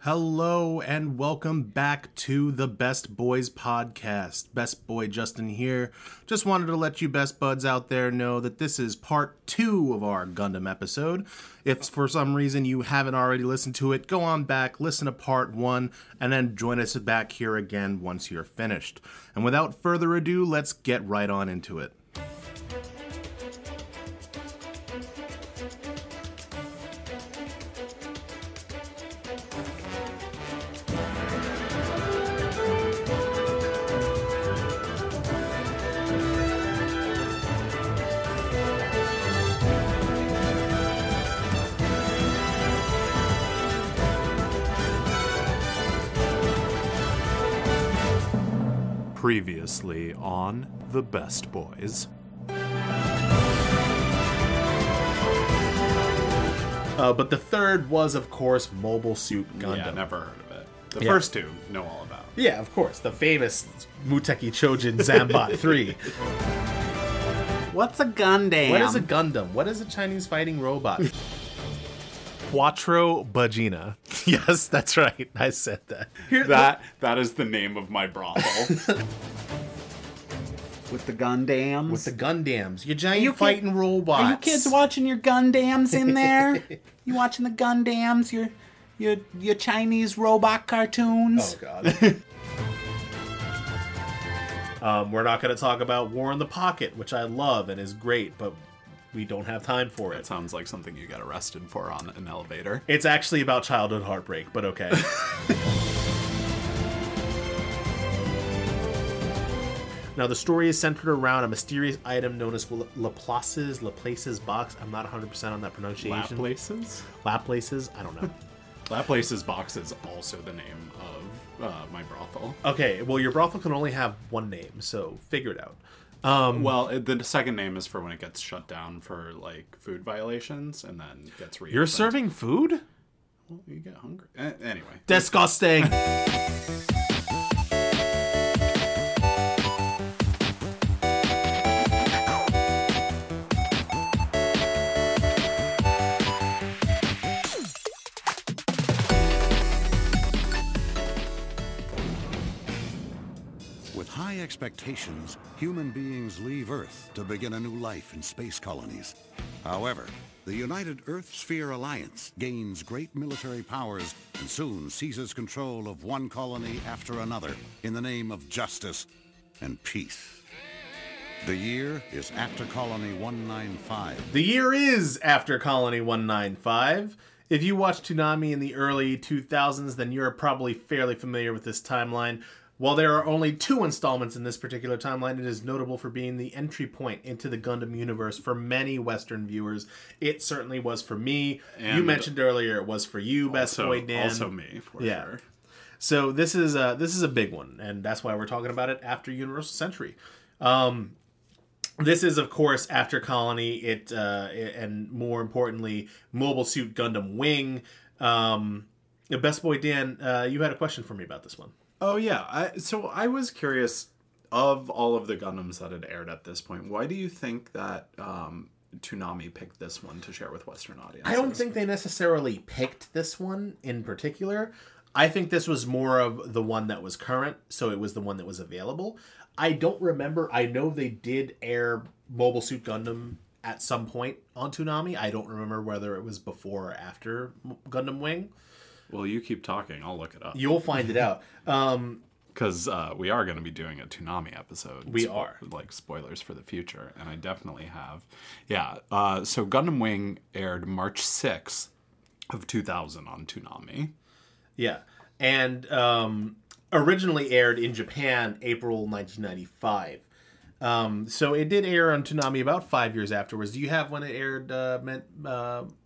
Hello and welcome back to the Best Boys podcast. Best Boy Justin here. Just wanted to let you best buds out there know that this is part 2 of our Gundam episode. If for some reason you haven't already listened to it, go on back, listen to part 1, and then join us back here again once you're finished. And without further ado, let's get right on into it. Previously on The Best Boys. But the third was, of course, Mobile Suit Gundam. Yeah, never heard of it. The first two know all about. Yeah, of course. The famous Muteki Chojin Zambot 3. What's a Gundam? What is a Gundam? What is a Chinese fighting robot? Quattro Bagina. Yes, that's right. I said that. That is the name of my brothel. With the Gundams. Your giant fighting robots. Are you kids watching your Gundams in there? You watching the Gundams? Your Chinese robot cartoons? Oh, God. We're not going to talk about War in the Pocket, which I love and is great, but we don't have time for it. That sounds like something you got arrested for on an elevator. It's actually about childhood heartbreak, but okay. Now, the story is centered around a mysterious item known as Laplace's box. I'm not 100% on that pronunciation. Laplace's? I don't know. Laplace's box is also the name of my brothel. Okay, well, your brothel can only have one name, so figure it out. The second name is for when it gets shut down for, like, food violations and then gets reopened. You're serving food? Well, you get hungry. Anyway. Disgusting! Expectations, human beings leave Earth to begin a new life in space colonies. However, the United Earth Sphere Alliance gains great military powers and soon seizes control of one colony after another in the name of justice and peace. The year is after Colony 195. The year is after Colony 195. If you watched Toonami in the early 2000s, then you're probably fairly familiar with this timeline. While there are only 2 installments in this particular timeline, it is notable for being the entry point into the Gundam universe for many Western viewers. It certainly was for me. And you mentioned earlier it was for you, also, Best Boy Dan. Also me, for sure. So this is a big one, and that's why we're talking about it after Universal Century. This is, of course, after Colony, and more importantly, Mobile Suit Gundam Wing. Best Boy Dan, you had a question for me about this one. Oh, yeah. So I was curious, of all of the Gundams that had aired at this point, why do you think that Toonami picked this one to share with Western audiences? I don't think they necessarily picked this one in particular. I think this was more of the one that was current, so it was the one that was available. I don't remember. I know they did air Mobile Suit Gundam at some point on Toonami. I don't remember whether it was before or after Gundam Wing. Well, you keep talking. I'll look it up. You'll find it out. Because we are going to be doing a Toonami episode. We are. Like, spoilers for the future. And I definitely have. Yeah. So Gundam Wing aired March 6th of 2000 on Toonami. Yeah. And originally aired in Japan, April 1995. So it did air on Toonami about 5 years afterwards. Do you have when it aired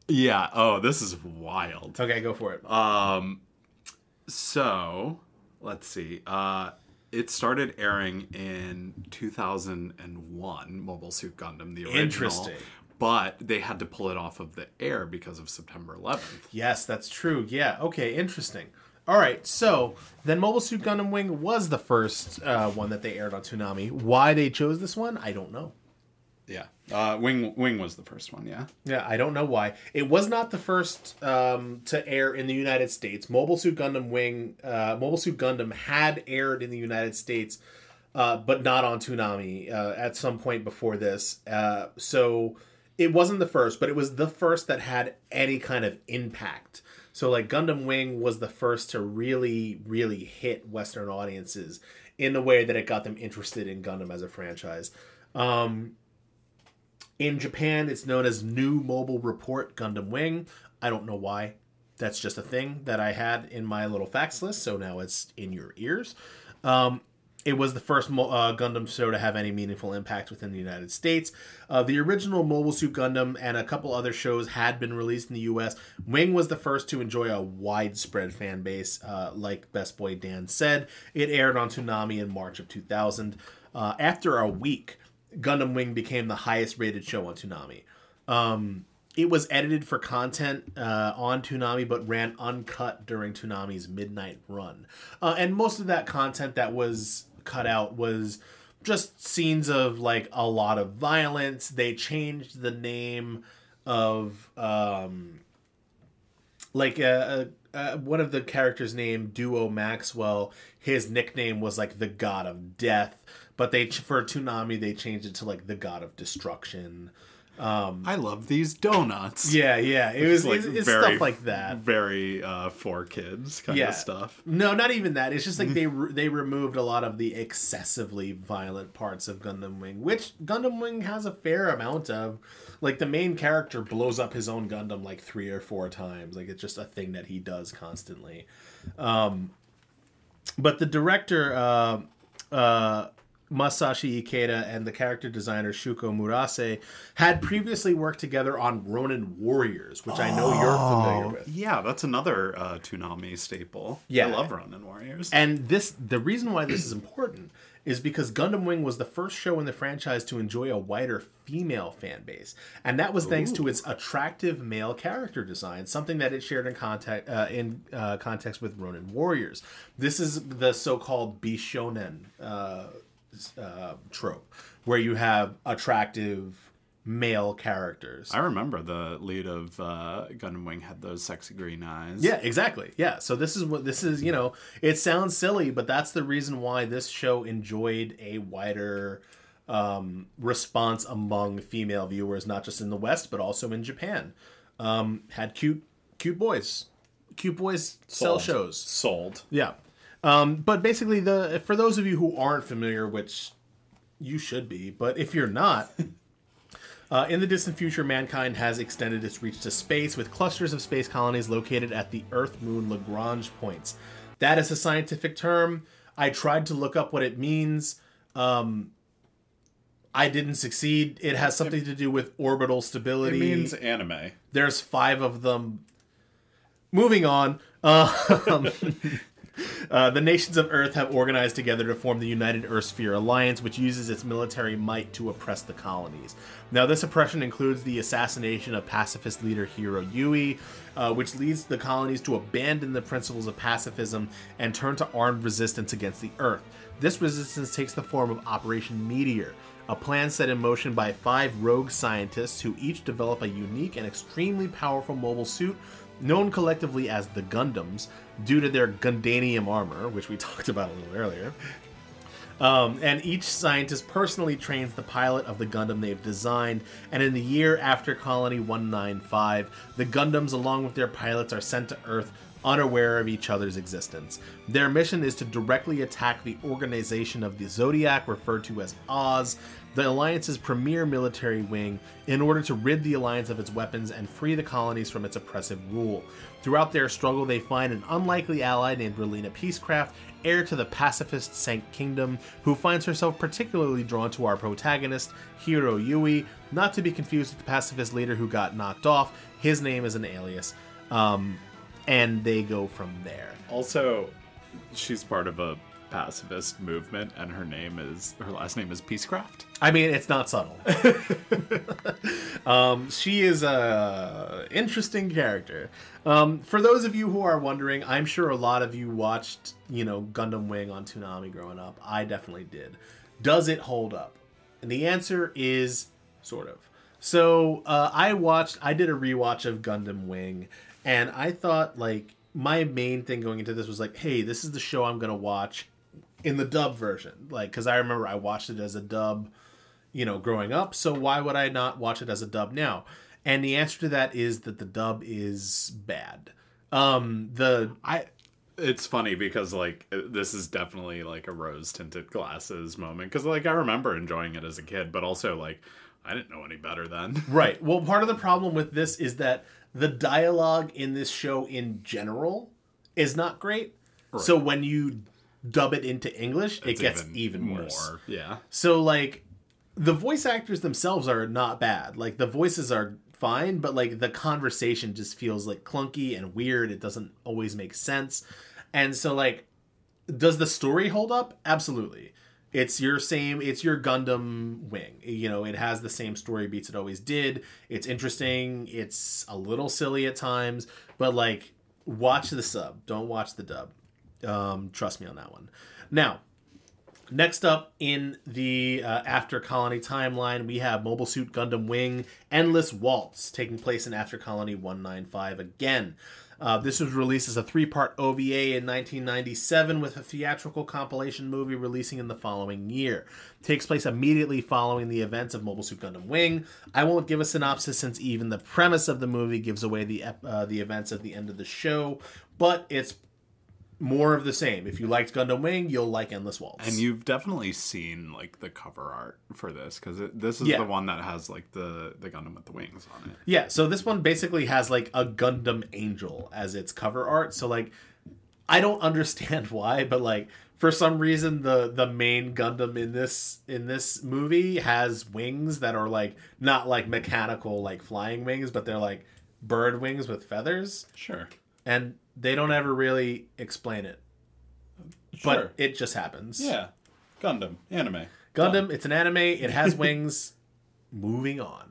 Yeah. Oh, this is wild. Okay, go for it. So, let's see. It started airing in 2001, Mobile Suit Gundam, the original. Interesting. But they had to pull it off of the air because of September 11th. Yes, that's true. Yeah. Okay, interesting. All right, so then Mobile Suit Gundam Wing was the first one that they aired on Toonami. Why they chose this one, I don't know. Yeah. Wing was the first one, yeah. Yeah, I don't know why. It was not the first to air in the United States. Mobile Suit Gundam Wing, Mobile Suit Gundam had aired in the United States, but not on Toonami at some point before this. So it wasn't the first, but it was the first that had any kind of impact. So like Gundam Wing was the first to really, really hit Western audiences in the way that it got them interested in Gundam as a franchise. In Japan, it's known as New Mobile Report Gundam Wing. I don't know why. That's just a thing that I had in my little facts list, so now it's in your ears. It was the first Gundam show to have any meaningful impact within the United States. The original Mobile Suit Gundam and a couple other shows had been released in the U.S. Wing was the first to enjoy a widespread fan base. Like Best Boy Dan said, it aired on Toonami in March of 2000. After a week, Gundam Wing became the highest rated show on Toonami. It was edited for content on Toonami, but ran uncut during Toonami's midnight run. And most of that content that was cut out was just scenes of like a lot of violence. They changed the name of one of the characters named Duo Maxwell. His nickname was like the God of Death, but for Toonami they changed it to like the God of Destruction. I love these donuts. Yeah. It's very, stuff like that. Very for kids kind of stuff. No, not even that. It's just like they removed a lot of the excessively violent parts of Gundam Wing, which Gundam Wing has a fair amount of. Like the main character blows up his own Gundam like 3 or 4 times. Like it's just a thing that he does constantly. But the director Masashi Ikeda and the character designer Shuko Murase had previously worked together on Ronin Warriors, which I know you're familiar with. Yeah, that's another Toonami staple. Yeah. I love Ronin Warriors. And the reason why this is important is because Gundam Wing was the first show in the franchise to enjoy a wider female fan base. And that was thanks to its attractive male character design, something that it shared in context with Ronin Warriors. This is the so-called Bishonen trope, where you have attractive male characters. I remember the lead of Gundam Wing had those sexy green eyes. Yeah, exactly. Yeah, so this is, you know, it sounds silly, but that's the reason why this show enjoyed a wider response among female viewers, not just in the West, but also in Japan. Had cute boys. Cute boys sell shows. Sold. Yeah. But basically, for those of you who aren't familiar, which you should be, but if you're not, in the distant future, mankind has extended its reach to space with clusters of space colonies located at the Earth-Moon Lagrange points. That is a scientific term. I tried to look up what it means. I didn't succeed. It has something to do with orbital stability. It means anime. There's 5 of them. Moving on. The nations of Earth have organized together to form the United Earthsphere Alliance, which uses its military might to oppress the colonies. Now, this oppression includes the assassination of pacifist leader Heero Yuy, which leads the colonies to abandon the principles of pacifism and turn to armed resistance against the Earth. This resistance takes the form of Operation Meteor, a plan set in motion by 5 rogue scientists who each develop a unique and extremely powerful mobile suit known collectively as the Gundams, due to their Gundanium armor, which we talked about a little earlier. And each scientist personally trains the pilot of the Gundam they've designed, and in the year after Colony 195, the Gundams, along with their pilots, are sent to Earth unaware of each other's existence. Their mission is to directly attack the organization of the Zodiac, referred to as Oz, the Alliance's premier military wing, in order to rid the Alliance of its weapons and free the colonies from its oppressive rule. Throughout their struggle, they find an unlikely ally named Relena Peacecraft, heir to the pacifist Sanc Kingdom, who finds herself particularly drawn to our protagonist, Heero Yuy, not to be confused with the pacifist leader who got knocked off. His name is an alias. And they go from there. Also, she's part of a pacifist movement, and her last name is Peacecraft. I mean, it's not subtle. She is a interesting character. For those of you who are wondering, I'm sure a lot of you watched, you know, Gundam Wing on Toonami growing up. I definitely did. Does it hold up? And the answer is sort of. So I did a rewatch of Gundam Wing, and I thought, like, my main thing going into this was like, hey, this is the show I'm going to watch in the dub version. Like, because I remember I watched it as a dub, you know, growing up. So why would I not watch it as a dub now? And the answer to that is that the dub is bad. It's funny because, like, this is definitely, like, a rose-tinted glasses moment. Because, like, I remember enjoying it as a kid, but also, like, I didn't know any better then. Right. Well, part of the problem with this is that the dialogue in this show in general is not great. Right. So when you dub it into English, it gets even worse. More, yeah. So, like, the voice actors themselves are not bad. Like, the voices are fine, but, like, the conversation just feels, like, clunky and weird. It doesn't always make sense. And so, like, does the story hold up? Absolutely. It's your Gundam Wing. You know, it has the same story beats it always did. It's interesting. It's a little silly at times, but, like, watch the sub. Don't watch the dub. Trust me on that one. Now, next up in the After Colony timeline, we have Mobile Suit Gundam Wing Endless Waltz taking place in After Colony 195 again. This was released as a 3-part OVA in 1997 with a theatrical compilation movie releasing in the following year. It takes place immediately following the events of Mobile Suit Gundam Wing. I won't give a synopsis since even the premise of the movie gives away the events at the end of the show, but it's more of the same. If you liked Gundam Wing, you'll like Endless Waltz. And you've definitely seen, like, the cover art for this, because this is the one that has, like, the Gundam with the wings on it. Yeah, so this one basically has, like, a Gundam angel as its cover art. So, like, I don't understand why, but, like, for some reason the main Gundam in this movie has wings that are, like, not, like, mechanical, like, flying wings, but they're, like, bird wings with feathers. Sure. And they don't ever really explain it. But it just happens. Yeah. Gundam. Anime. Gundam. It's an anime. It has wings. Moving on.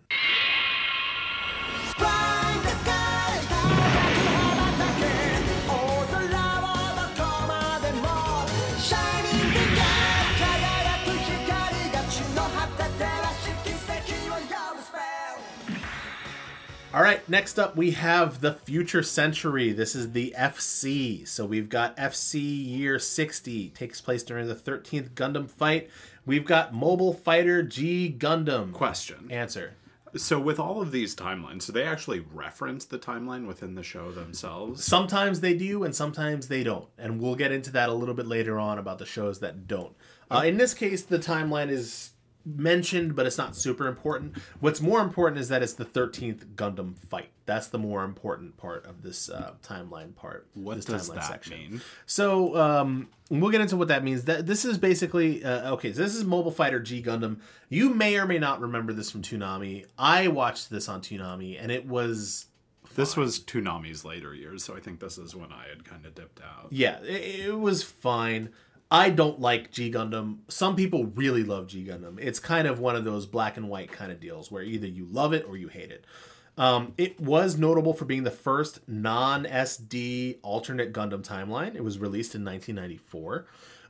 All right, next up we have the Future Century. This is the FC. So we've got FC Year 60. Takes place during the 13th Gundam fight. We've got Mobile Fighter G Gundam. Question. Answer. So with all of these timelines, so they actually reference the timeline within the show themselves? Sometimes they do and sometimes they don't. And we'll get into that a little bit later on about the shows that don't. In this case, the timeline is mentioned, but it's not super important. What's more important is that it's the 13th Gundam fight. That's the more important part of this timeline part. What does that mean? So we'll get into what that means. This is basically so this is Mobile Fighter G Gundam. You may or may not remember this from Toonami. I watched this on Toonami, and it was fun. This was Toonami's later years, so I think this is when I had kind of dipped out. Yeah, it was fine. I don't like G Gundam. Some people really love G Gundam. It's kind of one of those black and white kind of deals where either you love it or you hate it. It was notable for being the first non-SD alternate Gundam timeline. It was released in 1994.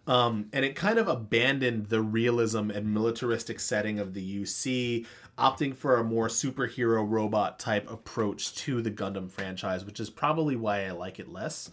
And it kind of abandoned the realism and militaristic setting of the UC, opting for a more superhero robot type approach to the Gundam franchise, which is probably why I like it less.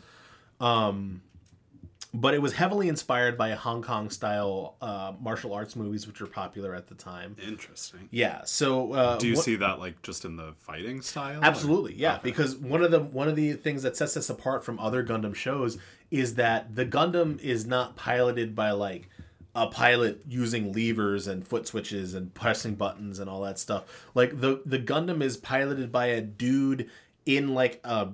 But it was heavily inspired by Hong Kong-style martial arts movies, which were popular at the time. Interesting. Yeah. So, do you see that, like, just in the fighting style? Absolutely. Or? Yeah. Okay. Because one of the things that sets this apart from other Gundam shows is that the Gundam is not piloted by, like, a pilot using levers and foot switches and pressing buttons and all that stuff. Like, the Gundam is piloted by a dude in, like, a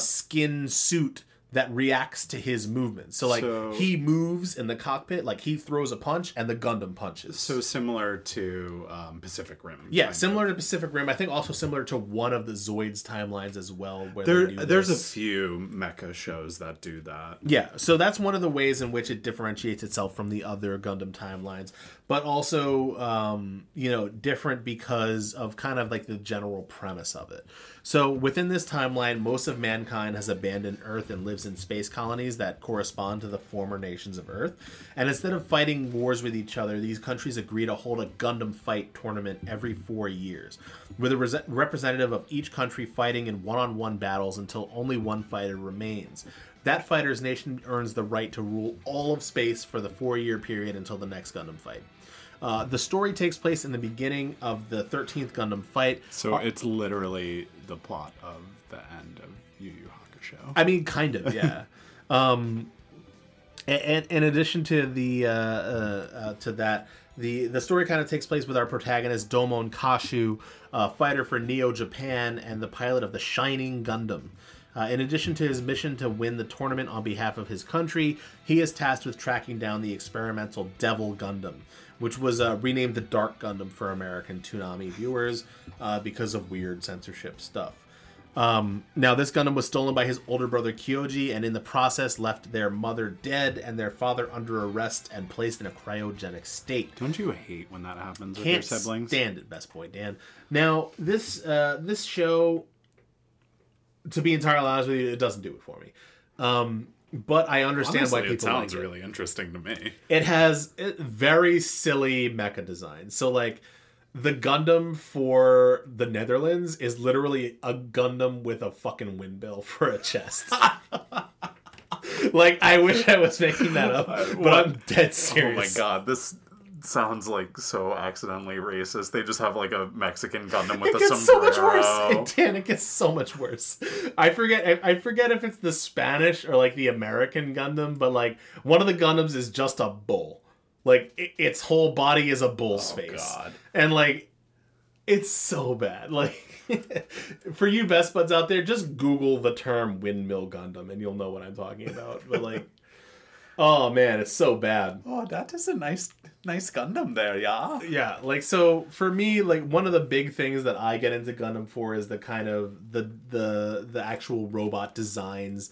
skin suit that reacts to his movements. So, like, he moves in the cockpit, like, he throws a punch, and the Gundam punches. So, similar to Pacific Rim. Yeah, similar to Pacific Rim. I think also similar to one of the Zoids timelines as well. Where there's a few mecha shows that do that. Yeah, so that's one of the ways in which it differentiates itself from the other Gundam timelines. But also, different because of kind of, like, the general premise of it. So, within this timeline, most of mankind has abandoned Earth and lives lives in space colonies that correspond to the former nations of Earth. And instead of fighting wars with each other, these countries agree to hold a Gundam fight tournament every 4 years, with a representative of each country fighting in one-on-one battles until only one fighter remains. That fighter's nation earns the right to rule all of space for the 4-year period until the next Gundam fight. The story takes place in the beginning of the 13th Gundam fight. So it's literally the plot of the end of Yu Yu Hakusho. I mean, kind of, yeah. And in addition to the to that, the story kind of takes place with our protagonist Domon Kashu, a fighter for Neo Japan and the pilot of the Shining Gundam. In addition to his mission to win the tournament on behalf of his country, he is tasked with tracking down the experimental Devil Gundam, which was renamed the Dark Gundam for American Toonami viewers because of weird censorship stuff. Now, this Gundam was stolen by his older brother Kyoji, and in the process left their mother dead and their father under arrest and placed in a cryogenic state. Don't you hate when that happens with your siblings? Can't stand it, best boy Dan. Now, this show, to be entirely honest with you, it doesn't do it for me. But I understand honestly, why people like it. Sounds really interesting to me. It has very silly mecha design. So, like, the Gundam for the Netherlands is literally a Gundam with a fucking windmill for a chest. Like, I wish I was making that up, but what? I'm dead serious. Oh my god, this sounds like so accidentally racist. They just have like a Mexican Gundam with a sombrero. It gets so much worse. Dan, it gets so much worse. I forget if it's the Spanish or like the American Gundam, but like one of the Gundams is just a bull. Like its whole body is a bull's face. God. And like it's so bad. Like for you best buds out there, just Google the term windmill Gundam and you'll know what I'm talking about. But like oh man, it's so bad. Oh, that is a nice Gundam there, yeah. Yeah, like so for me, like one of the big things that I get into Gundam for is the kind of the actual robot designs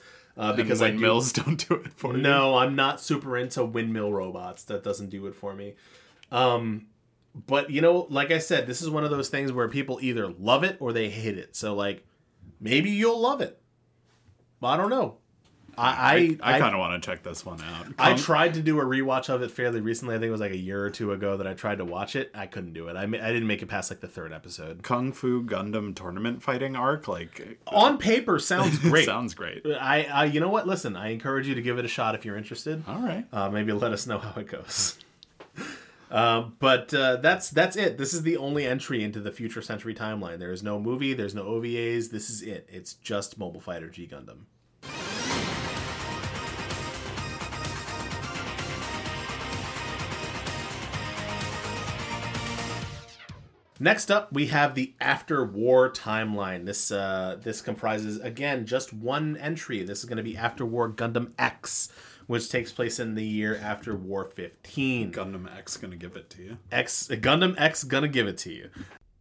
because windmills don't do it for me. No, I'm not super into windmill robots. That doesn't do it for me. But you know, like I said, this is one of those things where people either love it or they hate it. So like maybe you'll love it. I don't know. I kind of want to check this one out. I tried to do a rewatch of it fairly recently. I think it was like a year or two ago that I tried to watch it. I couldn't do it. I didn't make it past like the third episode. Kung Fu Gundam tournament fighting arc, like on paper, sounds great. Sounds great. I you know what? Listen, I encourage you to give it a shot if you're interested. All right. Maybe let us know how it goes. But that's it. This is the only entry into the future century timeline. There is no movie. There's no OVAs. This is it. It's just Mobile Fighter G Gundam. Next up, we have the After War timeline. This comprises, again, just one entry. This is going to be After War Gundam X, which takes place in the year after War 15. Gundam X going to give it to you. Gundam X going to give it to you.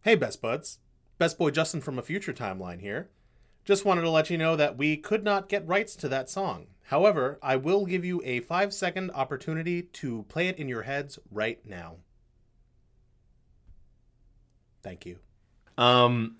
Hey, Best Buds. Best Boy Justin from a future timeline here. Just wanted to let you know that we could not get rights to that song. However, I will give you a 5-second opportunity to play it in your heads right now. Thank you.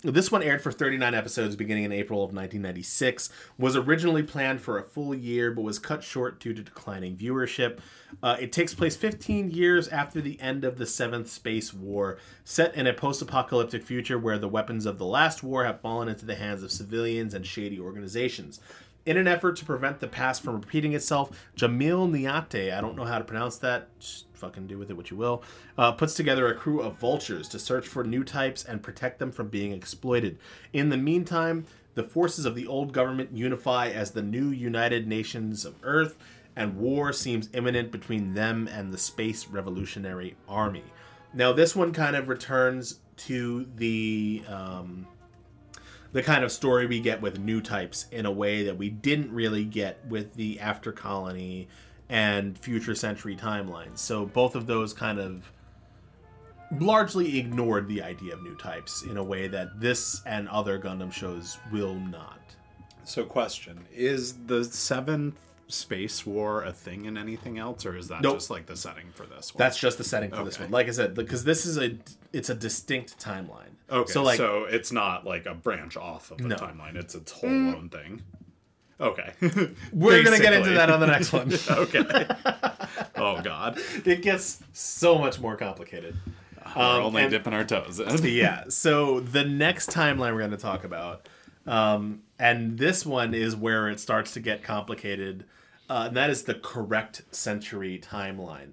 This one aired for 39 episodes beginning in April of 1996, was originally planned for a full year, but was cut short due to declining viewership. It takes place 15 years after the end of the Seventh Space War, set in a post-apocalyptic future where the weapons of the last war have fallen into the hands of civilians and shady organizations. In an effort to prevent the past from repeating itself, Jamil Niate, I don't know how to pronounce that, just fucking do with it what you will, puts together a crew of vultures to search for new types and protect them from being exploited. In the meantime, the forces of the old government unify as the new United Nations of Earth, and war seems imminent between them and the Space Revolutionary Army. Now, this one kind of returns to the kind of story we get with new types in a way that we didn't really get with the After Colony and Future Century timelines. So both of those kind of largely ignored the idea of new types in a way that this and other Gundam shows will not. So question, is the Seventh Space War a thing in anything else, or is that just like the setting for this one? That's just the setting for this one. Like I said, because this is it's a distinct timeline. Okay, so it's not like a branch off of the timeline. It's its whole own thing. Okay. We're going to get into that on the next one. Okay. Oh, God. It gets so much more complicated. We're only dipping our toes in. Yeah. So the next timeline we're going to talk about, and this one is where it starts to get complicated, and that is the correct century timeline.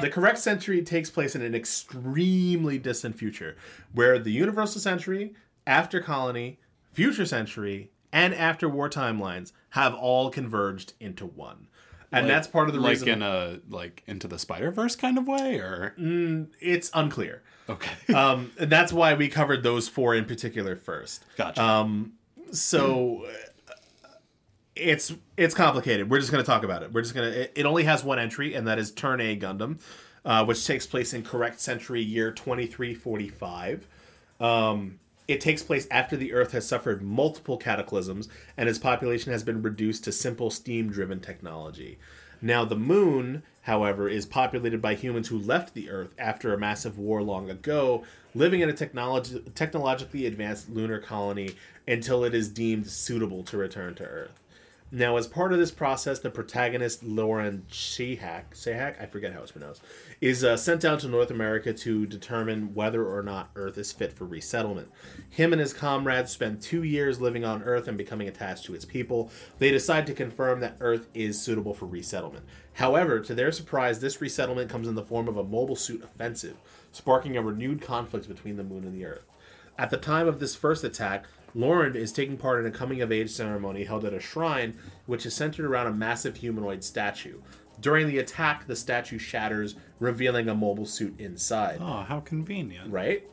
The correct century takes place in an extremely distant future, where the universal century, after colony, future century, and after war timelines have all converged into one. And that's part of the reason... Like into the Spider-Verse kind of way, or...? It's unclear. Okay. And that's why we covered those four in particular first. Gotcha. It's complicated. We're just going to talk about it. It only has one entry, and that is Turn A Gundam, which takes place in correct century year 2345. It takes place after the Earth has suffered multiple cataclysms, and its population has been reduced to simple steam-driven technology. Now, the moon, however, is populated by humans who left the Earth after a massive war long ago, living in a technologically advanced lunar colony until it is deemed suitable to return to Earth. Now, as part of this process, the protagonist, Lauren Shehak, I forget how it's pronounced, is sent down to North America to determine whether or not Earth is fit for resettlement. Him and his comrades spend 2 years living on Earth and becoming attached to its people. They decide to confirm that Earth is suitable for resettlement. However, to their surprise, this resettlement comes in the form of a mobile suit offensive, sparking a renewed conflict between the moon and the Earth. At the time of this first attack, Lauren is taking part in a coming-of-age ceremony held at a shrine, which is centered around a massive humanoid statue. During the attack, the statue shatters, revealing a mobile suit inside. Oh, how convenient. Right?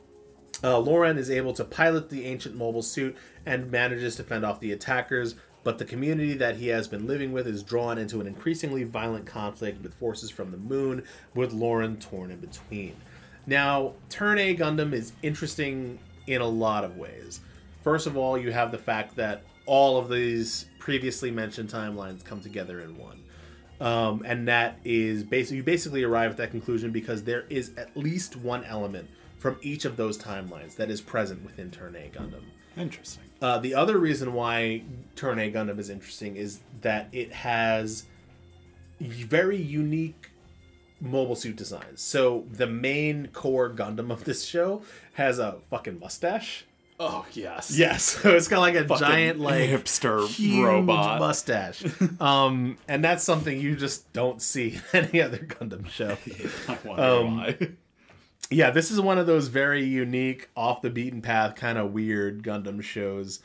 Lauren is able to pilot the ancient mobile suit and manages to fend off the attackers, but the community that he has been living with is drawn into an increasingly violent conflict with forces from the moon, with Lauren torn in between. Now, Turn A Gundam is interesting in a lot of ways. First of all, you have the fact that all of these previously mentioned timelines come together in one. And that is you basically arrive at that conclusion because there is at least one element from each of those timelines that is present within Turn A Gundam. Interesting. The other reason why Turn A Gundam is interesting is that it has very unique mobile suit designs. So the main core Gundam of this show has a fucking mustache. Oh, yes. Yes. So it's got like a fucking giant, like, hipster huge robot mustache. And that's something you just don't see in any other Gundam show. I wonder why. Yeah, this is one of those very unique, off the beaten path, kind of weird Gundam shows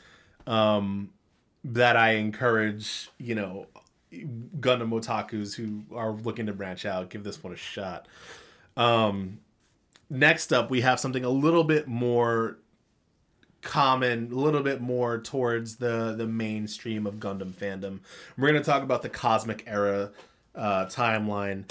that I encourage, Gundam otakus who are looking to branch out, give this one a shot. Next up, we have something a little bit more common, a little bit more towards the mainstream of Gundam fandom. We're going to talk about the Cosmic Era timeline.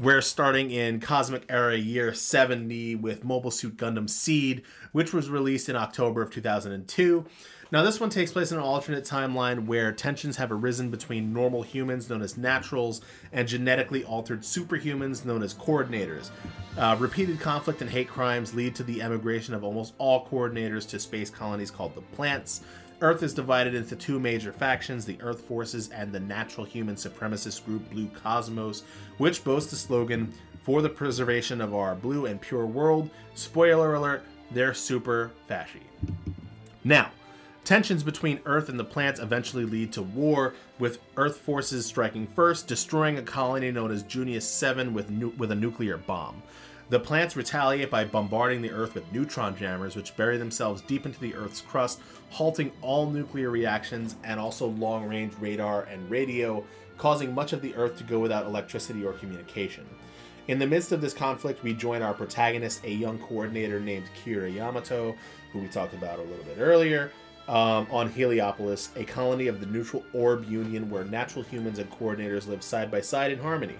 We're starting in Cosmic Era Year 70 with Mobile Suit Gundam Seed, which was released in October of 2002. Now, this one takes place in an alternate timeline where tensions have arisen between normal humans, known as naturals, and genetically altered superhumans, known as coordinators. Repeated conflict and hate crimes lead to the emigration of almost all coordinators to space colonies called the Plants. Earth is divided into two major factions, the Earth Forces and the natural human supremacist group Blue Cosmos, which boasts the slogan, "For the preservation of our blue and pure world." Spoiler alert, they're super fashy. Now, tensions between Earth and the Plants eventually lead to war, with Earth Forces striking first, destroying a colony known as Junius 7 with a nuclear bomb. The Plants retaliate by bombarding the Earth with neutron jammers, which bury themselves deep into the Earth's crust, halting all nuclear reactions and also long-range radar and radio, causing much of the Earth to go without electricity or communication. In the midst of this conflict, we join our protagonist, a young coordinator named Kira Yamato, who we talked about a little bit earlier, on Heliopolis, a colony of the neutral Orb Union where natural humans and coordinators live side by side in harmony.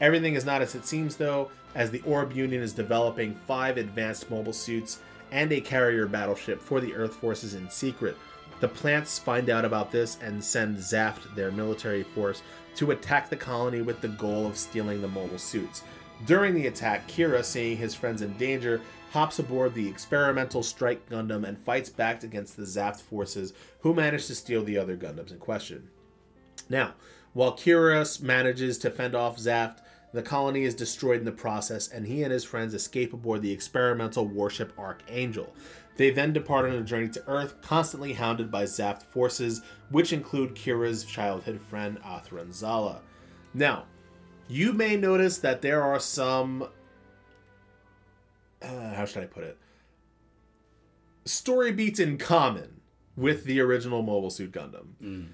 Everything is not as it seems, though, as the Orb Union is developing 5 advanced mobile suits and a carrier battleship for the Earth forces in secret. The Plants find out about this and send ZAFT, their military force, to attack the colony with the goal of stealing the mobile suits. During the attack, Kira, seeing his friends in danger, hops aboard the experimental Strike Gundam and fights back against the ZAFT forces, who manage to steal the other Gundams in question. Now, while Kira manages to fend off ZAFT, the colony is destroyed in the process, and he and his friends escape aboard the experimental warship Archangel. They then depart on a journey to Earth, constantly hounded by ZAFT forces, which include Kira's childhood friend, Athran Zala. Now, you may notice that there are some... how should I put it? Story beats in common with the original Mobile Suit Gundam.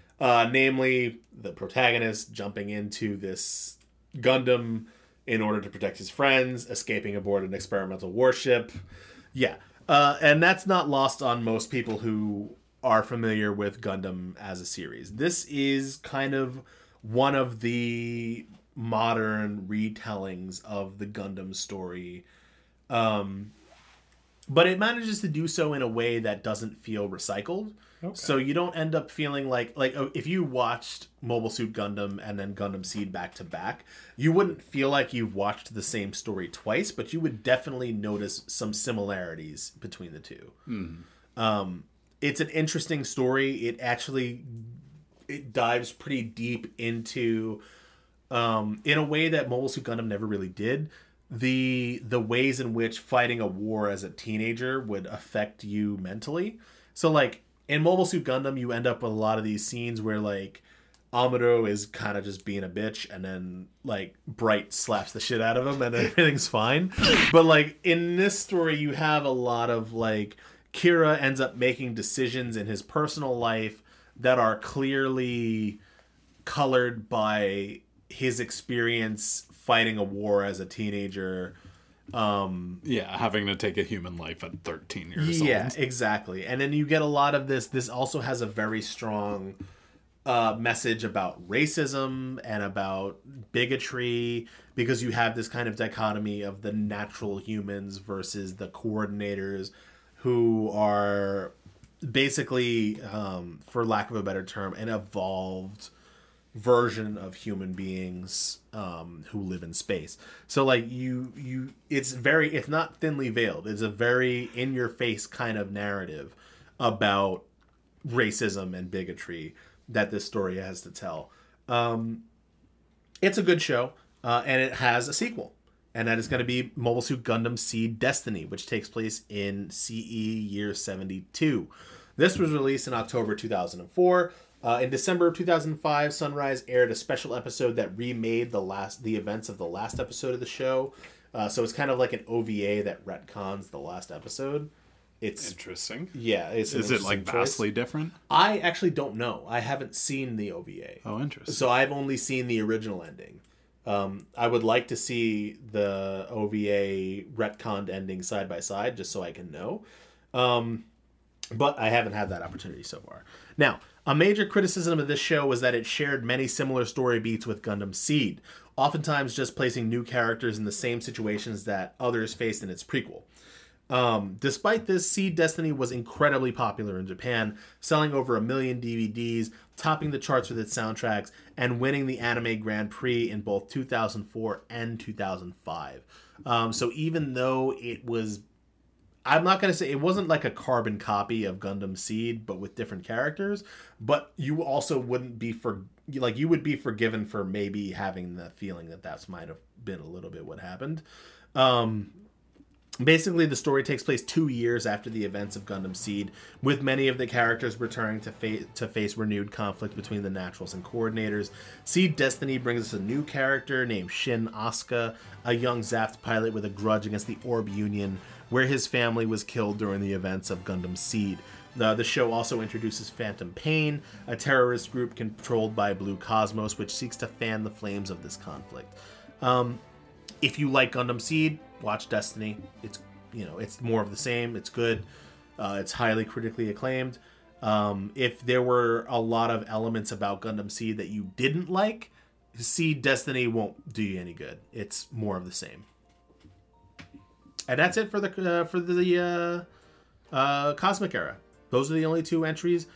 Namely, the protagonist jumping into this Gundam in order to protect his friends, escaping aboard an experimental warship. Yeah. And that's not lost on most people who are familiar with Gundam as a series. This is kind of one of the modern retellings of the Gundam story. But it manages to do so in a way that doesn't feel recycled. Okay. So you don't end up feeling like if you watched Mobile Suit Gundam and then Gundam Seed back to back, you wouldn't feel like you've watched the same story twice, but you would definitely notice some similarities between the two. It's an interesting story. It dives pretty deep into, in a way that Mobile Suit Gundam never really did, the ways in which fighting a war as a teenager would affect you mentally. So like, in Mobile Suit Gundam, you end up with a lot of these scenes where, like, Amuro is kind of just being a bitch, and then, like, Bright slaps the shit out of him, and then everything's fine. But, like, in this story, you have a lot of, like, Kira ends up making decisions in his personal life that are clearly colored by his experience fighting a war as a teenager. Having to take a human life at 13 years old. Yeah, exactly. And then you get a lot of this. This also has a very strong message about racism and about bigotry, because you have this kind of dichotomy of the natural humans versus the coordinators, who are basically, for lack of a better term, an evolved version of human beings who live in space. So like you it's not thinly veiled. It's a very in your face kind of narrative about racism and bigotry that this story has to tell. It's a good show, and it has a sequel, and that is going to be Mobile Suit Gundam Seed Destiny, which takes place in CE year 72. This was released in October 2004. In December of 2005, Sunrise aired a special episode that remade the events of the last episode of the show. So it's kind of like an OVA that retcons the last episode. It's interesting. Yeah. Is it like vastly different? I actually don't know. I haven't seen the OVA. Oh, interesting. So I've only seen the original ending. I would like to see the OVA retconned ending side by side just so I can know. But I haven't had that opportunity so far. Now, a major criticism of this show was that it shared many similar story beats with Gundam Seed, oftentimes just placing new characters in the same situations that others faced in its prequel. Despite this, Seed Destiny was incredibly popular in Japan, selling over 1 million DVDs, topping the charts with its soundtracks, and winning the Anime Grand Prix in both 2004 and 2005. So even though it was... I'm not going to say it wasn't like a carbon copy of Gundam Seed, but with different characters. But you also wouldn't be you would be forgiven for maybe having the feeling that that might have been a little bit what happened. Basically, the story takes place 2 years after the events of Gundam Seed, with many of the characters returning to face renewed conflict between the Naturals and Coordinators. Seed Destiny brings us a new character named Shin Asuka, a young ZAFT pilot with a grudge against the Orb Union, where his family was killed during the events of Gundam Seed. The show also introduces Phantom Pain, a terrorist group controlled by Blue Cosmos, which seeks to fan the flames of this conflict. If you like Gundam Seed, watch Destiny. It's more of the same. It's good. It's highly critically acclaimed. If there were a lot of elements about Gundam Seed that you didn't like, Seed Destiny won't do you any good. It's more of the same. And that's it for the Cosmic Era. Those are the only two entries.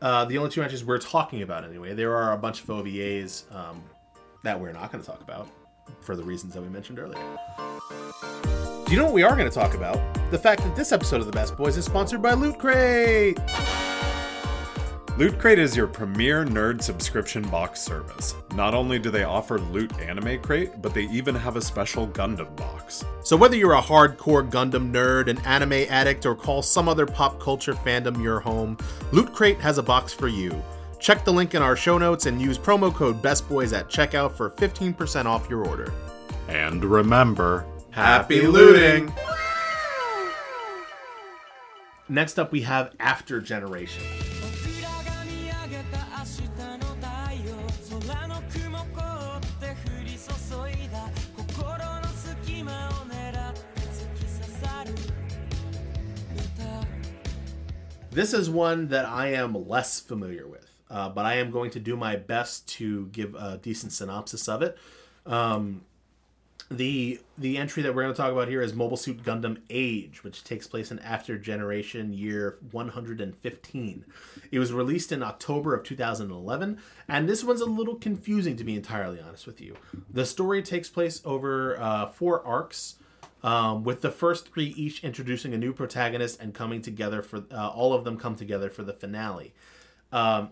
The only two entries we're talking about anyway. There are a bunch of OVAs that we're not going to talk about for the reasons that we mentioned earlier. Do you know what we are going to talk about? The fact that this episode of The Best Boys is sponsored by Loot Crate! Loot Crate is your premier nerd subscription box service. Not only do they offer Loot Anime Crate, but they even have a special Gundam box. So whether you're a hardcore Gundam nerd, an anime addict, or call some other pop culture fandom your home, Loot Crate has a box for you. Check the link in our show notes and use promo code BESTBOYS at checkout for 15% off your order. And remember, happy looting! Next up we have After Generation. This is one that I am less familiar with, but I am going to do my best to give a decent synopsis of it. The entry that we're going to talk about here is Mobile Suit Gundam Age, which takes place in After Generation year 115. It was released in October of 2011, and this one's a little confusing, to be entirely honest with you. The story takes place over 4 arcs. With the first 3 each introducing a new protagonist and coming together for all of them come together for the finale.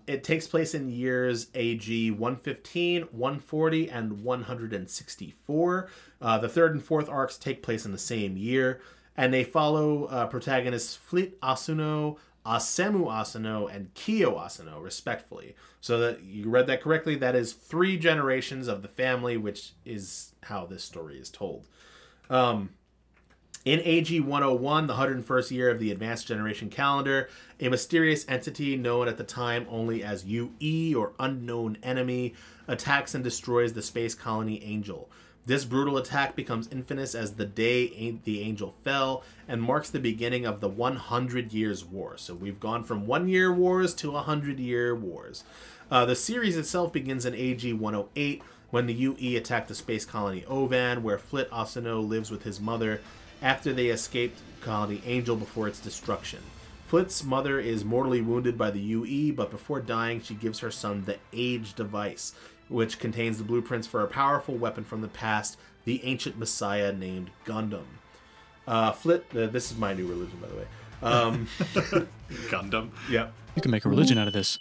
It takes place in years AG 115, 140, and 164. The 3rd and 4th arcs take place in the same year, and they follow protagonists Flit Asuno, Asemu Asano, and Kyo Asano, respectfully. So that you read that correctly. That is 3 generations of the family, which is how this story is told. In AG 101, the 101st year of the Advanced Generation calendar, a mysterious entity known at the time only as UE, or Unknown Enemy, attacks and destroys the space colony Angel. This brutal attack becomes infamous as the day the Angel fell and marks the beginning of the 100 Years' War. So we've gone from 1-year wars to 100-year wars. The series itself begins in AG 108, when the UE attacked the space colony Ovan, where Flit Asuno lives with his mother, after they escaped Colony Angel before its destruction. Flit's mother is mortally wounded by the UE, but before dying, she gives her son the Age device, which contains the blueprints for a powerful weapon from the past, the ancient messiah named Gundam. Flit, this is my new religion, by the way. Gundam. Yep. You can make a religion out of this.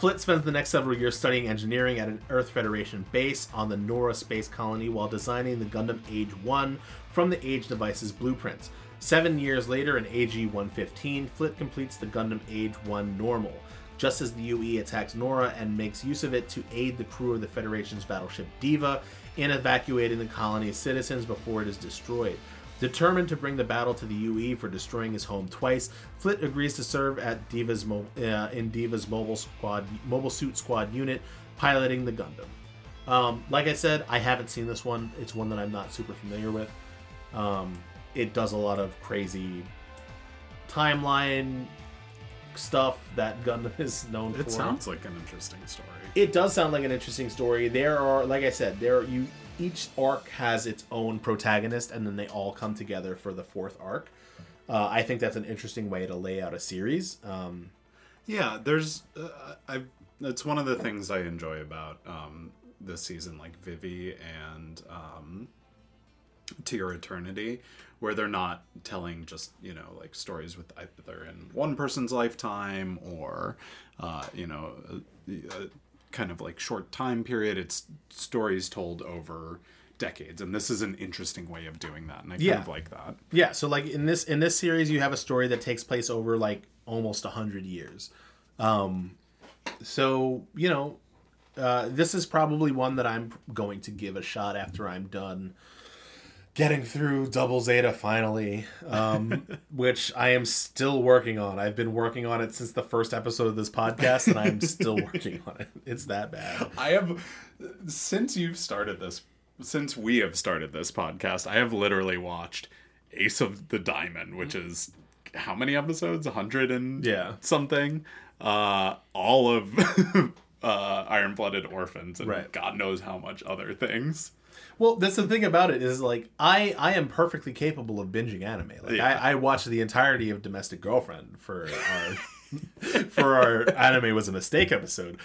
Flit spends the next several years studying engineering at an Earth Federation base on the Nora space colony while designing the Gundam Age 1 from the Age device's blueprints. 7 years later, in AG 115, Flit completes the Gundam Age 1 normal, just as the UE attacks Nora and makes use of it to aid the crew of the Federation's battleship Diva in evacuating the colony's citizens before it is destroyed. Determined to bring the battle to the UE for destroying his home twice, Flit agrees to serve at Diva's in Diva's Mobile Suit Squad unit, piloting the Gundam. Like I said, I haven't seen this one. It's one that I'm not super familiar with. It does a lot of crazy timeline stuff that Gundam is known for. It sounds like an interesting story. It does sound like an interesting story. There are, like I said, each arc has its own protagonist, and then they all come together for the 4th arc. I think that's an interesting way to lay out a series. Yeah, there's... it's one of the things I enjoy about this season, like Vivi and To Your Eternity, where they're not telling just, like stories with either in one person's lifetime or, kind of like short time period. It's stories told over decades, and this is an interesting way of doing that, and I kind of like that. Yeah, so like in this series you have a story that takes place over like almost 100 years. This is probably one that I'm going to give a shot after I'm done getting through Double Zeta finally, which I am still working on. I've been working on it since the first episode of this podcast, and I'm still working on it. It's that bad. Since we have started this podcast, I have literally watched Ace of the Diamond, which is how many episodes? 100 and something. All of Iron-Blooded Orphans, and God knows how much other things. Well, that's the thing about it is, like, I am perfectly capable of binging anime. Like, yeah. I watched the entirety of Domestic Girlfriend for our for our Anime Was a Mistake episode.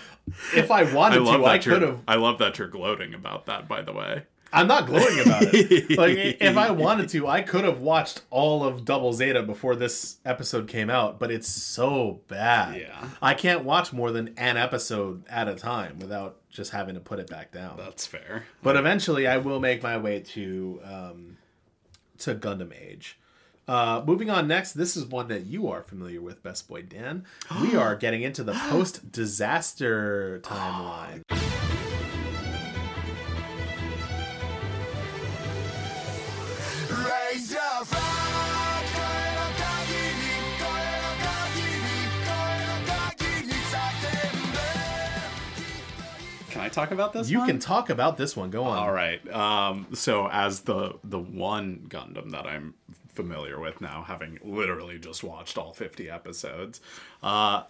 If I wanted to, I could have. I love that you're gloating about that, by the way. I'm not gloating about it. Like, if I wanted to, I could have watched all of Double Zeta before this episode came out, but it's so bad. Yeah. I can't watch more than an episode at a time without just having to put it back down. That's fair. But eventually I will make my way to Gundam Age. Moving on next, this is one that you are familiar with, Best Boy Dan. We are getting into the post-disaster timeline. Talk about this you one? Can talk about this one. Go on. All right. So as the one Gundam that I'm familiar with now, having literally just watched all 50 episodes,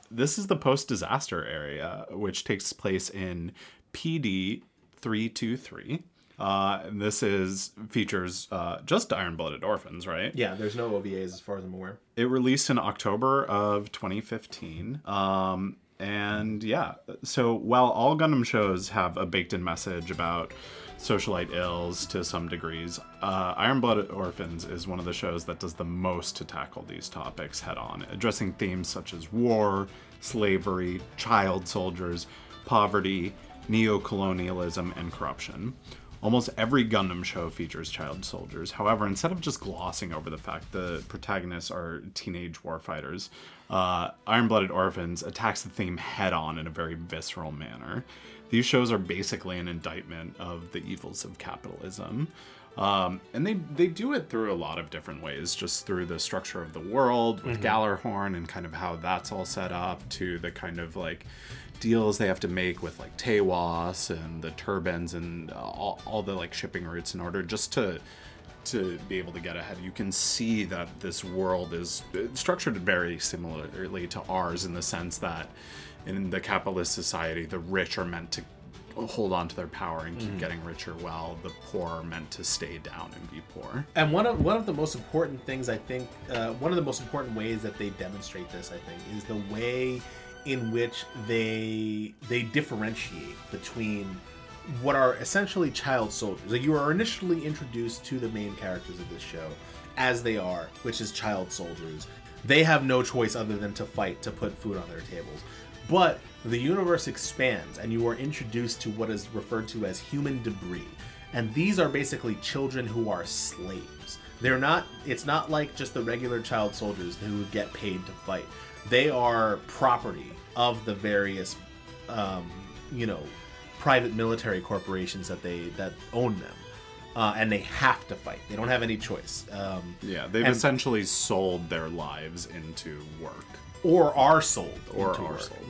this is the post-disaster area, which takes place in PD 323. And this features just Iron-Blooded Orphans, right? Yeah, there's no OVAs as far as I'm aware. It released in October of 2015. And yeah, so while all Gundam shows have a baked-in message about socialite ills to some degrees, Iron-Blooded Orphans is one of the shows that does the most to tackle these topics head-on, addressing themes such as war, slavery, child soldiers, poverty, neo-colonialism, and corruption. Almost every Gundam show features child soldiers. However, instead of just glossing over the fact the protagonists are teenage warfighters, Iron-Blooded Orphans attacks the theme head-on in a very visceral manner. These shows are basically an indictment of the evils of capitalism. And they do it through a lot of different ways, just through the structure of the world with Gjallarhorn and kind of how that's all set up, to the kind of like deals they have to make with like Tewas and the turbines and all the like shipping routes in order just to be able to get ahead. You can see that this world is structured very similarly to ours, in the sense that in the capitalist society, the rich are meant to hold on to their power and keep getting richer, while the poor are meant to stay down and be poor. And one of the most important things, I think, one of the most important ways that they demonstrate this, I think, is the way in which they differentiate between what are essentially child soldiers. Like, you are initially introduced to the main characters of this show as they are, which is child soldiers. They have no choice other than to fight to put food on their tables. But the universe expands, and you are introduced to what is referred to as human debris. And these are basically children who are slaves. They're not, it's not like just the regular child soldiers who get paid to fight. They are property of the various, private military corporations that own them. And they have to fight. They don't have any choice. They've essentially sold their lives into work. Or are sold.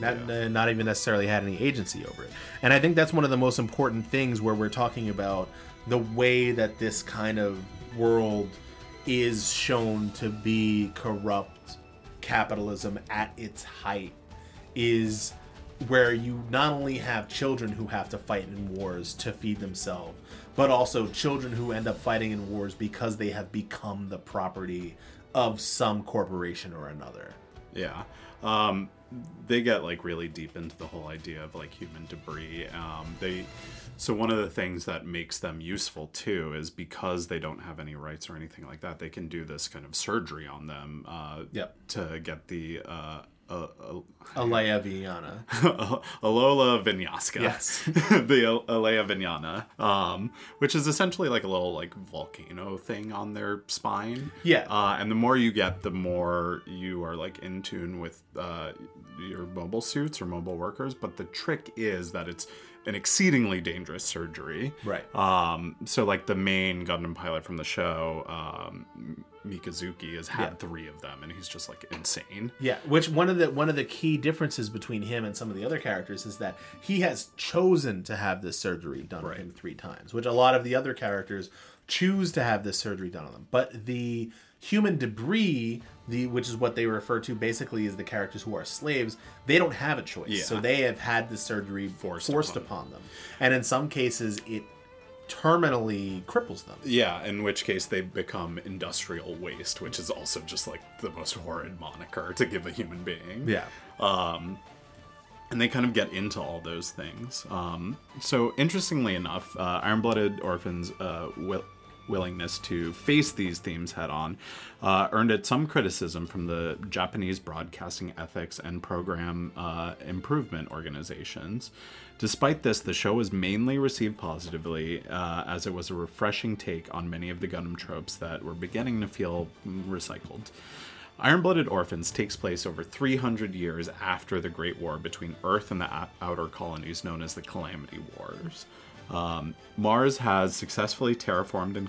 Not even necessarily had any agency over it. And I think that's one of the most important things, where we're talking about the way that this kind of world is shown to be corrupt. Capitalism at its height is where you not only have children who have to fight in wars to feed themselves, but also children who end up fighting in wars because they have become the property of some corporation or another. Yeah. They get like really deep into the whole idea of like human debris. So one of the things that makes them useful too is because they don't have any rights or anything like that, they can do this kind of surgery on them to get the Alea Viniana. Alola Vinyaska. Yes. The Alea Viniana, which is essentially like a little like volcano thing on their spine. Yeah. And the more you get, the more you are like in tune with your mobile suits or mobile workers. But the trick is that it's an exceedingly dangerous surgery. Right. So like the main Gundam pilot from the show, Mikazuki, has had three of them, and he's just like insane. Yeah, which one of the key differences between him and some of the other characters is that he has chosen to have this surgery done on him three times, which a lot of the other characters choose to have this surgery done on them. But the human debris, which is what they refer to basically as the characters who are slaves, they don't have a choice. Yeah. So they have had the surgery forced upon them. And in some cases, it terminally cripples them. Yeah, in which case they become industrial waste, which is also just like the most horrid moniker to give a human being. Yeah. And they kind of get into all those things. So interestingly enough, Iron-Blooded Orphans' willingness to face these themes head-on earned it some criticism from the Japanese Broadcasting Ethics and Program Improvement Organizations. Despite this, the show was mainly received positively, as it was a refreshing take on many of the Gundam tropes that were beginning to feel recycled. Iron-Blooded Orphans takes place over 300 years after the Great War between Earth and the outer colonies, known as the Calamity Wars. Mars has successfully terraformed and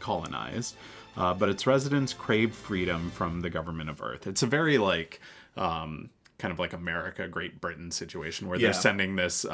colonized, but its residents crave freedom from the government of Earth. It's a very, like, kind of like America, Great Britain situation where they're sending this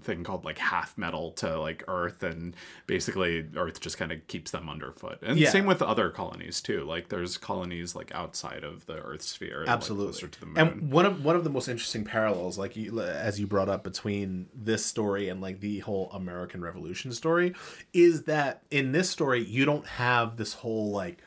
thing called like half metal to like Earth, and basically Earth just kind of keeps them underfoot. And same with other colonies too. Like there's colonies like outside of the Earth sphere, absolutely, like, closer to the moon. And one of the most interesting parallels, like as you brought up between this story and like the whole American Revolution story, is that in this story you don't have this whole like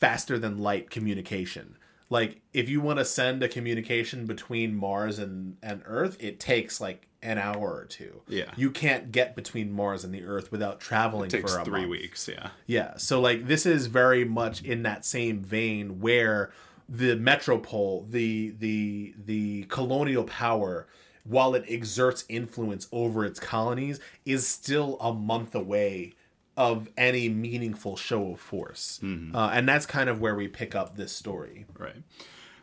faster than light communication. Like, if you want to send a communication between Mars and Earth, it takes, like, an hour or two. Yeah. You can't get between Mars and the Earth without traveling for a month. It takes 3 weeks, yeah. Yeah, so, like, this is very much in that same vein where the metropole, the colonial power, while it exerts influence over its colonies, is still a month away of any meaningful show of force. Mm-hmm. And that's kind of where we pick up this story. Right.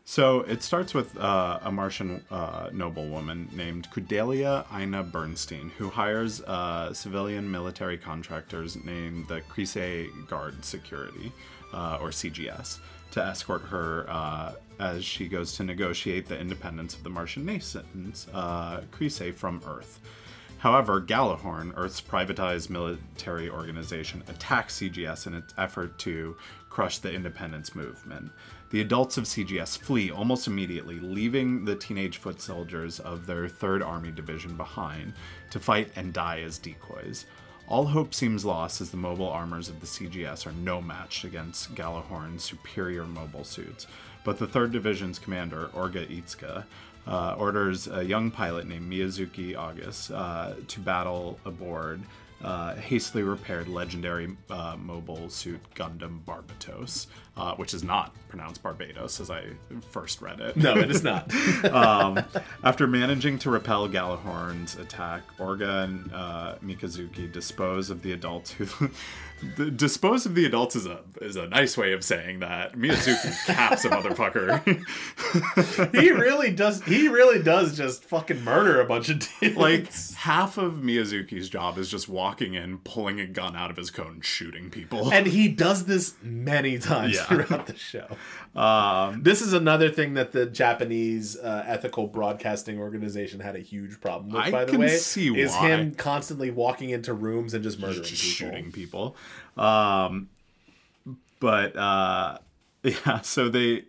So it starts with a Martian noblewoman named Kudelia Ina Bernstein, who hires civilian military contractors named the Crise Guard Security, or CGS, to escort her as she goes to negotiate the independence of the Martian nations, Crise, from Earth. However, Gjallarhorn, Earth's privatized military organization, attacks CGS in its effort to crush the independence movement. The adults of CGS flee almost immediately, leaving the teenage foot soldiers of their 3rd Army Division behind to fight and die as decoys. All hope seems lost as the mobile armors of the CGS are no match against Gjallarhorn's superior mobile suits. But the 3rd Division's commander, Olga Itsuka, orders a young pilot named Miyazuki August to battle aboard hastily repaired legendary Mobile Suit Gundam Barbatos, which is not pronounced Barbados as I first read it. No, it is not. After managing to repel Gjallarhorn's attack, Orga and Mikazuki dispose of the adults who... The dispose of the adults is a nice way of saying that. Miyazuki caps a motherfucker. He really does just fucking murder a bunch of dudes. Like, half of Miyazuki's job is just walking in, pulling a gun out of his coat and shooting people. And he does this many times throughout the show. This is another thing that the Japanese ethical broadcasting organization had a huge problem with, is him constantly walking into rooms and just murdering people. Shooting people. So they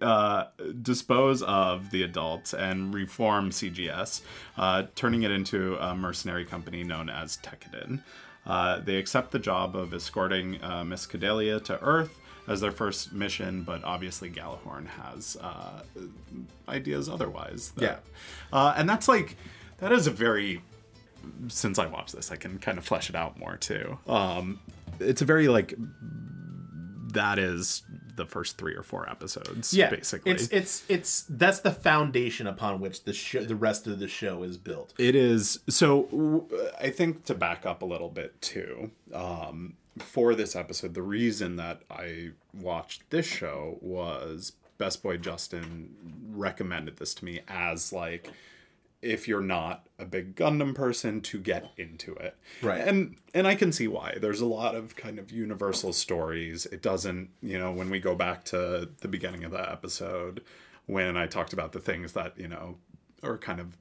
dispose of the adults and reform CGS, turning it into a mercenary company known as Tekkadan. They accept the job of escorting Miss Kudelia to Earth as their first mission, but obviously Gjallarhorn has ideas otherwise. And that's like, that is a very... Since I watched this, I can kind of flesh it out more too. It's a very like, that is the first 3 or 4 episodes. Yeah, basically, it's that's the foundation upon which the rest of the show is built. It is. So I think to back up a little bit too, for this episode, the reason that I watched this show was Best Boy Justin recommended this to me as like, if you're not a big Gundam person, to get into it. Right. And I can see why. There's a lot of kind of universal stories. It doesn't, you know, when we go back to the beginning of the episode, when I talked about the things that, you know, are kind of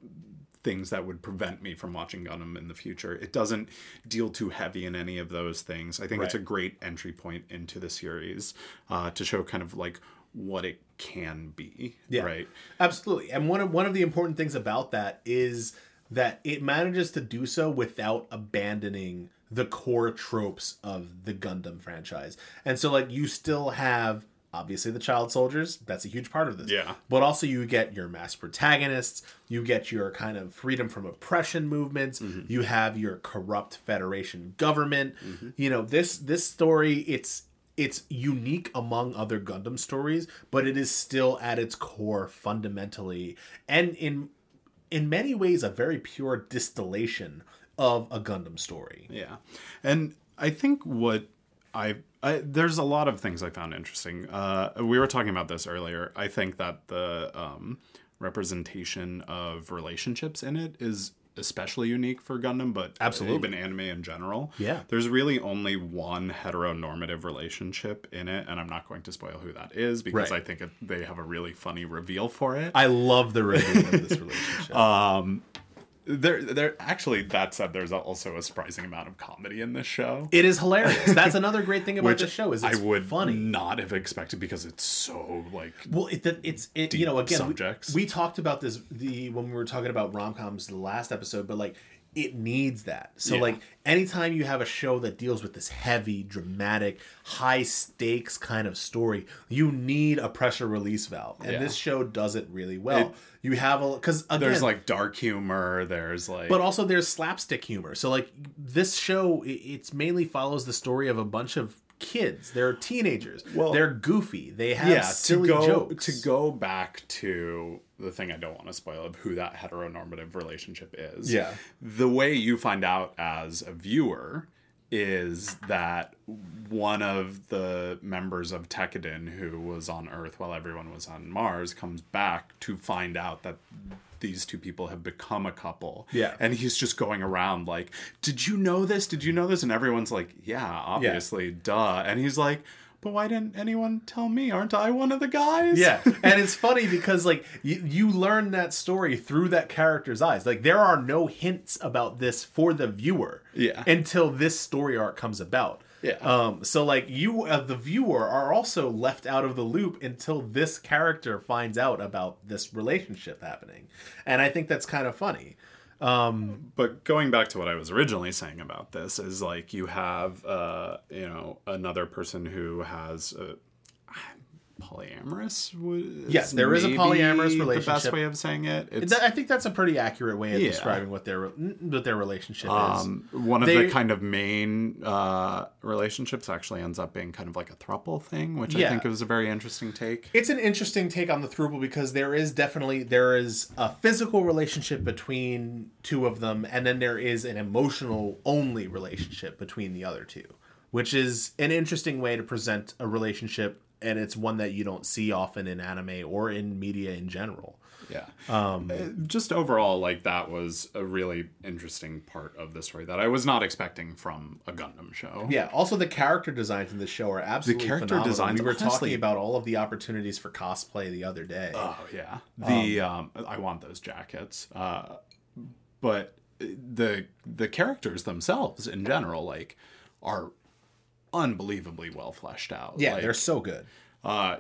things that would prevent me from watching Gundam in the future, it doesn't deal too heavy in any of those things. I think it's a great entry point into the series to show kind of like what it can be. Yeah, right? Absolutely. And one of the important things about that is that it manages to do so without abandoning the core tropes of the Gundam franchise. And so, like, you still have, obviously, the child soldiers. That's a huge part of this. Yeah. But also you get your mass protagonists. You get your kind of freedom from oppression movements. Mm-hmm. You have your corrupt Federation government. Mm-hmm. You know, this story, it's unique among other Gundam stories, but it is still at its core fundamentally, and in many ways, a very pure distillation of a Gundam story. Yeah. And I think what I there's a lot of things I found interesting. We were talking about this earlier. I think that the representation of relationships in it is especially unique for Gundam, but absolutely even anime in general. Yeah. There's really only one heteronormative relationship in it, and I'm not going to spoil who that is because I think they have a really funny reveal for it. I love the reveal of this relationship. There actually, that said, there's also a surprising amount of comedy in this show. It is hilarious. That's another great thing about this show, is it's funny. I would not have expected, because it's so deep, you know, again, subjects. We talked about this when we were talking about rom-coms the last episode, but like, it needs that. So like, anytime you have a show that deals with this heavy, dramatic, high stakes kind of story, you need a pressure release valve, and this show does it really well. You have because there's like dark humor, there's like, but also there's slapstick humor. So like, this show, it's mainly follows the story of a bunch of kids. They're teenagers. Well, they're goofy. They have silly jokes. To go back to the thing I don't want to spoil of who that heteronormative relationship is. Yeah. The way you find out as a viewer is that one of the members of Tekkadan, who was on Earth while everyone was on Mars, comes back to find out that these two people have become a couple. Yeah. And he's just going around like, did you know this? Did you know this? And everyone's like, yeah, obviously, duh. And he's like, but why didn't anyone tell me? Aren't I one of the guys? Yeah. And it's funny because, like, you learn that story through that character's eyes. Like, there are no hints about this for the viewer until this story arc comes about. Yeah. So, like, you, the viewer, are also left out of the loop until this character finds out about this relationship happening. And I think that's kind of funny. But going back to what I was originally saying about this is, like, you have, you know, another person who has a polyamorous. Yes, there is a polyamorous relationship. The best way of saying it. I think that's a pretty accurate way of describing what their relationship is. One of the kind of main relationships actually ends up being kind of like a throuple thing, which I think was a very interesting take. It's an interesting take on the throuple because there is a physical relationship between two of them, and then there is an emotional only relationship between the other two, which is an interesting way to present a relationship. And it's one that you don't see often in anime or in media in general. Yeah. Just overall, like, that was a really interesting part of the story that I was not expecting from a Gundam show. Yeah. Also, the character designs in this show are absolutely phenomenal. We were talking about all of the opportunities for cosplay the other day. Oh, yeah. I want those jackets. But the characters themselves in general, like, are unbelievably well fleshed out. Yeah, like, they're so good. I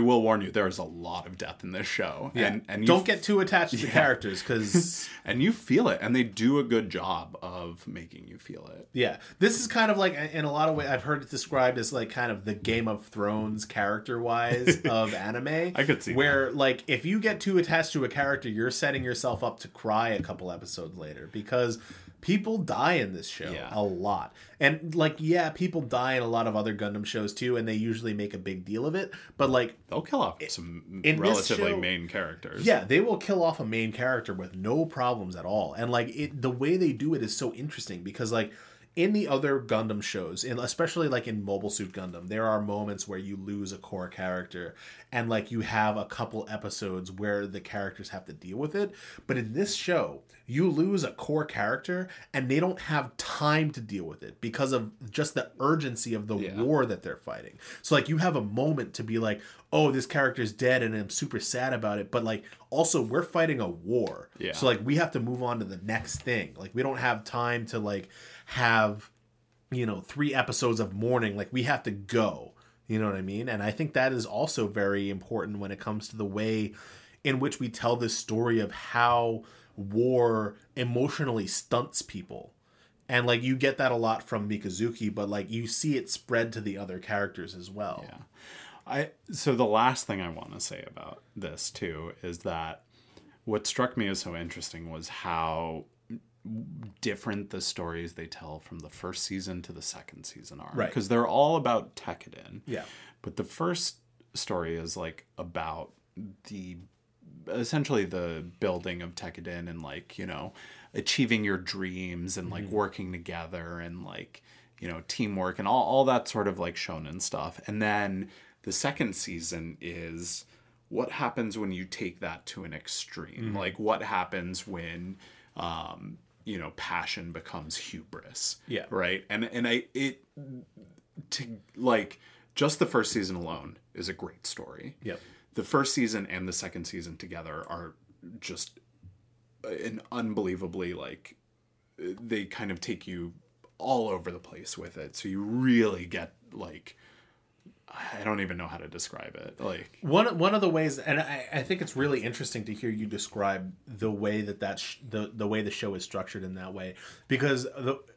will warn you, there's a lot of depth in this show. Yeah. And don't get too attached to characters, because and you feel it, and they do a good job of making you feel it. Yeah. This is kind of like, in a lot of ways, I've heard it described as like kind of the Game of Thrones character-wise of anime. I could see where, like, if you get too attached to a character, you're setting yourself up to cry a couple episodes later, because people die in this show a lot. And, like, people die in a lot of other Gundam shows, too, and they usually make a big deal of it. But, like, they'll kill off some relatively main characters. Yeah, they will kill off a main character with no problems at all. And, like, the way they do it is so interesting because, like, in the other Gundam shows, and especially, like, in Mobile Suit Gundam, there are moments where you lose a core character and, like, you have a couple episodes where the characters have to deal with it. But in this show, you lose a core character and they don't have time to deal with it because of just the urgency of the war that they're fighting. So, like, you have a moment to be like, oh, this character's dead and I'm super sad about it. But, like, also we're fighting a war. Yeah. So, like, we have to move on to the next thing. Like, we don't have time to, like, have, you know, 3 episodes of mourning. Like, we have to go. You know what I mean? And I think that is also very important when it comes to the way in which we tell this story of how war emotionally stunts people. And, like, you get that a lot from Mikazuki, but, like, you see it spread to the other characters as well. Yeah. So the last thing I want to say about this, too, is that what struck me as so interesting was how different the stories they tell from the first season to the second season are. Right. Because they're all about Tekkadan. Yeah. But the first story is, like, about the... essentially the building of Tekkadan and, like, you know, achieving your dreams and, like, working together and, like, you know, teamwork and all that sort of, like, shonen stuff. And then the second season is what happens when you take that to an extreme. Mm-hmm. Like, what happens when, you know, passion becomes hubris. Yeah. Right? And just the first season alone is a great story. Yep. The first season and the second season together are just an unbelievably, like, they kind of take you all over the place with it. So you really get, like, I don't even know how to describe it. Like, one of the ways, and I think it's really interesting to hear you describe the way the way the show is structured in that way, because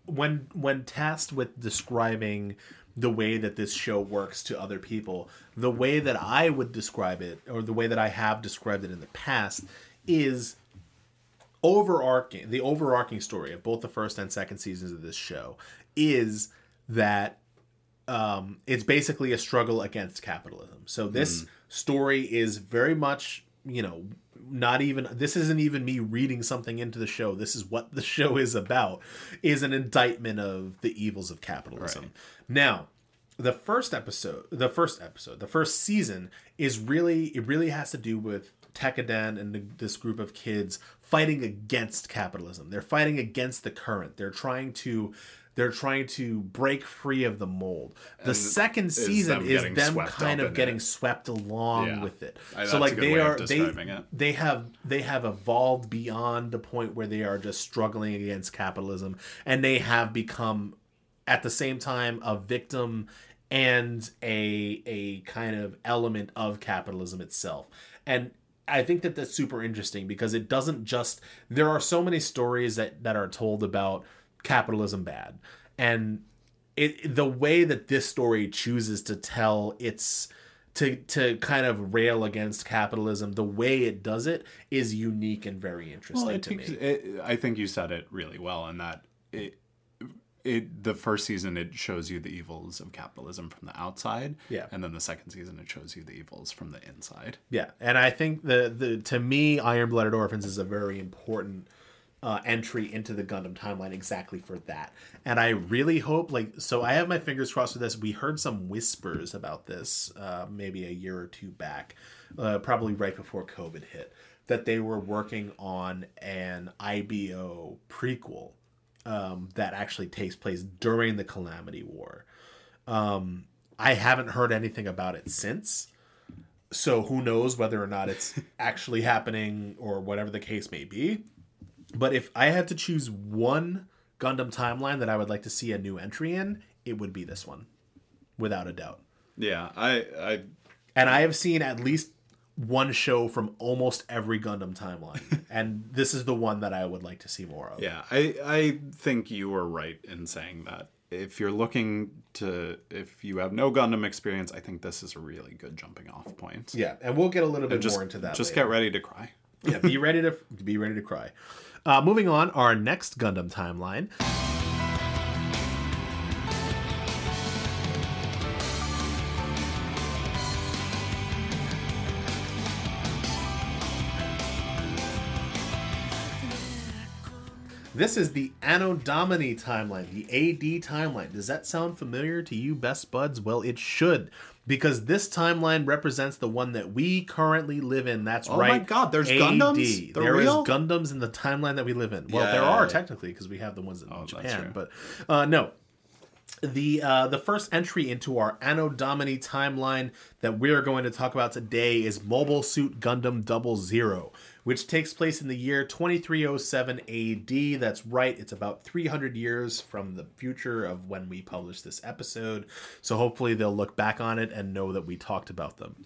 when tasked with describing the way that this show works to other people, the way that I would describe it, or the way that I have described it in the past, is the overarching story of both the first and second seasons of this show is that it's basically a struggle against capitalism. So this story is very much, you know, this isn't even me reading something into the show. This is what the show is about, is an indictment of the evils of capitalism. Right. Now, the first season is really has to do with Tekkadan and this group of kids fighting against capitalism. They're fighting against the current. They're trying to break free of the mold. The second season is them kind of getting swept along with it. So, like, they have evolved beyond the point where they are just struggling against capitalism, and they have become at the same time a victim and a kind of element of capitalism itself. And I think that that's super interesting, because it doesn't just, there are so many stories that are told about capitalism bad, and the way that this story chooses to tell its to kind of rail against capitalism, the way it does it is unique and very interesting to me. I think you said it really well, in that the first season, it shows you the evils of capitalism from the outside, and then the second season, it shows you the evils from the inside. And I think the to me, Iron-Blooded Orphans is a very important entry into the Gundam timeline exactly for that. And I really hope, I have my fingers crossed for this. We heard some whispers about this maybe a year or two back, probably right before COVID hit, that they were working on an IBO prequel that actually takes place during the Calamity War. I haven't heard anything about it since, so who knows whether or not it's actually happening or whatever the case may be. But if I had to choose one Gundam timeline that I would like to see a new entry in, it would be this one, without a doubt. Yeah, I have seen at least one show from almost every Gundam timeline, and this is the one that I would like to see more of. Yeah, I think you were right in saying that. If you have no Gundam experience, I think this is a really good jumping off point. Yeah, and we'll get a little bit more into that. Just later. Get ready to cry. Yeah, be ready to cry. Moving on, our next Gundam timeline. This is the Anno Domini timeline, the AD timeline. Does that sound familiar to you, best buds? Well, it should, because this timeline represents the one that we currently live in. That's right. Oh my God, there's AD. Gundams? There is Gundams in the timeline that we live in. Well, yeah, there are technically, because we have the ones in Japan. But no. The first entry into our Anno Domini timeline that we are going to talk about today is Mobile Suit Gundam 00, which takes place in the year 2307 AD. That's right. It's about 300 years from the future of when we publish this episode. So hopefully they'll look back on it and know that we talked about them.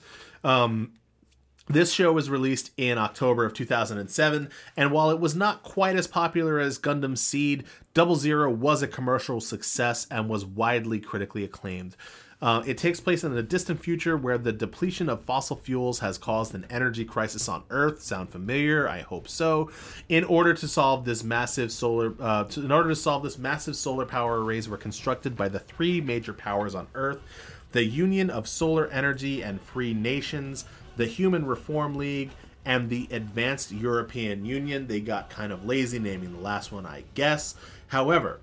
This show was released in October of 2007, and while it was not quite as popular as Gundam Seed, 00 was a commercial success and was widely critically acclaimed. It takes place in a distant future where the depletion of fossil fuels has caused an energy crisis on Earth. Sound familiar? I hope so. In order to solve this massive solar power arrays were constructed by the three major powers on Earth: the Union of Solar Energy and Free Nations, the Human Reform League, and the Advanced European Union. They got kind of lazy naming the last one, I guess. However,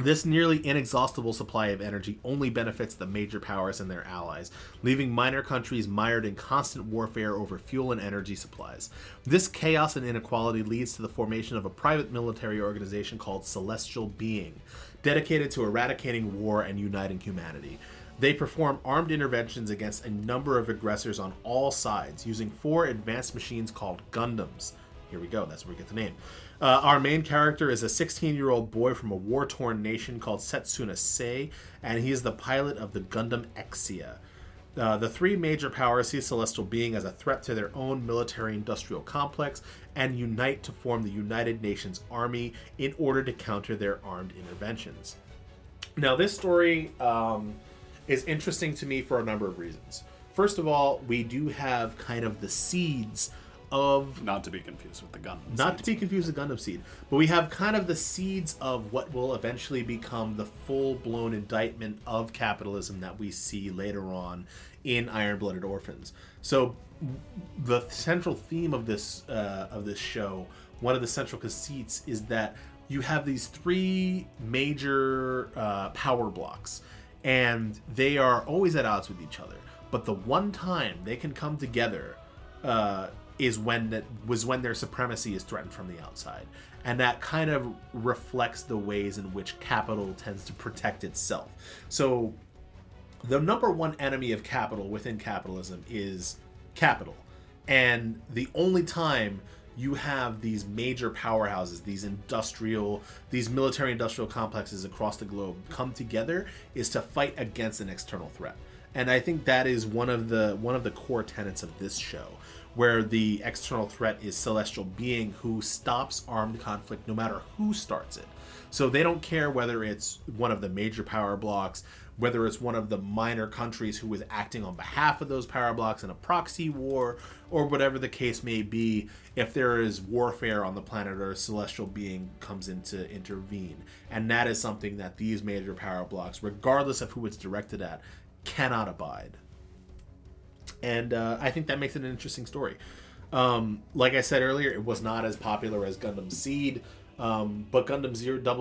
this nearly inexhaustible supply of energy only benefits the major powers and their allies, leaving minor countries mired in constant warfare over fuel and energy supplies. This chaos and inequality leads to the formation of a private military organization called Celestial Being, dedicated to eradicating war and uniting humanity. They perform armed interventions against a number of aggressors on all sides, using four advanced machines called Gundams. Here we go, that's where we get the name. Our main character is a 16-year-old boy from a war-torn nation called Setsuna Sei, and he is the pilot of the Gundam Exia. The three major powers see Celestial Being as a threat to their own military-industrial complex and unite to form the United Nations Army in order to counter their armed interventions. Now, this story is interesting to me for a number of reasons. First of all, we do have kind of the seeds of... Not to be confused with the Gundam Seed. Not to be confused with Gundam Seed. But we have kind of the seeds of what will eventually become the full-blown indictment of capitalism that we see later on in Iron-Blooded Orphans. So the central theme of this show, one of the central conceits, is that you have these three major power blocks, and they are always at odds with each other. But the one time they can come together is when their supremacy is threatened from the outside. And that kind of reflects the ways in which capital tends to protect itself. So the number one enemy of capital within capitalism is capital. And the only time you have these major powerhouses, these military-industrial complexes across the globe come together is to fight against an external threat. And I think that is one of the core tenets of this show, where the external threat is Celestial Being, who stops armed conflict no matter who starts it. So they don't care whether it's one of the major power blocks, whether it's one of the minor countries who is acting on behalf of those power blocks in a proxy war, or whatever the case may be. If there is warfare on the planet Earth, Celestial Being comes in to intervene. And that is something that these major power blocks, regardless of who it's directed at, cannot abide. And I think that makes it an interesting story. Like I said earlier, it was not as popular as Gundam Seed, but Gundam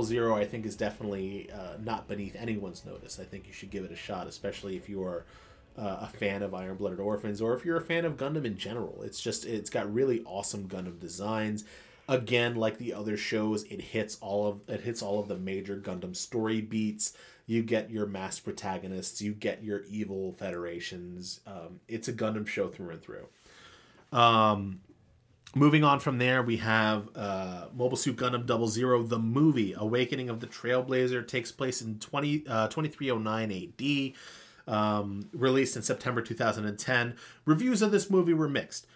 00, I think, is definitely not beneath anyone's notice. I think you should give it a shot, especially if you are a fan of Iron-Blooded Orphans, or if you're a fan of Gundam in general. It's got really awesome Gundam designs. Again, like the other shows, it hits all of the major Gundam story beats. You get your mass protagonists, you get your evil federations. It's a Gundam show through and through. Moving on from there, we have Mobile Suit Gundam 00, the movie. Awakening of the Trailblazer takes place in 2309 AD, released in September 2010. Reviews of this movie were mixed.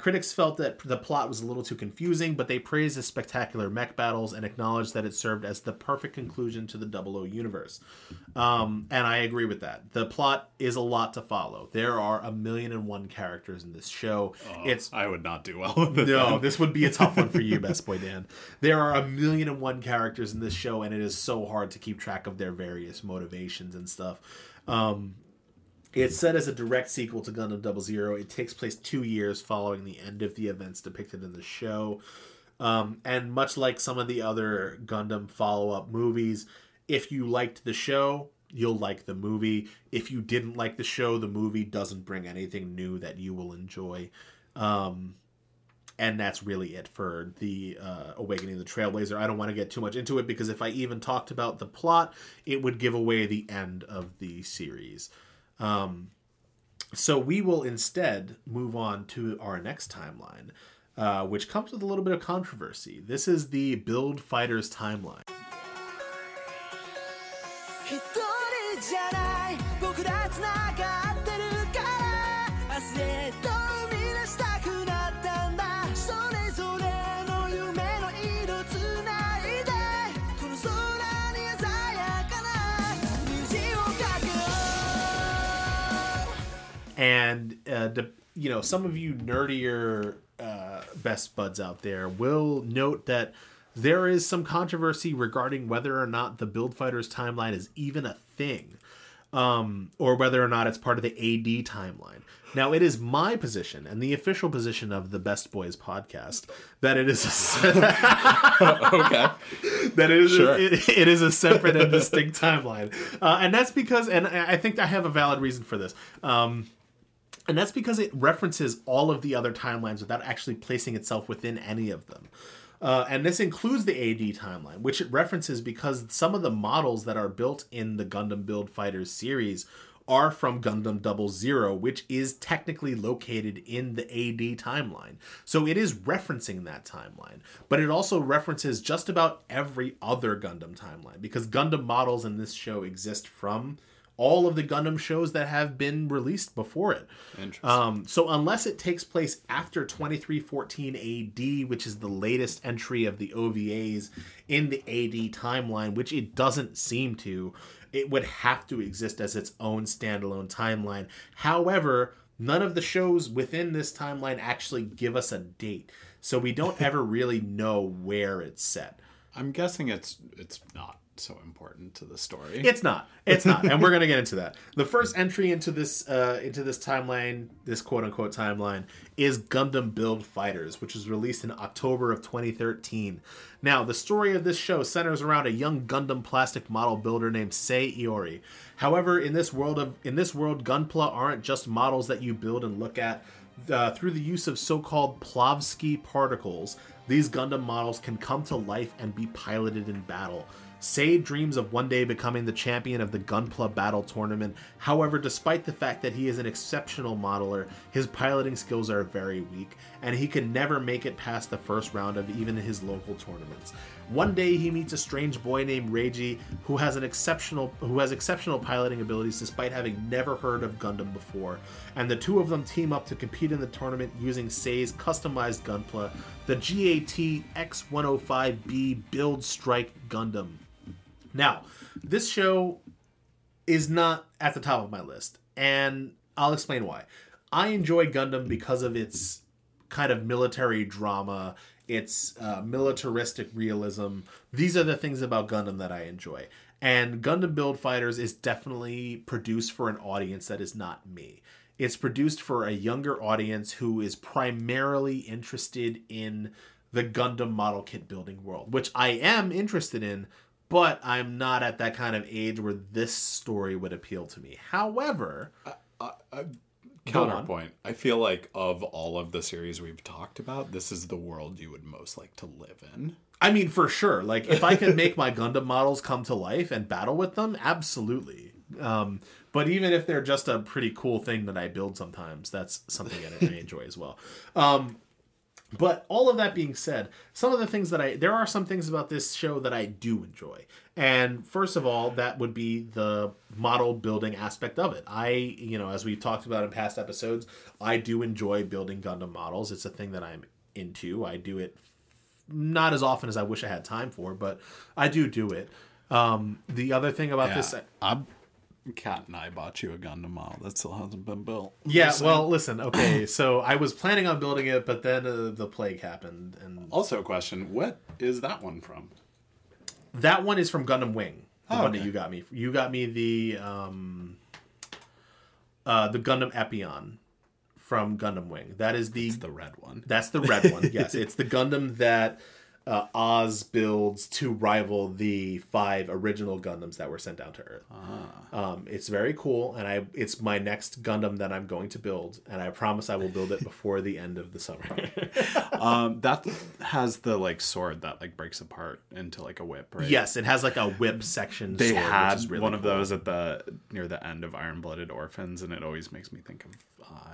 Critics felt that the plot was a little too confusing, but they praised the spectacular mech battles and acknowledged that it served as the perfect conclusion to the 00 universe. And I agree with that. The plot is a lot to follow. There are 1,001 characters in this show. I would not do well with it. No, this would be a tough one for you, Best Boy Dan. There are 1,001 characters in this show, and it is so hard to keep track of their various motivations and stuff. It's set as a direct sequel to Gundam 00. It takes place 2 years following the end of the events depicted in the show. And much like some of the other Gundam follow-up movies, if you liked the show, you'll like the movie. If you didn't like the show, the movie doesn't bring anything new that you will enjoy. And that's really it for the Awakening of the Trailblazer. I don't want to get too much into it, because if I even talked about the plot, it would give away the end of the series. So we will instead move on to our next timeline, which comes with a little bit of controversy. This is the Build Fighters timeline. And, some of you nerdier best buds out there will note that there is some controversy regarding whether or not the Build Fighters timeline is even a thing, or whether or not it's part of the AD timeline. Now, it is my position and the official position of the Best Boys podcast that it is a okay. That it is sure. It is a separate and distinct timeline, and that's because, and I think I have a valid reason for this. And that's because it references all of the other timelines without actually placing itself within any of them. And this includes the AD timeline, which it references because some of the models that are built in the Gundam Build Fighters series are from Gundam 00, which is technically located in the AD timeline. So it is referencing that timeline. But it also references just about every other Gundam timeline, because Gundam models in this show exist from all of the Gundam shows that have been released before it. Interesting. So unless it takes place after 2314 AD, which is the latest entry of the OVAs in the AD timeline, which it doesn't seem to, it would have to exist as its own standalone timeline. However, none of the shows within this timeline actually give us a date, so we don't ever really know where it's set. I'm guessing it's not so important to the story. It's not and we're gonna get into that. The first entry into this timeline, this quote-unquote timeline, is Gundam Build Fighters, which was released in October of 2013. Now, the story of this show centers around a young Gundam plastic model builder named Sei Iori. However, in this world Gunpla aren't just models that you build and look at. Through the use of so-called Plavsky particles, these Gundam models can come to life and be piloted in battle. Sei dreams of one day becoming the champion of the Gunpla Battle Tournament. However, despite the fact that he is an exceptional modeler, his piloting skills are very weak, and he can never make it past the first round of even his local tournaments. One day, he meets a strange boy named Reiji who has exceptional piloting abilities despite having never heard of Gundam before, and the two of them team up to compete in the tournament using Sei's customized Gunpla, the GAT X105B Build Strike Gundam. Now, this show is not at the top of my list, and I'll explain why. I enjoy Gundam because of its kind of military drama, its militaristic realism. These are the things about Gundam that I enjoy. And Gundam Build Fighters is definitely produced for an audience that is not me. It's produced for a younger audience who is primarily interested in the Gundam model kit building world, which I am interested in, but I'm not at that kind of age where this story would appeal to me. However, counterpoint. I feel like of all of the series we've talked about, this is the world you would most like to live in. I mean, for sure. Like, if I can make my Gundam models come to life and battle with them, absolutely. But even if they're just a pretty cool thing that I build sometimes, that's something that I enjoy as well. But all of that being said, there are some things about this show that I do enjoy. And first of all, that would be the model building aspect of it. As we've talked about in past episodes, I do enjoy building Gundam models. It's a thing that I'm into. I do it not as often as I wish I had time for, but I do it. The other thing about this... Kat and I bought you a Gundam model that still hasn't been built. Yeah, well, listen, okay, so I was planning on building it, but then the plague happened. And also a question, what is that one from? That one is from Gundam Wing, one that you got me. You got me the Gundam Epion from Gundam Wing. That is the red one. That's the red one, yes. It's the Gundam that... Oz builds to rival the 5 original Gundams that were sent down to Earth. It's very cool, and it's my next Gundam that I'm going to build, and I promise I will build it before the end of the summer. That has the sword that breaks apart into a whip, right? Yes, it has a whip section. They sword, had which is really one cool. of those at the near the end of Iron-Blooded Orphans, and it always makes me think of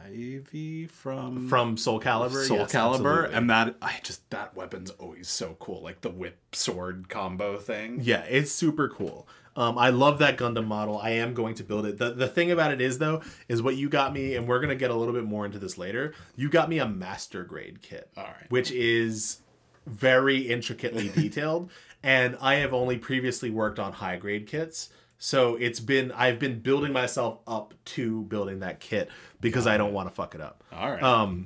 Ivy from Soul Calibur. Soul Calibur, absolutely. And that weapon's always so cool, the whip sword combo thing. Yeah, it's super cool. I love that Gundam model. I am going to build it. The thing about it is, though, is what you got me, and we're going to get a little bit more into this later, you got me a master grade kit, all right, which is very intricately detailed, and I have only previously worked on high grade kits. So I've been building myself up to building that kit because I don't want to fuck it up. All right.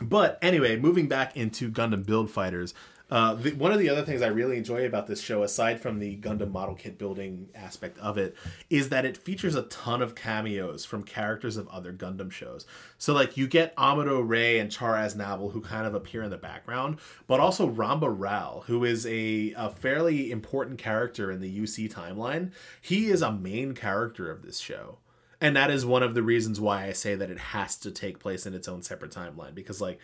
But anyway, moving back into Gundam Build Fighters, one of the other things I really enjoy about this show, aside from the Gundam model kit building aspect of it, is that it features a ton of cameos from characters of other Gundam shows. So, like, you get Amuro Ray and Char Aznavel, who kind of appear in the background, but also Ramba Ral, who is a fairly important character in the UC timeline. He is a main character of this show. And that is one of the reasons why I say that it has to take place in its own separate timeline, because, like,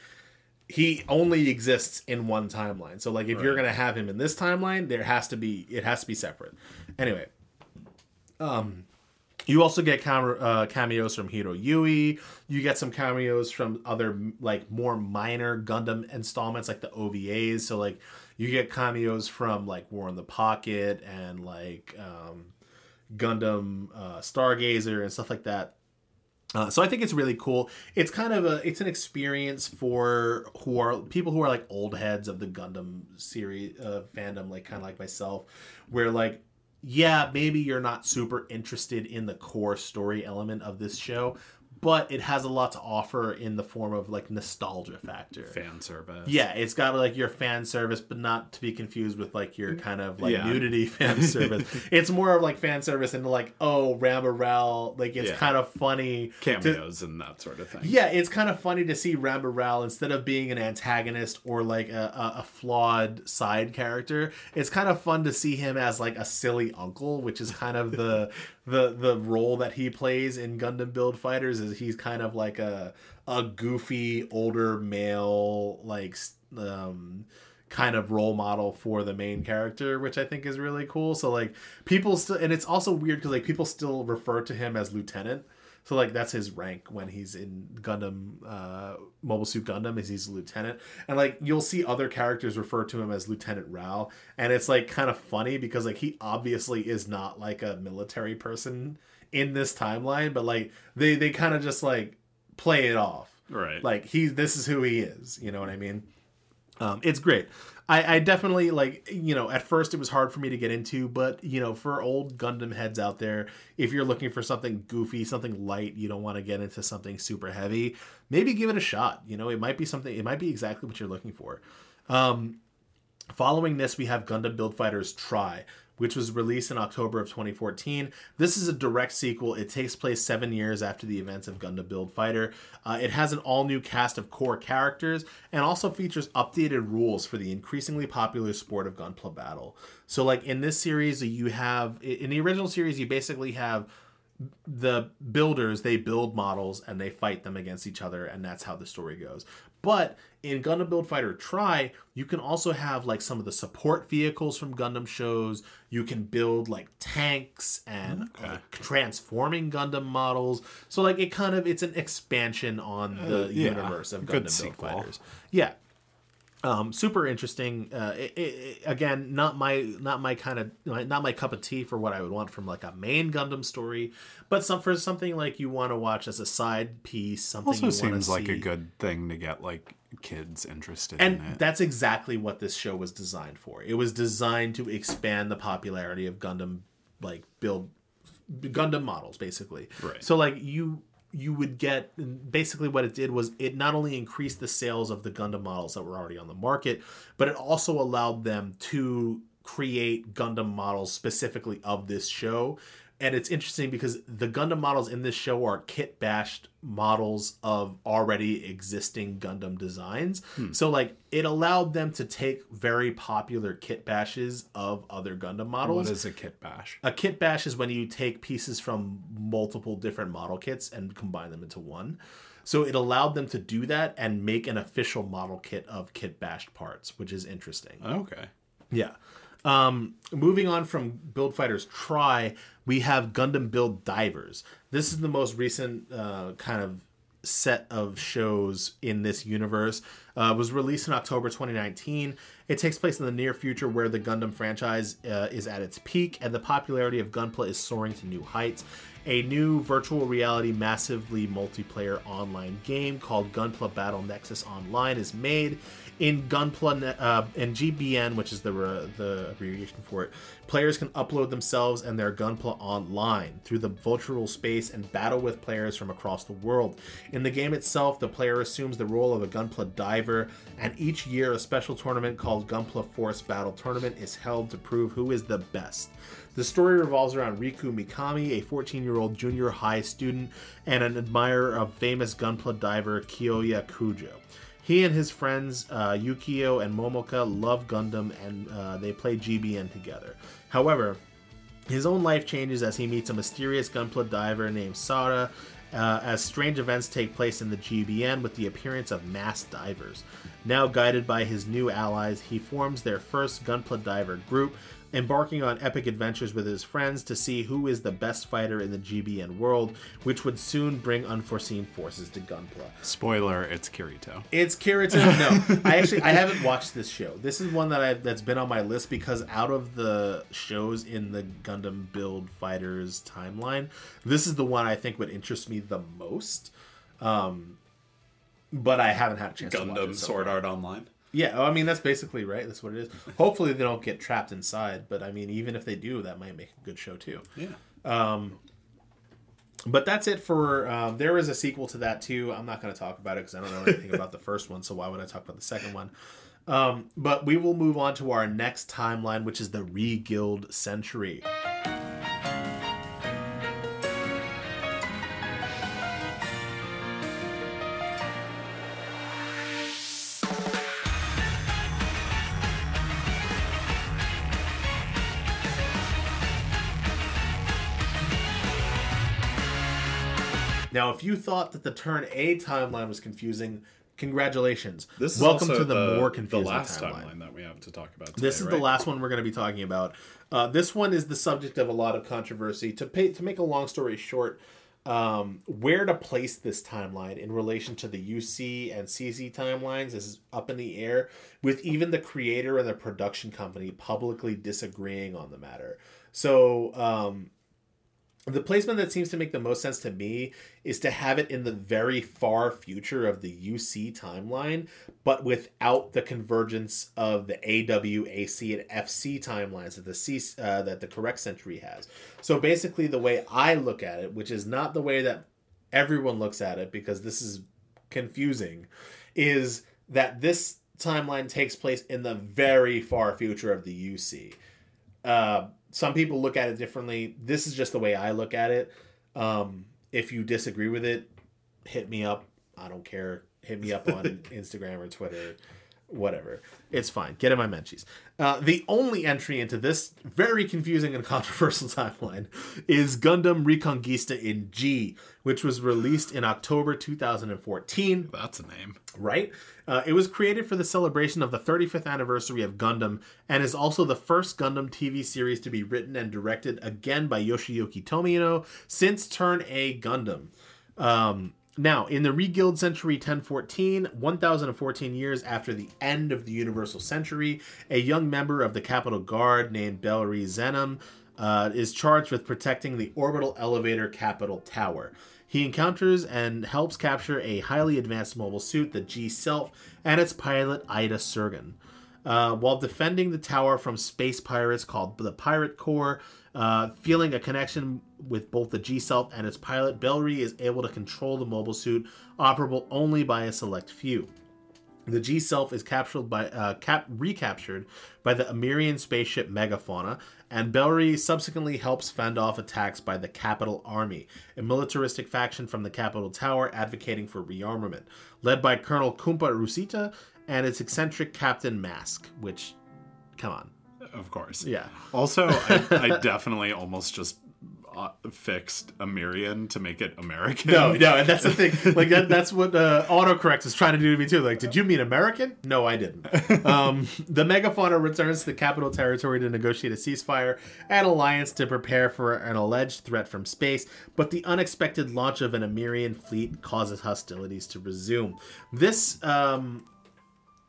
he only exists in one timeline. So, like, if you're going to have him in this timeline, it has to be separate. Anyway, you also get cameos from Heero Yuy. You get some cameos from other, like, more minor Gundam installments, like the OVAs. So, like, you get cameos from, like, War in the Pocket and, like, Gundam Stargazer and stuff like that. So I think it's really cool. It's kind of an experience for people who are like old heads of the Gundam series fandom, like kind of like myself, where like, yeah, maybe you're not super interested in the core story element of this show, but it has a lot to offer in the form of like nostalgia factor, fan service. Yeah, it's got like your fan service, but not to be confused with like your kind of like nudity fan service. It's more of like fan service and like, oh, Ramba Ral, like it's kind of funny cameos and that sort of thing. Yeah, it's kind of funny to see Ramba Ral instead of being an antagonist or like a flawed side character. It's kind of fun to see him as like a silly uncle, which is kind of the role that he plays in Gundam Build Fighters. Is he's kind of like a goofy older male, like kind of role model for the main character, which I think is really cool. So like people still, and it's also weird because like people still refer to him as Lieutenant. So like that's his rank when he's in Gundam Mobile Suit Gundam, is he's a lieutenant. And like you'll see other characters refer to him as Lieutenant Ral, and it's like kind of funny because like he obviously is not like a military person in this timeline, but like they kind of just like play it off, right? Like this is who he is, you know what I mean? It's great. I definitely, like, you know, at first it was hard for me to get into, but, you know, for old Gundam heads out there, if you're looking for something goofy, something light, you don't want to get into something super heavy, maybe give it a shot. You know, it might be exactly what you're looking for. Following this, we have Gundam Build Fighters Try, which was released in October of 2014. This is a direct sequel. It takes place 7 years after the events of Gundam Build Fighter. It has an all-new cast of core characters and also features updated rules for the increasingly popular sport of gunpla battle. So, like, in this series, in the original series, you basically have the builders. They build models and they fight them against each other, and that's how the story goes. But in Gundam Build Fighter Try, you can also have like some of the support vehicles from Gundam shows. You can build like tanks and transforming Gundam models. So like it's an expansion on the universe of Gundam Build Fighters. Yeah. Super interesting. Again, not my cup of tea for what I would want from like a main Gundam story, but for something like you want to watch as a side piece. Something also you seems like see. A good thing to get like kids interested in it. And that's exactly what this show was designed for. It was designed to expand the popularity of Gundam, like build Gundam models, basically. Right. So like you would get, basically what it did was it not only increased the sales of the Gundam models that were already on the market, but it also allowed them to create Gundam models specifically of this show. And it's interesting because the Gundam models in this show are kit-bashed models of already existing Gundam designs. So, like, it allowed them to take very popular kit bashes of other Gundam models. What is a kit bash? A kit bash is when you take pieces from multiple different model kits and combine them into one. So it allowed them to do that and make an official model kit of kit-bashed parts, which is interesting. Okay. Yeah. Moving on from Build Fighters Try, we have Gundam Build Divers. This is the most recent kind of set of shows in this universe. It was released in October 2019. It takes place in the near future where the Gundam franchise is at its peak and the popularity of gunpla is soaring to new heights. a new virtual reality massively multiplayer online game called Gunpla Battle Nexus Online is made. In Gunpla and GBN, which is the abbreviation for it, players can upload themselves and their Gunpla online through the virtual space and battle with players from across the world. In the game itself, the player assumes the role of a Gunpla diver, and each year a special tournament called Gunpla Force Battle Tournament is held to prove who is the best. The story revolves around Riku Mikami, a 14-year-old junior high student and an admirer of famous Gunpla diver Kiyoya Kujo. He and his friends Yukio and Momoka love Gundam, and they play GBN together. However, his own life changes as he meets a mysterious Gunpla diver named Sara, as strange events take place in the GBN with the appearance of masked divers. Now guided by his new allies, he forms their first Gunpla diver group, embarking on epic adventures with his friends to see who is the best fighter in the GBN world, which would soon bring unforeseen forces to Gunpla. Spoiler, it's Kirito. It's Kirito? No. I haven't watched this show. This is one that that's been on my list because out of the shows in the Gundam Build Fighters timeline, this is the one I think would interest me the most. But I haven't had a chance to watch it. Gundam Sword Art Online. Yeah, I mean, that's basically right. That's what it is. Hopefully they don't get trapped inside, but I mean, even if they do, that might make a good show too. Yeah. But that's it for... there is a sequel to that too. I'm not going to talk about it because I don't know anything about the first one, so why would I talk about the second one? But we will move on to our next timeline, which is the Re-Guild Century. Now, if you thought that the Turn A timeline was confusing, congratulations. This is welcome to the more confusing timeline that we have to talk about today. This is right? The last one we're going to be talking about. This one is the subject of a lot of controversy. To make a long story short, where to place this timeline in relation to the UC and CC timelines is up in the air, with even the creator and the production company publicly disagreeing on the matter. So... the placement that seems to make the most sense to me is to have it in the very far future of the UC timeline, but without the convergence of the AW, AC, and FC timelines that the correct century has. So basically the way I look at it, which is not the way that everyone looks at it because this is confusing, is that this timeline takes place in the very far future of the UC. Some people look at it differently. This is just the way I look at it. If you disagree with it, hit me up. I don't care. Hit me up on Instagram or Twitter, whatever. It's fine. Get in my mentions. The only entry into this very confusing and controversial timeline is Gundam Reconquista in G, which was released in October 2014. That's a name. Right? It was created for the celebration of the 35th anniversary of Gundam and is also the first Gundam TV series to be written and directed again by Yoshiyuki Tomino since Turn A Gundam. Now, in the Re-Guild Century 1014, 1,014 years after the end of the Universal Century, a young member of the Capital Guard named Bellary Zenom is charged with protecting the orbital elevator Capitol Tower. He encounters and helps capture a highly advanced mobile suit, the G-Self, and its pilot, Ida Sergan. While defending the tower from space pirates called the Pirate Corps, feeling a connection with both the G-Self and its pilot, Bellary is able to control the mobile suit, operable only by a select few. The G-Self is recaptured by the Amirian spaceship Megafauna, and Bellary subsequently helps fend off attacks by the Capital Army, a militaristic faction from the Capitol Tower advocating for rearmament, led by Colonel Kumpa Rusita and its eccentric Captain Mask, which, come on. Of course. Yeah. Also, I definitely almost just fixed Amerian to make it American. No, and that's the thing. Like that's what autocorrect is trying to do to me too. Like, did you mean American? No, I didn't. The Megafauna returns to the Capital Territory to negotiate a ceasefire and alliance to prepare for an alleged threat from space, but the unexpected launch of an Amerian fleet causes hostilities to resume. This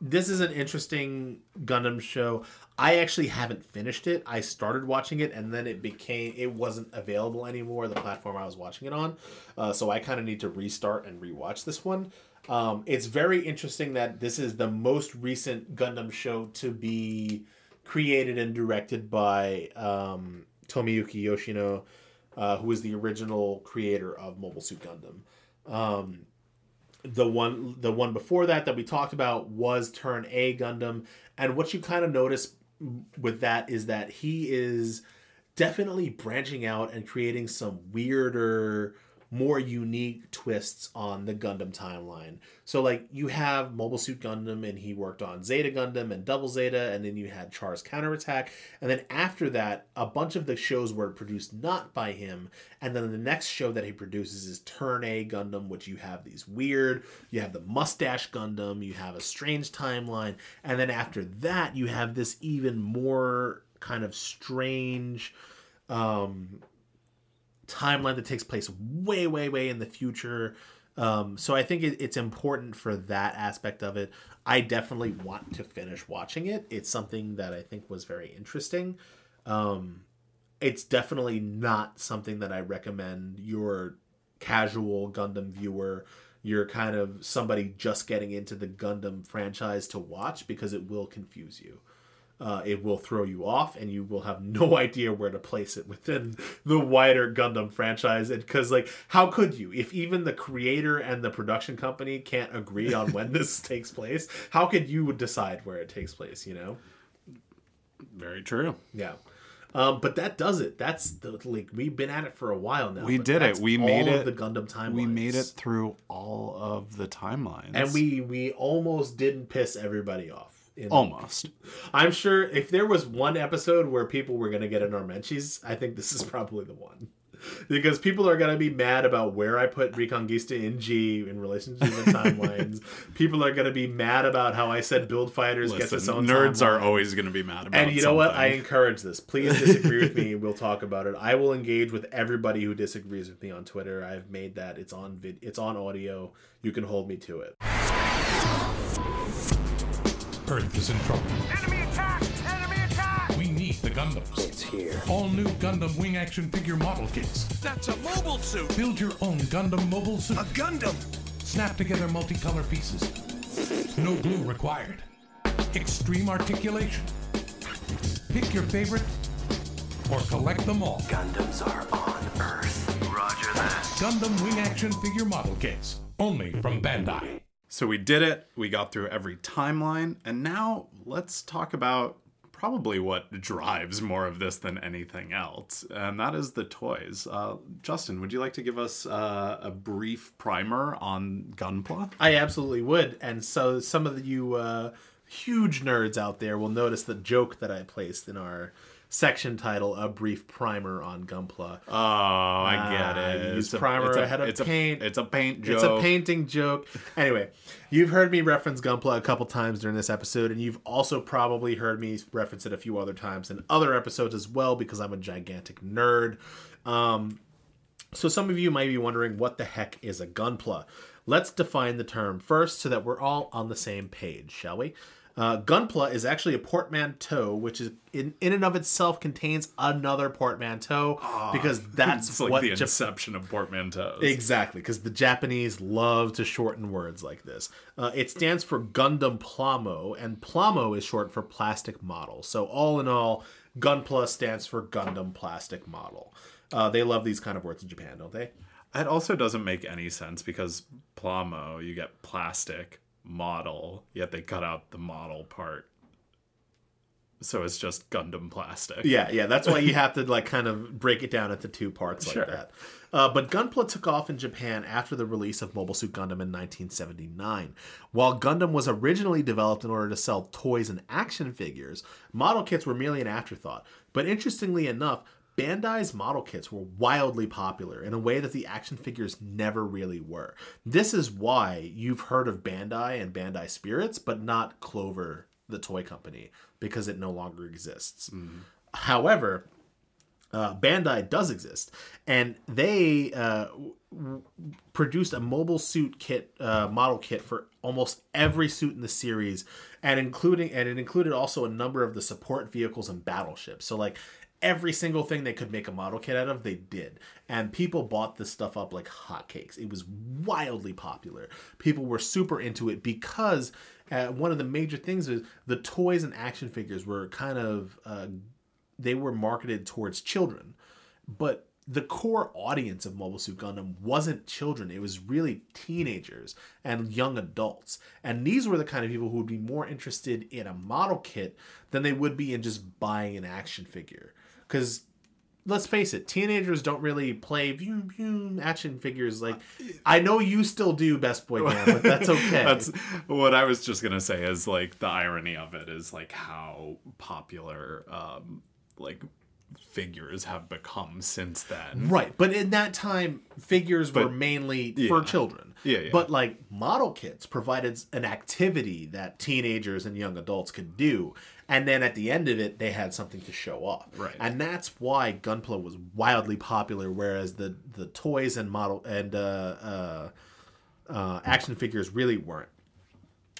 This is an interesting Gundam show. I actually haven't finished it. I started watching it, and then it wasn't available anymore, the platform I was watching it on. So I kind of need to restart and rewatch this one. It's very interesting that this is the most recent Gundam show to be created and directed by Tomiyuki Yoshino, who is the original creator of Mobile Suit Gundam. The one before that we talked about was Turn A Gundam, and what you kind of notice with that is that he is definitely branching out and creating some weirder, more unique twists on the Gundam timeline. So like you have Mobile Suit Gundam, and he worked on Zeta Gundam and Double Zeta, and then you had Char's Counterattack, and then after that a bunch of the shows were produced not by him, and then the next show that he produces is Turn A Gundam, which you have the Mustache Gundam, you have a strange timeline, and then after that you have this even more kind of strange timeline that takes place way in the future. So I think it's important for that aspect of it. I definitely want to finish watching it. It's something that I think was very interesting. It's definitely not something that I recommend your casual Gundam viewer, you're kind of somebody just getting into the Gundam franchise, to watch, because it will confuse you. It will throw you off, and you will have no idea where to place it within the wider Gundam franchise. Because, like, how could you? If even the creator and the production company can't agree on when this takes place, how could you decide where it takes place, you know? Very true. Yeah. But that does it. We've been at it for a while now. We did it. We made it. All of the Gundam timelines. We made it through all of the timelines. And we almost didn't piss everybody off. Almost. I'm sure if there was one episode where people were going to get in our mentions, I think this is probably the one. Because people are going to be mad about where I put Reconquista in G in relation to the timelines. People are going to be mad about how I said Build Fighters gets its own nerds timeline. Are always going to be mad about it. And you know something. What? I encourage this. Please disagree with me. We'll talk about it. I will engage with everybody who disagrees with me on Twitter. I've made that. It's on it's on audio. You can hold me to it. Earth is in trouble. Enemy attack! Enemy attack! We need the Gundams. It's here. All new Gundam Wing action figure model kits. That's a mobile suit! Build your own Gundam mobile suit. A Gundam! Snap together multicolor pieces. No glue required. Extreme articulation. Pick your favorite or collect them all. Gundams are on Earth. Roger that. Gundam Wing action figure model kits. Only from Bandai. So we did it, we got through every timeline, and now let's talk about probably what drives more of this than anything else, and that is the toys. Justin, would you like to give us a brief primer on Gunpla? I absolutely would, and so some of you huge nerds out there will notice the joke that I placed in our section title, A Brief Primer on Gunpla. Oh, I get it. Use primer ahead of paint. It's a paint joke. It's a painting joke. Anyway, you've heard me reference Gunpla a couple times during this episode, and you've also probably heard me reference it a few other times in other episodes as well, because I'm a gigantic nerd. So some of you might be wondering, what the heck is a Gunpla? Let's define the term first so that we're all on the same page, shall we? Gunpla is actually a portmanteau, which is in and of itself contains another portmanteau, because that's it's like what the inception of portmanteaus. Exactly, because the Japanese love to shorten words like this. It stands for Gundam Plamo, and Plamo is short for plastic model. So all in all, Gunpla stands for Gundam Plastic Model. They love these kind of words in Japan, don't they? It also doesn't make any sense, because Plamo, you get plastic model, yet they cut out the model part, so it's just Gundam Plastic. Yeah That's why you have to like kind of break it down into two parts like sure. That but Gunpla took off in Japan after the release of Mobile Suit Gundam in 1979. While Gundam was originally developed in order to sell toys and action figures, model kits were merely an afterthought. But interestingly enough, Bandai's model kits were wildly popular in a way that the action figures never really were. This is why you've heard of Bandai and Bandai Spirits, but not Clover, the toy company, because it no longer exists. Mm-hmm. However, Bandai does exist, and they produced a mobile suit kit, model kit for almost every suit in the series, and it included also a number of the support vehicles and battleships. So like every single thing they could make a model kit out of, they did, and people bought this stuff up like hotcakes. It was wildly popular. People were super into it because one of the major things is the toys and action figures were kind of they were marketed towards children, but the core audience of Mobile Suit Gundam wasn't children. It was really teenagers and young adults. And these were the kind of people who would be more interested in a model kit than they would be in just buying an action figure. Because let's face it, teenagers don't really play action figures. Like, I know you still do, Best Boy Man, but that's okay. That's what I was just going to say is, like, the irony of it is, like, how popular, like, figures have become since then, right? But in that time, figures were mainly for children. Yeah. But like model kits provided an activity that teenagers and young adults could do, and then at the end of it, they had something to show off, right? And that's why Gunpla was wildly popular, whereas the toys and model and action figures really weren't.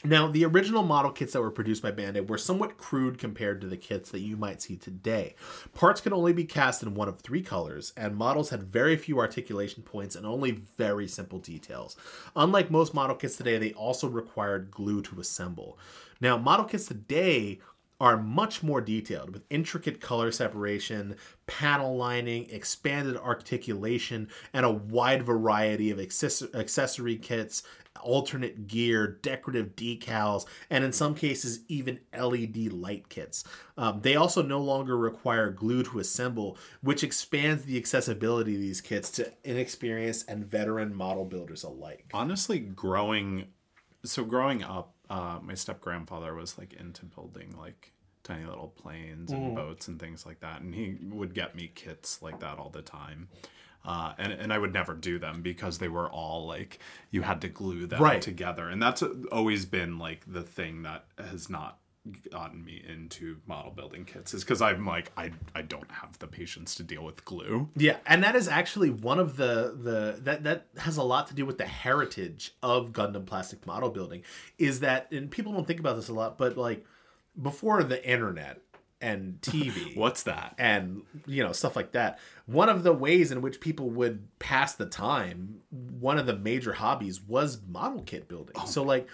Now, the original model kits that were produced by Bandai were somewhat crude compared to the kits that you might see today. Parts could only be cast in one of three colors, and models had very few articulation points and only very simple details. Unlike most model kits today, they also required glue to assemble. Now, model kits today are much more detailed, with intricate color separation, panel lining, expanded articulation, and a wide variety of accessory kits, alternate gear, decorative decals, and in some cases even LED light kits. They also no longer require glue to assemble, which expands the accessibility of these kits to inexperienced and veteran model builders alike. Honestly, growing up, my step-grandfather was like into building like tiny little planes and boats and things like that, and he would get me kits like that all the time. And I would never do them because they were all like, you had to glue them together. And that's always been like the thing that has not gotten me into model building kits, is because I'm like, I don't have the patience to deal with glue. Yeah. And that is actually one of that has a lot to do with the heritage of Gundam plastic model building, is that, and people don't think about this a lot, but like before the internet and TV. What's that? And, stuff like that. One of the ways in which people would pass the time, one of the major hobbies was model kit building. Oh. So, like,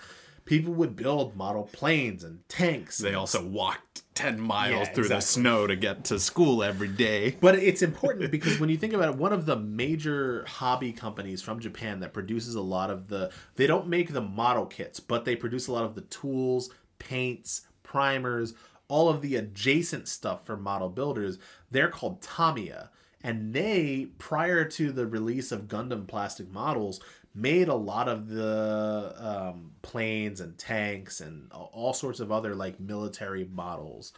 people would build model planes and tanks. They also walked 10 miles through the snow to get to school every day. But it's important because when you think about it, one of the major hobby companies from Japan that produces a lot of the... They don't make the model kits, but they produce a lot of the tools, paints, primers, all of the adjacent stuff for model builders. They're called Tamiya. And they, prior to the release of Gundam plastic models, made a lot of the planes and tanks and all sorts of other like military models.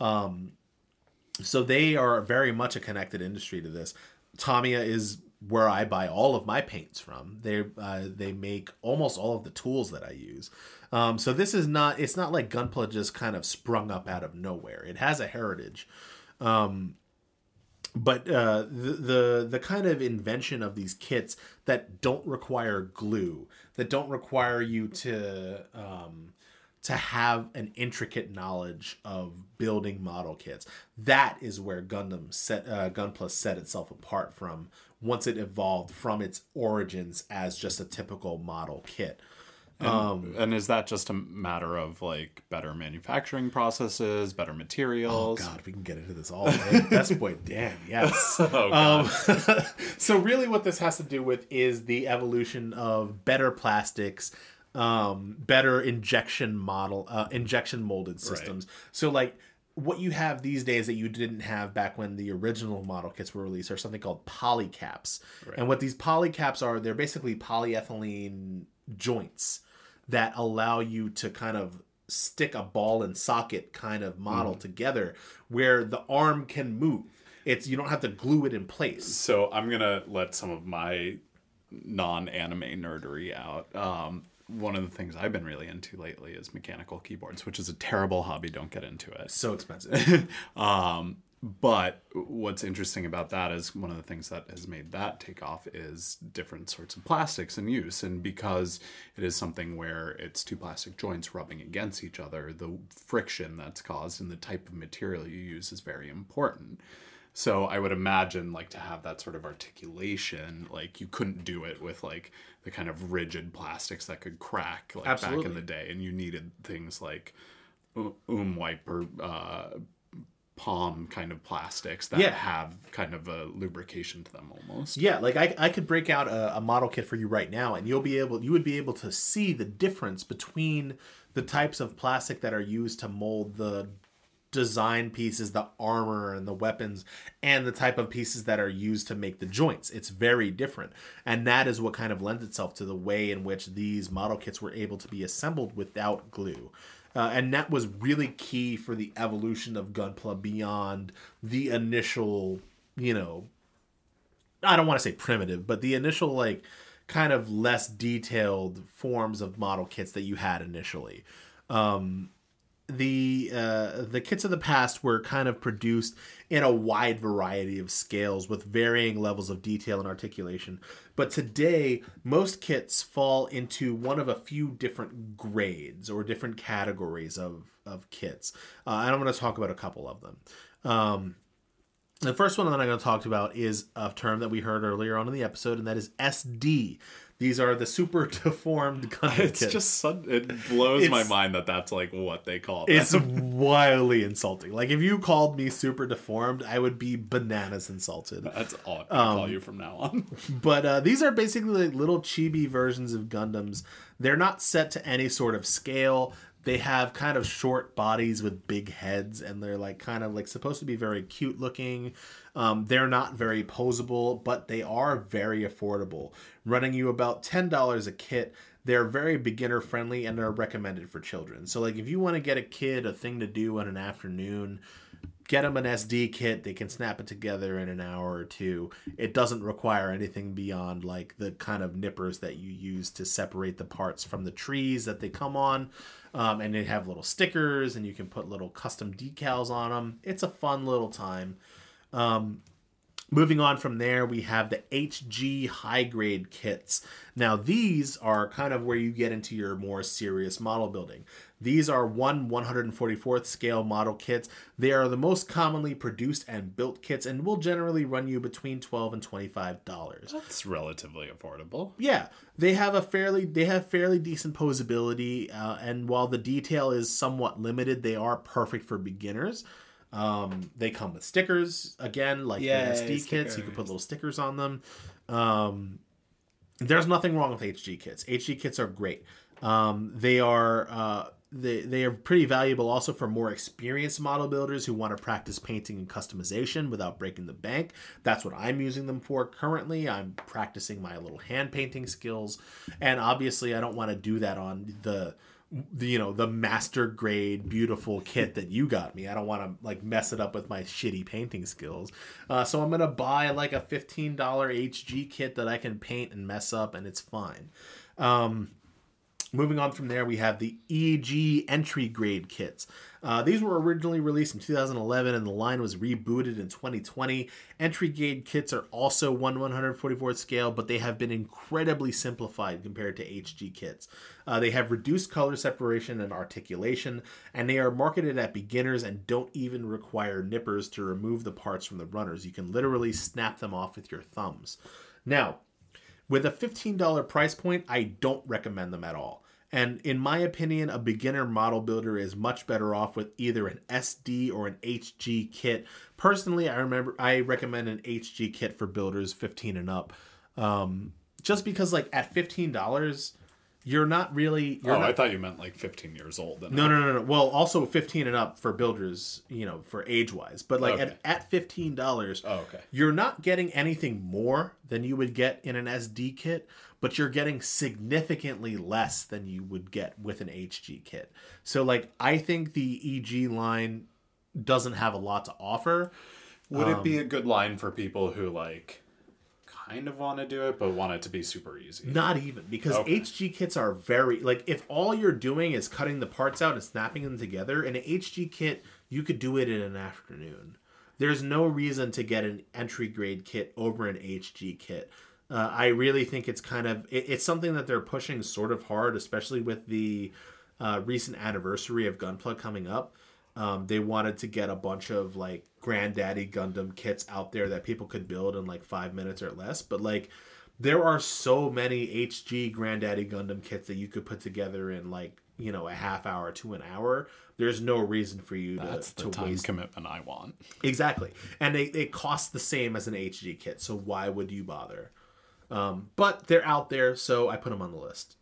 So they are very much a connected industry to this. Tamiya is where I buy all of my paints from. They make almost all of the tools that I use. So this is not, it's not like Gunpla just kind of sprung up out of nowhere. It has a heritage. But the kind of invention of these kits that don't require glue, that don't require you to have an intricate knowledge of building model kits, that is where Gunpla set itself apart from, once it evolved from its origins as just a typical model kit. And is that just a matter of like better manufacturing processes, better materials? Oh God, we can get into this all day. Best Boy Dan, yes. Oh, so really what this has to do with is the evolution of better plastics, better injection molded systems. Right. So like what you have these days that you didn't have back when the original model kits were released are something called polycaps. Right. And what these polycaps are, they're basically polyethylene joints that allow you to kind of stick a ball and socket kind of model together, where the arm can move. You don't have to glue it in place. So I'm going to let some of my non-anime nerdery out. One of the things I've been really into lately is mechanical keyboards, which is a terrible hobby. Don't get into it. So expensive. But what's interesting about that is one of the things that has made that take off is different sorts of plastics in use. And because it is something where it's two plastic joints rubbing against each other, the friction that's caused and the type of material you use is very important. So I would imagine, like, to have that sort of articulation, like, you couldn't do it with, like, the kind of rigid plastics that could crack, like, Absolutely. Back in the day. And you needed things like wipe or palm kind of plastics that have kind of a lubrication to them almost. Yeah, like, I could break out a model kit for you right now, and you would be able to see the difference between the types of plastic that are used to mold the design pieces, the armor and the weapons, and the type of pieces that are used to make the joints. It's very different, and that is what kind of lends itself to the way in which these model kits were able to be assembled without glue, and that was really key for the evolution of Gunpla beyond the initial, you know, I don't want to say primitive, but the initial, like, kind of less detailed forms of model kits that you had initially. The kits of the past were kind of produced in a wide variety of scales with varying levels of detail and articulation. But today, most kits fall into one of a few different grades or different categories of kits. And I'm going to talk about a couple of them. The first one that I'm going to talk about is a term that we heard earlier on in the episode, and that is SD. These are the super deformed Gundam kits. It's just, it blows my mind that that's, like, what they call them. It's wildly insulting. Like, if you called me super deformed, I would be bananas insulted. That's all I'm going to call you from now on. But these are basically, like, little chibi versions of Gundams. They're not set to any sort of scale. They have kind of short bodies with big heads, and they're, like, kind of, like, supposed to be very cute looking. They're not very posable, but they are very affordable, running you about $10 a kit. They're very beginner friendly, and they're recommended for children. So, like, if you want to get a kid a thing to do in an afternoon, get them an SD kit. They can snap it together in an hour or two. It doesn't require anything beyond, like, the kind of nippers that you use to separate the parts from the trees that they come on. And they have little stickers, and you can put little custom decals on them. It's a fun little time. Moving on from there, we have the HG high-grade kits. Now, these are kind of where you get into your more serious model building. These are 1/144th scale model kits. They are the most commonly produced and built kits, and will generally run you between $12 and $25. That's relatively affordable. Yeah, they have fairly decent posability, and while the detail is somewhat limited, they are perfect for beginners. They come with stickers, again, like the SD kits. You can put little stickers on them. There's nothing wrong with HG kits. HG kits are great. They are pretty valuable also for more experienced model builders who want to practice painting and customization without breaking the bank. That's what I'm using them for currently. I'm practicing my little hand painting skills, and obviously I don't want to do that on the master grade beautiful kit that you got me. I don't want to, like, mess it up with my shitty painting skills. So I'm going to buy, like, a $15 HG kit that I can paint and mess up, and it's fine. Moving on from there, we have the EG entry grade kits. These were originally released in 2011, and the line was rebooted in 2020. Entry grade kits are also 1/144th scale, but they have been incredibly simplified compared to HG kits. They have reduced color separation and articulation, and they are marketed at beginners and don't even require nippers to remove the parts from the runners. You can literally snap them off with your thumbs. Now, with a $15 price point, I don't recommend them at all. And in my opinion, a beginner model builder is much better off with either an SD or an HG kit. Personally, I recommend an HG kit for builders 15 and up. Just because, like, at $15, you're not really... I thought you meant, like, 15 years old. No. Well, also 15 and up for builders, you know, for age-wise. But, like, at $15, you're not getting anything more than you would get in an SD kit, but you're getting significantly less than you would get with an HG kit. So, like, I think the EG line doesn't have a lot to offer. Would it be a good line for people who, like, kind of want to do it, but want it to be super easy? Not even, because HG kits are very, like, if all you're doing is cutting the parts out and snapping them together, in an HG kit, you could do it in an afternoon. There's no reason to get an entry grade kit over an HG kit. I really think it's kind of, it's something that they're pushing sort of hard, especially with the recent anniversary of Gunpla coming up. They wanted to get a bunch of like granddaddy Gundam kits out there that people could build in like 5 minutes or less. But like, there are so many HG granddaddy Gundam kits that you could put together in like, you know, a half hour to an hour. There's no reason for you to waste. That's the time commitment I want. Exactly. And they cost the same as an HG kit. So why would you bother? But they're out there, so I put them on the list.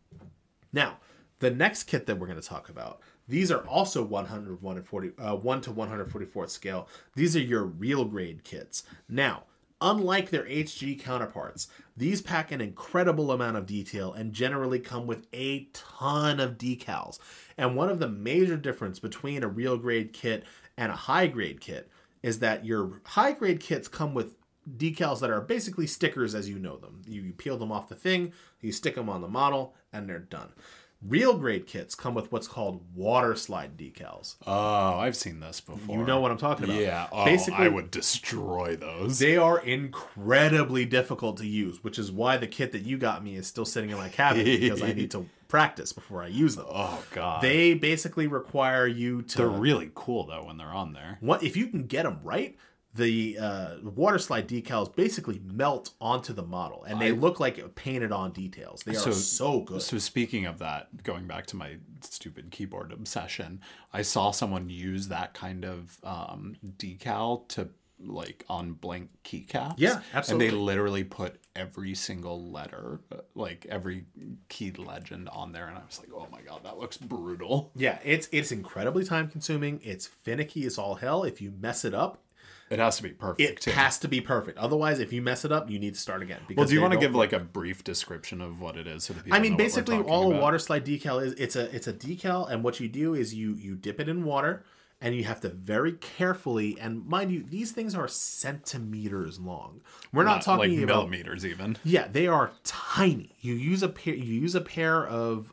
Now, the next kit that we're going to talk about, these are also 1 to 144th scale. These are your real grade kits. Now, unlike their HG counterparts, these pack an incredible amount of detail and generally come with a ton of decals. And one of the major differences between a real grade kit and a high grade kit is that your high grade kits come with decals that are basically stickers as you know them. You peel them off the thing, you stick them on the model, and they're done. Real grade kits come with what's called water slide decals. Oh, I've seen this before. You know what I'm talking about. Yeah. Oh, basically, I would destroy those. They are incredibly difficult to use, which is why the kit that you got me is still sitting in my cabinet because I need to practice before I use them. Oh, God. They basically require you to... They're really cool, though, when they're on there. What if you can get them right... The water slide decals basically melt onto the model, and they look like painted on details. They are so good. So speaking of that, going back to my stupid keyboard obsession, I saw someone use that kind of decal to like on blank keycaps. Yeah, absolutely. And they literally put every single letter, like every key legend on there. And I was like, oh my God, that looks brutal. Yeah, it's incredibly time consuming. It's finicky as all hell. If you mess it up, it has to be perfect. It has to be perfect. Otherwise, if you mess it up, you need to start again. Well, do you want to give like a brief description of what it is? So I mean, basically all a water slide decal is, it's a decal. And what you do is you dip it in water and you have to very carefully. And mind you, these things are centimeters long. We're not talking like about millimeters even. Yeah, they are tiny. You use a pair of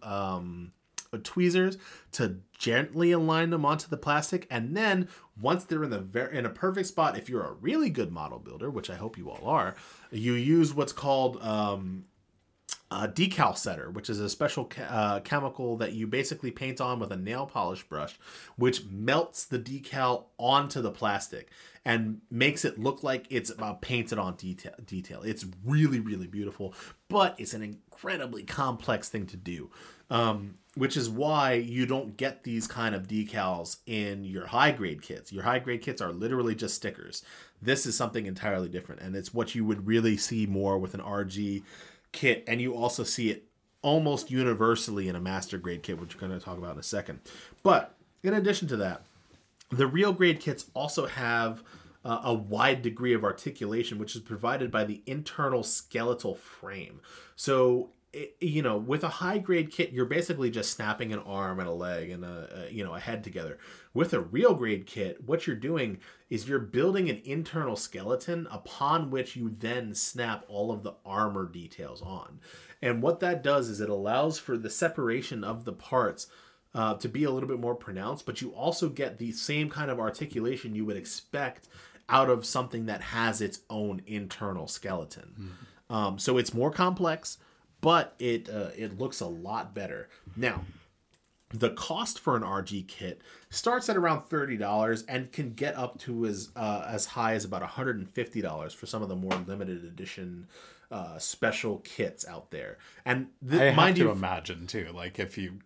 tweezers to gently align them onto the plastic, and then once they're in a perfect spot, if you're a really good model builder, which I hope you all are, you use what's called a decal setter, which is a special chemical that you basically paint on with a nail polish brush, which melts the decal onto the plastic and makes it look like it's painted on detail. It's really, really beautiful, but it's an incredibly complex thing to do. Which is why you don't get these kind of decals in your high-grade kits. Your high-grade kits are literally just stickers. This is something entirely different, and it's what you would really see more with an RG kit, and you also see it almost universally in a master-grade kit, which we're going to talk about in a second. But in addition to that, the real-grade kits also have a wide degree of articulation, which is provided by the internal skeletal frame. So... with a high grade kit, you're basically just snapping an arm and a leg and a head together. With a real grade kit, what you're doing is you're building an internal skeleton upon which you then snap all of the armor details on. And what that does is it allows for the separation of the parts to be a little bit more pronounced, but you also get the same kind of articulation you would expect out of something that has its own internal skeleton. Mm-hmm. So it's more complex, but it looks a lot better. Now, the cost for an RG kit starts at around $30 and can get up to as high as about $150 for some of the more limited edition special kits out there. And I have to imagine too, like if you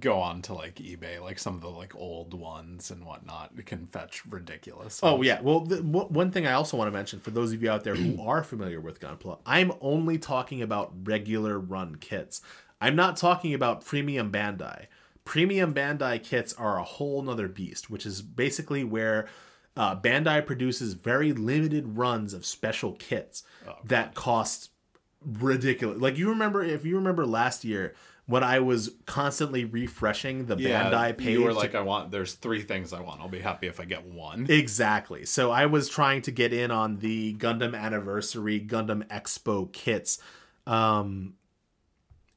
go on to like eBay, like some of the like old ones and whatnot, it can fetch ridiculous. Oh yeah. Well, one thing I also want to mention for those of you out there who are familiar with Gunpla, I'm only talking about regular run kits. I'm not talking about premium Bandai. Premium Bandai kits are a whole nother beast, which is basically where Bandai produces very limited runs of special kits that cost ridiculous. Like if you remember last year, when I was constantly refreshing the Bandai page. You were like, there's three things I want. I'll be happy if I get one. Exactly. So I was trying to get in on the Gundam Anniversary, Gundam Expo kits. And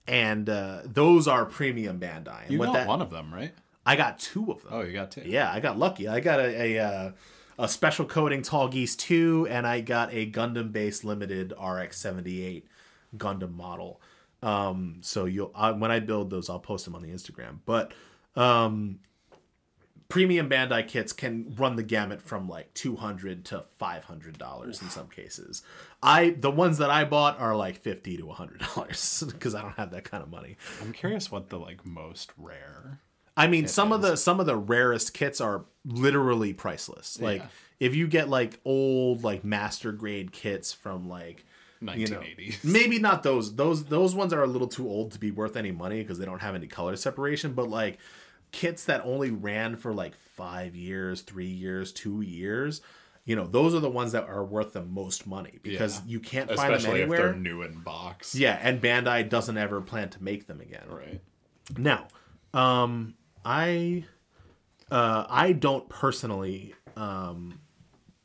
those are premium Bandai. You got one of them, right? I got two of them. Oh, you got two. Yeah, I got lucky. I got a a Special Coating Tall Geese 2, and I got a Gundam-based limited RX-78 Gundam model. So when I build those, I'll post them on the Instagram. But premium Bandai kits can run the gamut from like $200 to $500 in some cases. The ones that I bought are like $50 to $100 because I don't have that kind of money. I'm curious what the like most rare. I mean, some of the rarest kits are literally priceless. Like if you get like old like master grade kits from like 1980s, maybe not those ones are a little too old to be worth any money because they don't have any color separation, but like kits that only ran for like 5 years, 3 years, 2 years, those are the ones that are worth the most money because you can't find them anywhere. Especially if they're new in box. Yeah, and Bandai doesn't ever plan to make them again. Right. Now, I don't personally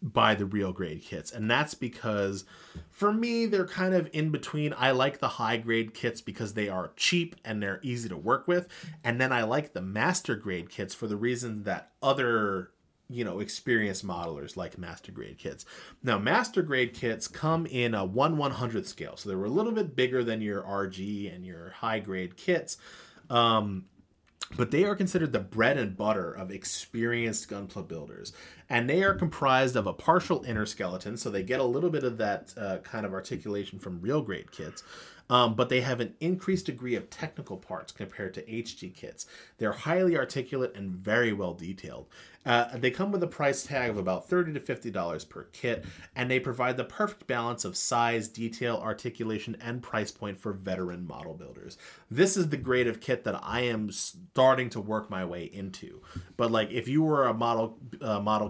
buy the real grade kits, and that's because for me they're kind of in between. I like the high grade kits because they are cheap and they're easy to work with, and then I like the master grade kits for the reason that other experienced modelers like master grade kits. Now master grade kits come in a 1/100th scale, so they're a little bit bigger than your RG and your high grade kits, but they are considered the bread and butter of experienced Gunpla builders. And they are comprised of a partial inner skeleton, so they get a little bit of that kind of articulation from real grade kits. But they have an increased degree of technical parts compared to HG kits. They're highly articulate and very well detailed. They come with a price tag of about $30 to $50 per kit, and they provide the perfect balance of size, detail, articulation, and price point for veteran model builders. This is the grade of kit that I am starting to work my way into. But like, if you were a model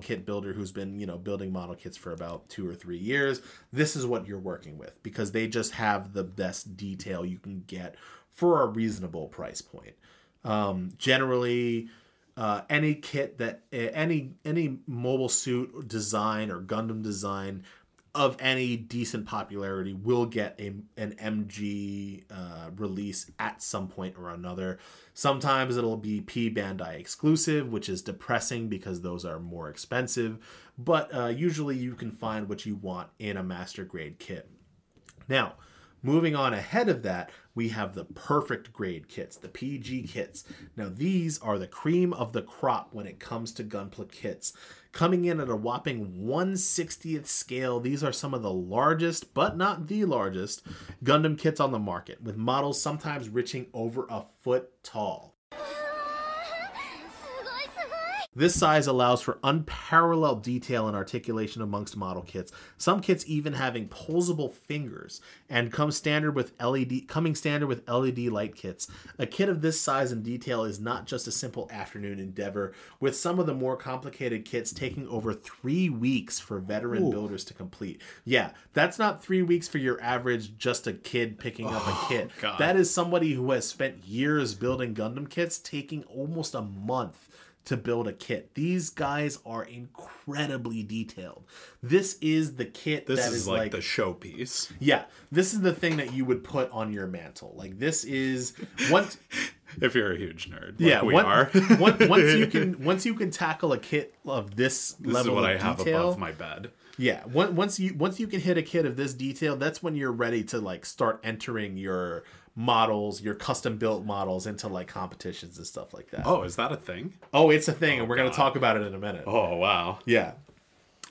kit builder who's been building model kits for about 2 or 3 years, this is what you're working with because they just have the best detail you can get for a reasonable price point. Generally, any kit that any mobile suit design or Gundam design of any decent popularity will get an MG release at some point or another. Sometimes it'll be P Bandai exclusive, which is depressing because those are more expensive, but usually you can find what you want in a master grade kit. Now, moving on ahead of that, we have the perfect grade kits, the PG kits. Now, these are the cream of the crop when it comes to Gunpla kits. Coming in at a whopping 1/60th scale, these are some of the largest, but not the largest, Gundam kits on the market, with models sometimes reaching over a foot tall. This size allows for unparalleled detail and articulation amongst model kits, some kits even having posable fingers, and coming standard with LED light kits. A kit of this size and detail is not just a simple afternoon endeavor, with some of the more complicated kits taking over 3 weeks for veteran builders to complete. Yeah, that's not 3 weeks for your average just a kid picking up a kit. God. That is somebody who has spent years building Gundam kits taking almost a month to build a kit. These guys are incredibly detailed. This is the kit that is like the showpiece. Yeah. This is the thing that you would put on your mantle. Like this is once if you're a huge nerd. Yeah, like we are. once you can tackle a kit of this level of detail. This is what I have above my bed. Yeah. Once you can hit a kit of this detail, that's when you're ready to like start entering your models, your custom built models into like competitions and stuff like that. Oh, is that a thing? Oh, it's a thing, and we're going to talk about it in a minute. Oh, wow. Yeah.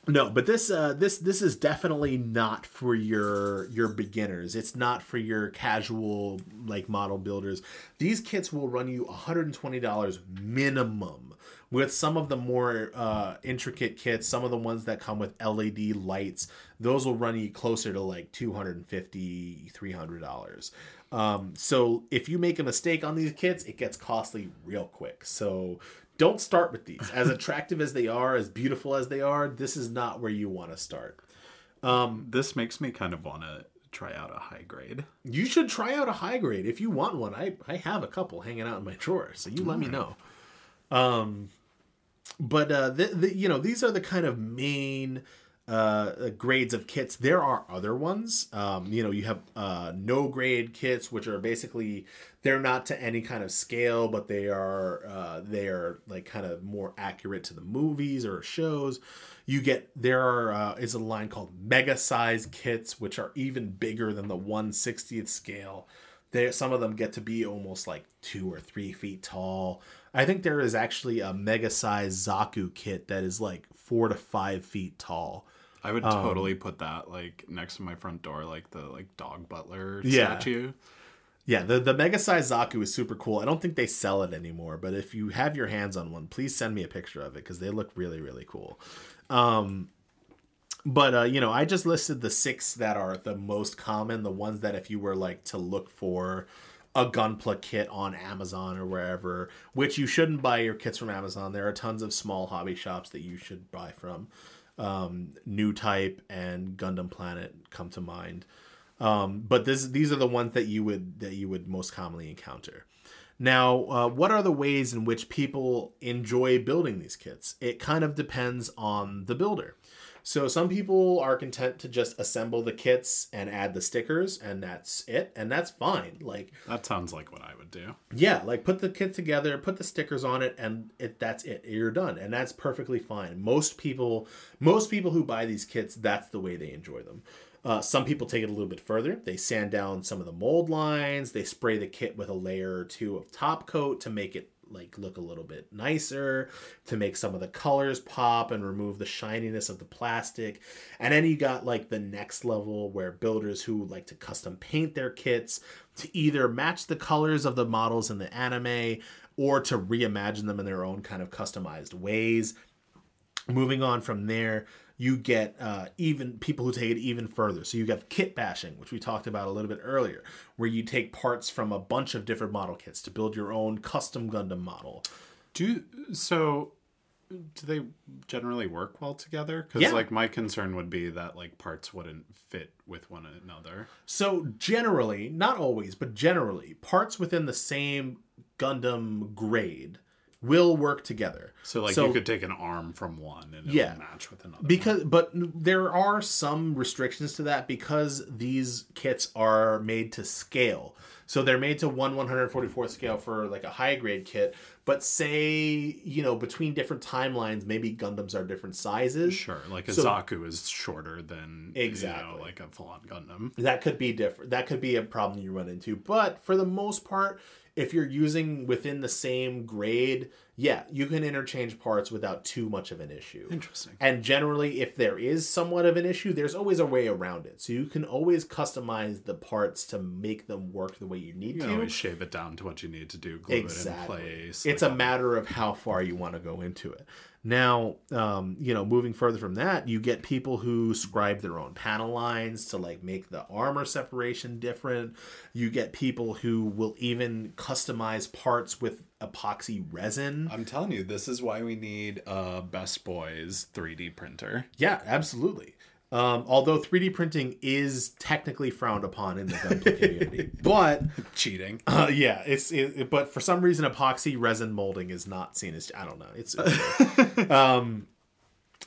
No, but this is definitely not for your beginners. It's not for your casual like model builders. These kits will run you $120 minimum, with some of the more intricate kits, some of the ones that come with LED lights. Those will run you closer to like $250, $300. So if you make a mistake on these kits, it gets costly real quick. So don't start with these. As attractive as they are, as beautiful as they are, this is not where you want to start. This makes me kind of want to try out a high grade. You should try out a high grade if you want one. I have a couple hanging out in my drawer, so you let me know. But these are the kind of main grades of kits. There are other ones. You have no grade kits, which are basically they're not to any kind of scale, but they are like kind of more accurate to the movies or shows. There is a line called mega size kits, which are even bigger than the 1/60th scale. Some of them get to be almost like 2 or 3 feet tall. I think there is actually a mega size Zaku kit that is like 4 to 5 feet tall. I would totally put that like next to my front door, like the dog butler statue. Yeah, the mega size Zaku is super cool. I don't think they sell it anymore, but if you have your hands on one, please send me a picture of it because they look really, really cool. But I just listed the 6 that are the most common, the ones that if you were like to look for a Gunpla kit on Amazon or wherever, which you shouldn't buy your kits from Amazon. There are tons of small hobby shops that you should buy from. New Type and Gundam Planet come to mind. But these are the ones that you would most commonly encounter. Now, what are the ways in which people enjoy building these kits? It kind of depends on the builder. So some people are content to just assemble the kits and add the stickers, and that's it, and that's fine. Like that sounds like what I would do. Yeah, like put the kit together, put the stickers on it, and that's it. You're done, and that's perfectly fine. Most people who buy these kits, that's the way they enjoy them. Some people take it a little bit further. They sand down some of the mold lines. They spray the kit with a layer or two of top coat to make it look a little bit nicer, to make some of the colors pop and remove the shininess of the plastic. And then you got the next level where builders who like to custom paint their kits to either match the colors of the models in the anime or to reimagine them in their own kind of customized ways. Moving on from there, you get even people who take it even further. So you have kit bashing, which we talked about a little bit earlier, where you take parts from a bunch of different model kits to build your own custom Gundam model. Do they generally work well together? Because my concern would be that parts wouldn't fit with one another. So generally, not always, but generally, parts within the same Gundam grade will work together. So you could take an arm from one and it would match with another. But there are some restrictions to that because these kits are made to scale. So they're made to 1/144th scale for a high grade kit. But say, between different timelines, maybe Gundams are different sizes. Sure, Zaku is shorter than a full-on Gundam. That could be different. That could be a problem you run into. But for the most part, if you're using within the same grade, you can interchange parts without too much of an issue. Interesting. And generally, if there is somewhat of an issue, there's always a way around it. So you can always customize the parts to make them work the way you need to. You always shave it down to what you need to do, glue it in place. It's a matter of how far you want to go into it. Now, moving further from that, you get people who scribe their own panel lines to make the armor separation different. You get people who will even customize parts with epoxy resin. I'm telling you, this is why we need a Best Boys 3D printer. Yeah, absolutely. Although 3D printing is technically frowned upon in the Gundam community, but cheating. But for some reason, epoxy resin molding is not seen as. I don't know. It's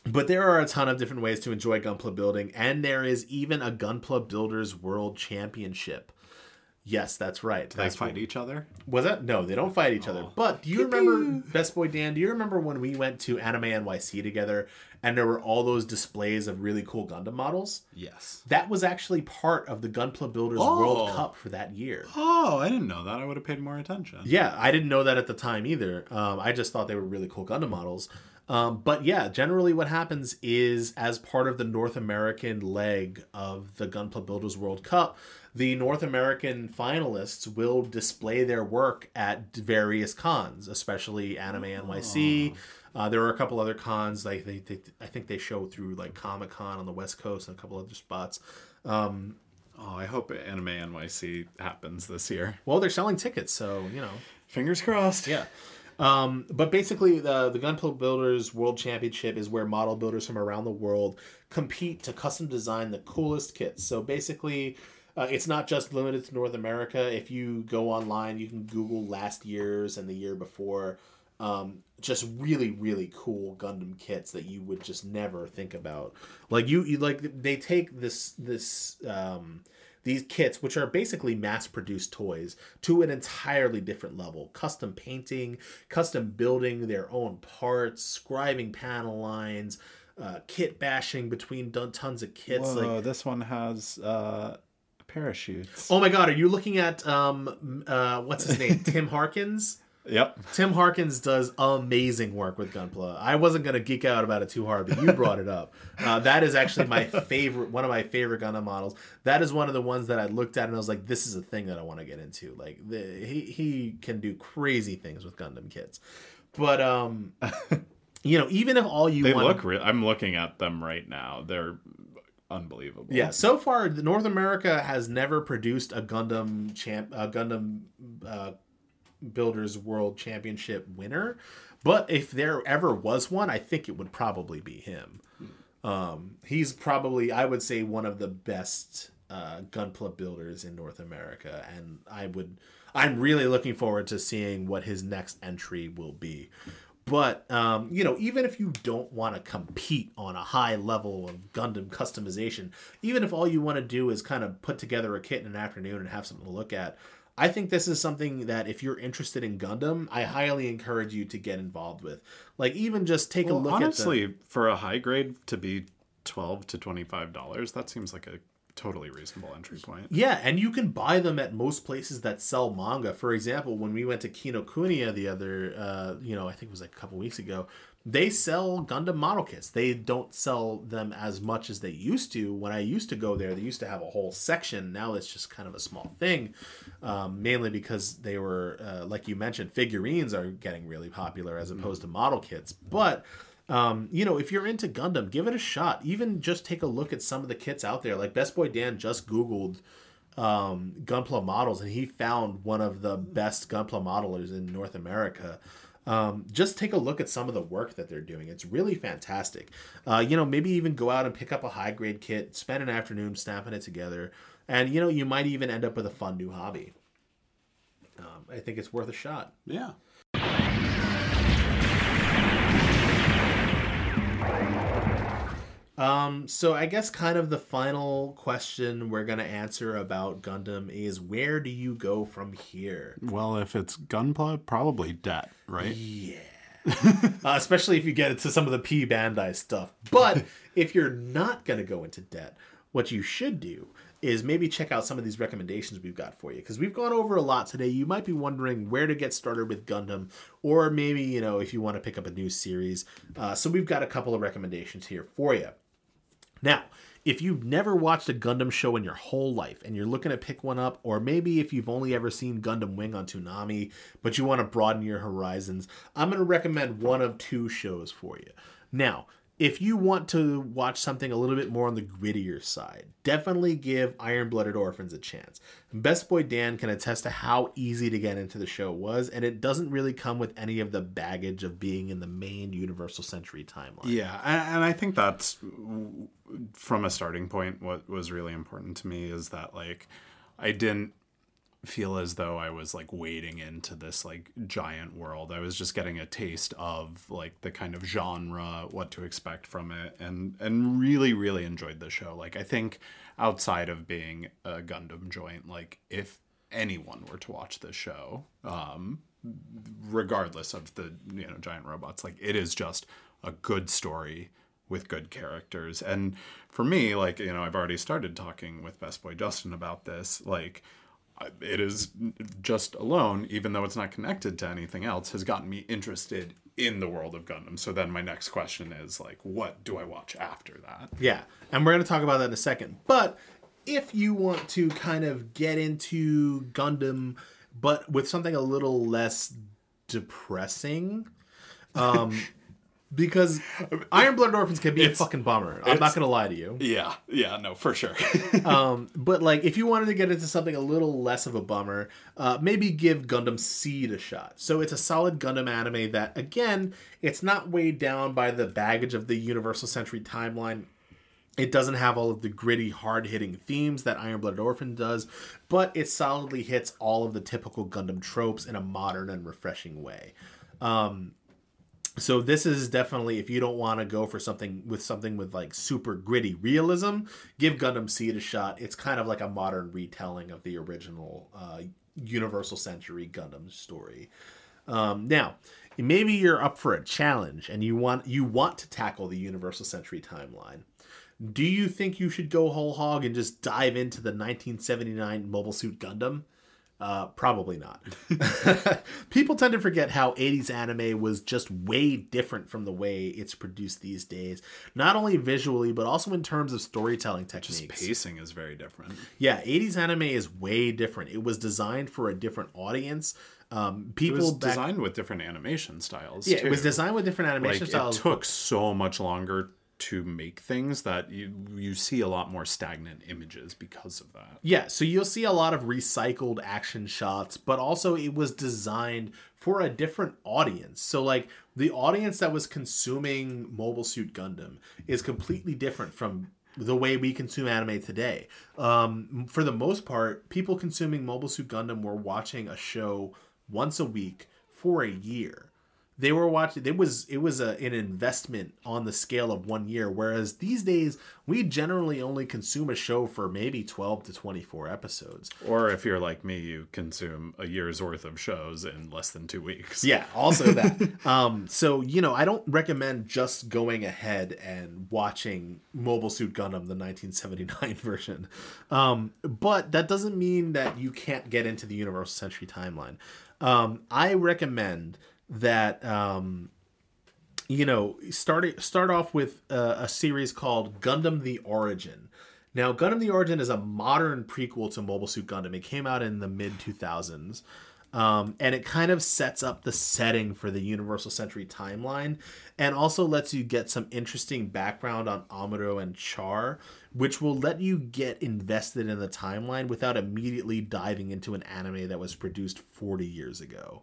but there are a ton of different ways to enjoy Gunpla building, and there is even a Gunpla Builders World Championship. Yes, that's right. Do they fight each other? Was that? No, they don't fight each other. But do you remember, Best Boy Dan, do you remember when we went to Anime NYC together and there were all those displays of really cool Gundam models? Yes. That was actually part of the Gunpla Builders World Cup for that year. Oh, I didn't know that. I would have paid more attention. Yeah, I didn't know that at the time either. I just thought they were really cool Gundam models. Generally what happens is as part of the North American leg of the Gunpla Builders World Cup, the North American finalists will display their work at various cons, especially Anime NYC. There are a couple other cons. I think they show through Comic-Con on the West Coast and a couple other spots. I hope Anime NYC happens this year. Well, they're selling tickets, so, Fingers crossed. Yeah. But basically, the Gunpla Builders World Championship is where model builders from around the world compete to custom design the coolest kits. So basically, it's not just limited to North America. If you go online, you can Google last year's and the year before Just really, really cool Gundam kits that you would just never think about. Like you like they take these kits, which are basically mass-produced toys, to an entirely different level. Custom painting, custom building their own parts, scribing panel lines, kit bashing between tons of kits. Whoa, like, this one has parachutes. Oh my God, are you looking at what's his name? Tim Harkins? Yep. Tim Harkins does amazing work with Gunpla. I wasn't going to geek out about it too hard, but you brought it up. That is actually one of my favorite Gundam models. That is one of the ones that I looked at and I was like, this is a thing that I want to get into. Like he can do crazy things with Gundam kits. But even if all you want I'm looking at them right now. They're unbelievable. Yeah, so far North America has never produced a Gundam Builders World Championship winner, but if there ever was one, I think it would probably be him. He's probably, I would say, one of the best Gunpla builders in North America, and I'm really looking forward to seeing what his next entry will be. But even if you don't want to compete on a high level of Gundam customization, even if all you want to do is kind of put together a kit in an afternoon and have something to look at, I think this is something that if you're interested in Gundam, I highly encourage you to get involved with. Like, even just take a look honestly, at for a high grade to be $12 to $25, that seems like a totally reasonable entry point. Yeah, and you can buy them at most places that sell manga. For example, when we went to Kinokuniya the other, I think it was like a couple weeks ago, they sell Gundam model kits. They don't sell them as much as they used to. When I used to go there, they used to have a whole section. Now it's just kind of a small thing, mainly because they were, like you mentioned, figurines are getting really popular as opposed to model kits. But, if you're into Gundam, give it a shot. Even just take a look at some of the kits out there. Like Best Boy Dan just Googled Gunpla models, and he found one of the best Gunpla modelers in North America. Just take a look at some of the work that they're doing. It's really fantastic. Maybe even go out and pick up a high grade kit, spend an afternoon snapping it together. And, you might even end up with a fun new hobby. I think it's worth a shot. Yeah. So I guess kind of the final question we're going to answer about Gundam is, where do you go from here? Well, if it's Gunpla, probably debt, right? Yeah. Especially if you get into some of the P Bandai stuff. But if you're not going to go into debt, what you should do is maybe check out some of these recommendations we've got for you, because we've gone over a lot today. You might be wondering where to get started with Gundam, or maybe, if you want to pick up a new series. So we've got a couple of recommendations here for you. Now, if you've never watched a Gundam show in your whole life and you're looking to pick one up, or maybe if you've only ever seen Gundam Wing on Toonami, but you want to broaden your horizons, I'm going to recommend one of two shows for you. Now, if you want to watch something a little bit more on the grittier side, definitely give Iron-Blooded Orphans a chance. Best Boy Dan can attest to how easy to get into the show was, and it doesn't really come with any of the baggage of being in the main Universal Century timeline. Yeah, and I think that's, from a starting point, what was really important to me is that, I didn't feel as though I was wading into this giant world. I was just getting a taste of the kind of genre, what to expect from it, and really, really enjoyed the show. I think outside of being a Gundam joint, if anyone were to watch this show, regardless of the giant robots, it is just a good story with good characters. And for me, I've already started talking with Best Boy Justin about this, it is just alone, even though it's not connected to anything else, has gotten me interested in the world of Gundam. So then my next question is, what do I watch after that? Yeah, and we're going to talk about that in a second. But if you want to kind of get into Gundam, but with something a little less depressing, because Iron-Blooded Orphans can be a fucking bummer. I'm not going to lie to you. Yeah, no, for sure. But if you wanted to get into something a little less of a bummer, maybe give Gundam Seed a shot. So it's a solid Gundam anime that, again, it's not weighed down by the baggage of the Universal Century timeline. It doesn't have all of the gritty, hard-hitting themes that Iron-Blooded Orphan does, but it solidly hits all of the typical Gundam tropes in a modern and refreshing way. So this is definitely, if you don't want to go for something with like super gritty realism, give Gundam Seed a shot. It's kind of like a modern retelling of the original Universal Century Gundam story. Now, maybe you're up for a challenge and you want to tackle the Universal Century timeline. Do you think you should go whole hog and just dive into the 1979 Mobile Suit Gundam? Probably not. People tend to forget how 80s anime was just way different from the way it's produced these days. Not only visually, but also in terms of storytelling techniques. Just pacing is very different. Yeah, 80s anime is way different. It was designed for a different audience. People it was designed with different animation styles. Yeah, too. It was designed with different animation styles. It took so much longer to make things that you see a lot more stagnant images because of that. Yeah, so you'll see a lot of recycled action shots, but also it was designed for a different audience. So like the audience that was consuming Mobile Suit Gundam is completely different from the way we consume anime today. For the most part, people consuming Mobile Suit Gundam were watching a show once a week for a year. They were watching. It was an investment on the scale of 1 year. Whereas these days, we generally only consume a show for maybe 12 to 24 episodes. Or if you're like me, you consume a year's worth of shows in less than 2 weeks. Yeah, also that. So, you know, I don't recommend just going ahead and watching Mobile Suit Gundam, the 1979 version. But that doesn't mean that you can't get into the Universal Century timeline. I recommend that start off with a series called Gundam the Origin. Now, Gundam the Origin is a modern prequel to Mobile Suit Gundam. It came out in the mid-2000s, and it kind of sets up the setting for the Universal Century timeline and also lets you get some interesting background on Amuro and Char, which will let you get invested in the timeline without immediately diving into an anime that was produced 40 years ago.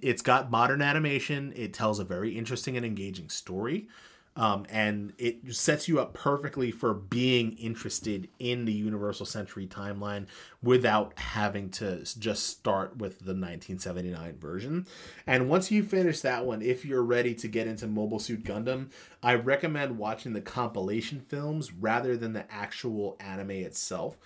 It's got modern animation. It tells a very interesting and engaging story. And it sets you up perfectly for being interested in the Universal Century timeline without having to just start with the 1979 version. And once you finish that one, if you're ready to get into Mobile Suit Gundam, I recommend watching the compilation films rather than the actual anime itself.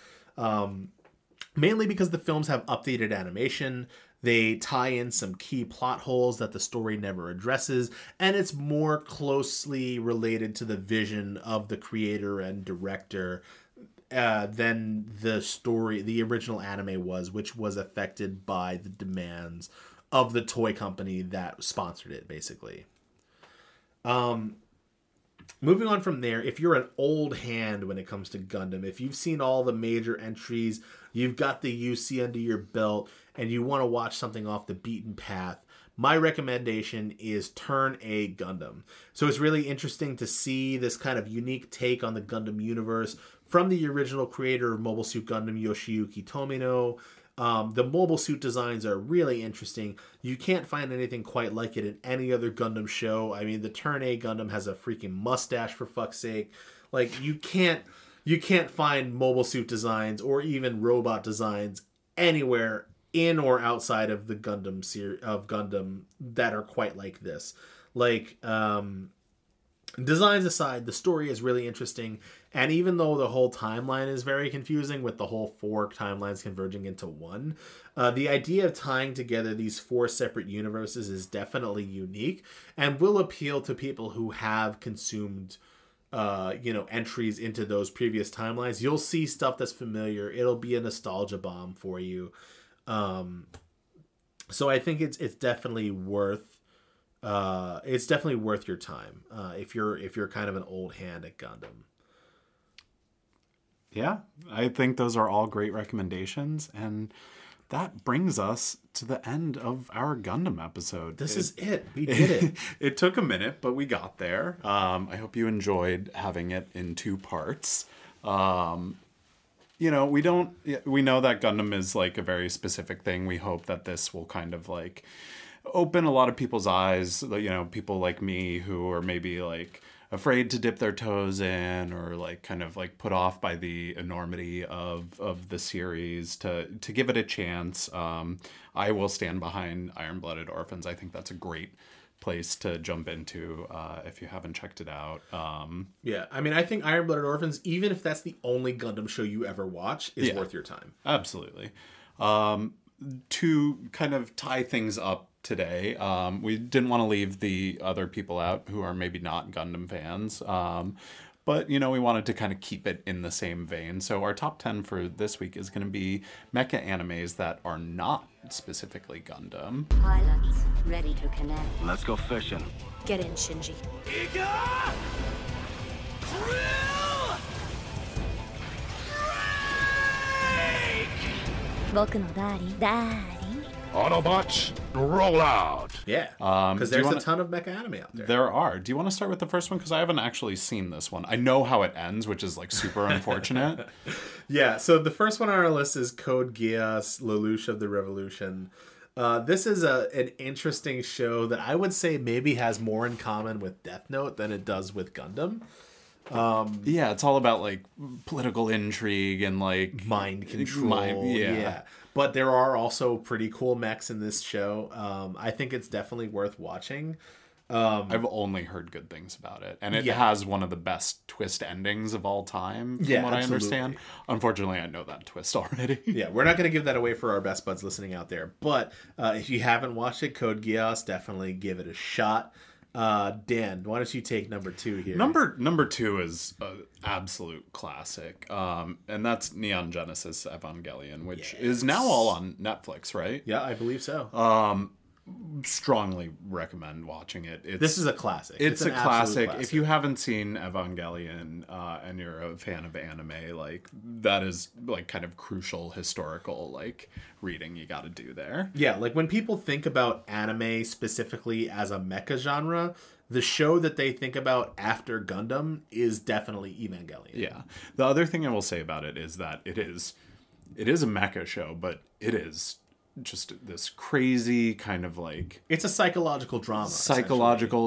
Mainly because the films have updated animation. They tie in some key plot holes that the story never addresses, and it's more closely related to the vision of the creator and director than the original anime was, which was affected by the demands of the toy company that sponsored it, basically. Moving on from there, if you're an old hand when it comes to Gundam, if you've seen all the major entries, you've got the UC under your belt, and you want to watch something off the beaten path, my recommendation is Turn A Gundam. So it's really interesting to see this kind of unique take on the Gundam universe from the original creator of Mobile Suit Gundam, Yoshiyuki Tomino. The mobile suit designs are really interesting. You can't find anything quite like it in any other Gundam show. I mean, the Turn A Gundam has a freaking mustache, for fuck's sake. Like, you can't find mobile suit designs or even robot designs anywhere in or outside of the Gundam series of Gundam that are quite like this. Like, designs aside, the story is really interesting. And even though the whole timeline is very confusing with the whole four timelines converging into one, the idea of tying together these four separate universes is definitely unique and will appeal to people who have consumed entries into those previous timelines. You'll see stuff that's familiar. It'll be a nostalgia bomb for you. So I think it's definitely worth your time if you're kind of an old hand at Gundam. Yeah, I think those are all great recommendations, and that brings us to the end of our Gundam episode. This is it. We did it. It took a minute, but we got there. I hope you enjoyed having it in two parts. We know that Gundam is like a very specific thing. We hope that this will kind of like open a lot of people's eyes, people like me who are maybe like, afraid to dip their toes in, or like kind of like put off by the enormity of the series, to give it a chance. I will stand behind Iron-Blooded Orphans. I think that's a great place to jump into if you haven't checked it out. Yeah, I mean, I think Iron-Blooded Orphans, even if that's the only Gundam show you ever watch, is worth your time. Absolutely. To kind of tie things up today, we didn't want to leave the other people out who are maybe not Gundam fans, but, you know, we wanted to kind of keep it in the same vein. So our top 10 for this week is going to be mecha animes that are not specifically Gundam. Pilots, ready to connect. Let's go fishing. Get in, Shinji. Iga! Drill! Break! Boku no Dari, Dari. Autobots, roll out. Yeah, because there's a ton of mecha anime out there. There are. Do you want to start with the first one? Because I haven't actually seen this one. I know how it ends, which is like super unfortunate. Yeah, so the first one on our list is Code Geass, Lelouch of the Revolution. This is an interesting show that I would say maybe has more in common with Death Note than it does with Gundam. Yeah, it's all about like political intrigue and like mind control. But there are also pretty cool mechs in this show. I think it's definitely worth watching. I've only heard good things about it, and it has one of the best twist endings of all time, from what I understand. Unfortunately, I know that twist already. Yeah, we're not going to give that away for our best buds listening out there, but if you haven't watched it, Code Geass, definitely give it a shot. Dan, why don't you take number two here? Number two is an absolute classic, and that's Neon Genesis Evangelion, which is now all on Netflix, right? Yeah, I believe so. Strongly recommend watching it. This is a classic. It's a classic. If you haven't seen Evangelion and you're a fan of anime, like that is like kind of crucial historical like reading you got to do there. Yeah, like when people think about anime specifically as a mecha genre, the show that they think about after Gundam is definitely Evangelion. Yeah. The other thing I will say about it is that it is a mecha show, but it is just this crazy kind of like, it's a psychological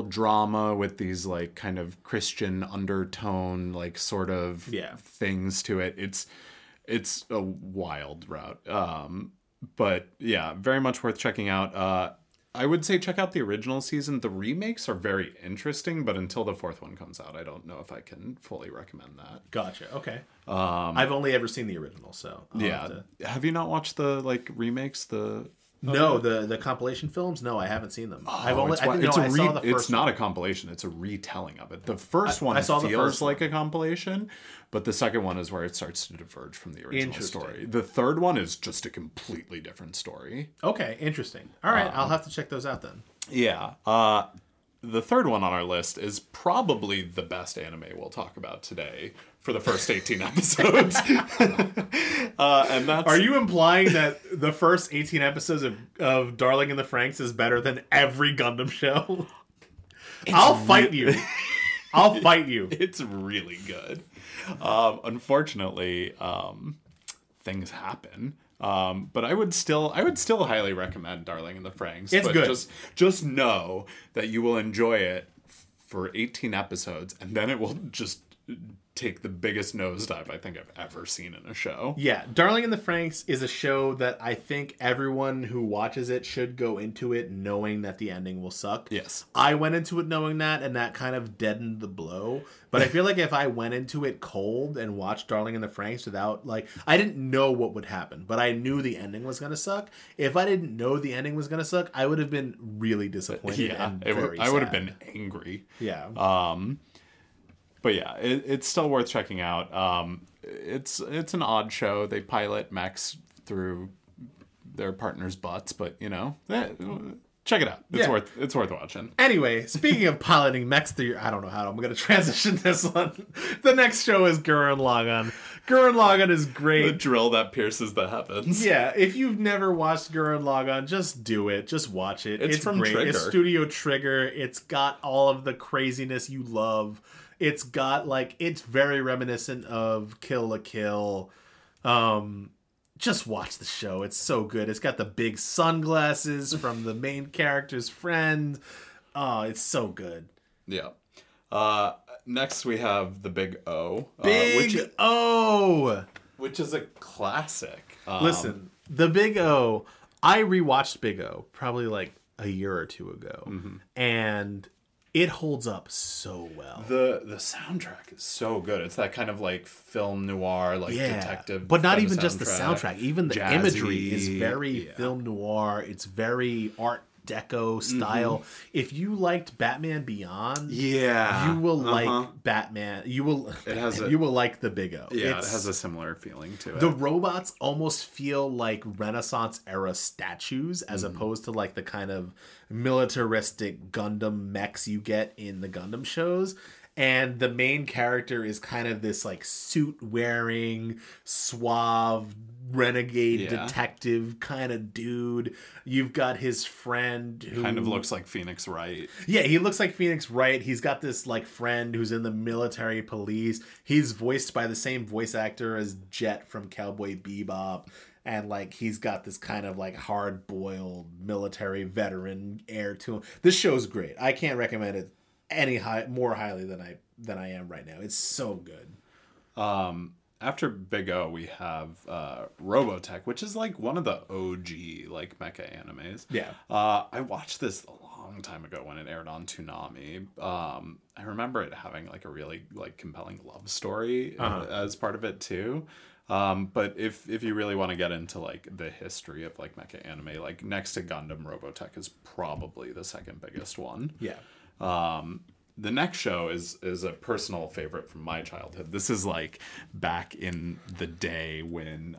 drama with these like kind of Christian undertone, like sort of things to it. It's a wild route. But yeah, very much worth checking out. I would say check out the original season. The remakes are very interesting, but until the fourth one comes out, I don't know if I can fully recommend that. Gotcha. Okay. I've only ever seen the original, so I'll Have you not watched the like remakes? The compilation films? No, I haven't seen them. Oh, I not a compilation. It's a retelling of it. The first one feels like a compilation, but the second one is where it starts to diverge from the original story. The third one is just a completely different story. Okay, interesting. All right, I'll have to check those out then. Yeah. The third one on our list is probably the best anime we'll talk about today for the first 18 episodes. And that's... Are you implying that the first 18 episodes of Darling in the Franxx is better than every Gundam show? I'll fight you. It's really good. Unfortunately, things happen. But I would still highly recommend Darling in the Franxx. It's good. Just know that you will enjoy it for 18 episodes, and then it will just take the biggest nosedive I think I've ever seen in a show. Yeah, Darling in the Franxx is a show that I think everyone who watches it should go into it knowing that the ending will suck. Yes. I went into it knowing that, and that kind of deadened the blow. But I feel like if I went into it cold and watched Darling in the Franxx without, like, I didn't know what would happen, but I knew the ending was going to suck. If I didn't know the ending was going to suck, I would have been really disappointed and very sad. I would have been angry. Yeah. But yeah, it's still worth checking out. It's an odd show. They pilot mechs through their partners' butts, but you know, check it out. It's worth watching. Anyway, speaking of piloting mechs through, I don't know how I'm going to transition this one. The next show is Gurren Lagann. Gurren Lagann is great. The drill that pierces the heavens. Yeah, if you've never watched Gurren Lagann, just do it. Just watch it. It's from great. Trigger. It's Studio Trigger. It's got all of the craziness you love. It's got, like, it's very reminiscent of Kill la Kill. Just watch the show. It's so good. It's got the big sunglasses from the main character's friend. Oh, it's so good. Yeah. Next we have the Big O. Which is a classic. Listen, the Big O, I rewatched Big O probably like a year or two ago. Mm-hmm. And it holds up so well. The soundtrack is so good. It's that kind of like film noir, like detective. But not even just the soundtrack. Even the jazzy imagery is very film noir. It's very art deco style. Mm-hmm. If you liked Batman Beyond, you will like Batman. You will like the Big O. Yeah, it has a similar feeling to it. The robots almost feel like Renaissance era statues as opposed to like the kind of militaristic Gundam mechs you get in the Gundam shows. And the main character is kind of this like suit wearing suave renegade detective kind of dude. You've got his friend who kind of looks like Phoenix Wright. Yeah, he looks like Phoenix Wright. He's got this like friend who's in the military police. He's voiced by the same voice actor as Jet from Cowboy Bebop. And, like, he's got this kind of, like, hard-boiled military veteran air to him. This show's great. I can't recommend it any more highly than I am right now. It's so good. After Big O, we have Robotech, which is, like, one of the OG, like, mecha animes. Yeah. I watched this a long time ago when it aired on Toonami. I remember it having, like, a really, like, compelling love story as part of it, too. But if you really want to get into like the history of like mecha anime, like next to Gundam, Robotech is probably the second biggest one. Yeah. The next show is a personal favorite from my childhood. This is like back in the day when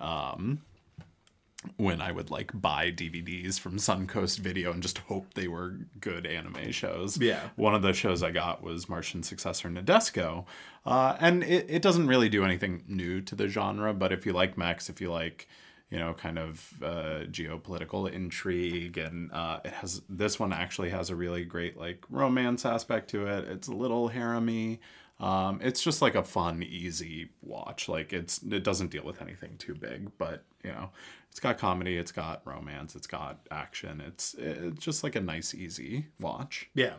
I would like buy DVDs from Suncoast Video and just hope they were good anime shows. Yeah. One of the shows I got was Martian Successor Nadesco. And it doesn't really do anything new to the genre, but if you like mechs, if you like, you know, kind of geopolitical intrigue, and this one actually has a really great like romance aspect to it. It's a little harem-y. It's just like a fun, easy watch. Like it doesn't deal with anything too big, but you know, it's got comedy, it's got romance, it's got action. It's just like a nice, easy watch. Yeah.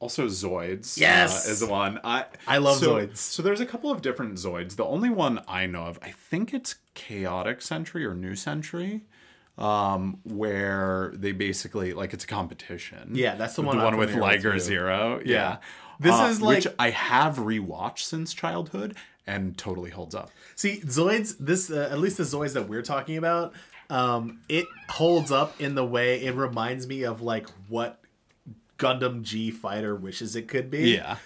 Also Zoids. Yes! Is the one. I love Zoids. So there's a couple of different Zoids. The only one I know of, I think it's Chaotic Century or New Century. Where they basically like it's a competition. Yeah, that's the one. The one with Liger Zero. Yeah. This is like which I have rewatched since childhood and totally holds up. See, Zoids, this at least the Zoids that we're talking about, it holds up in the way it reminds me of like what Gundam G Fighter wishes it could be. Yeah.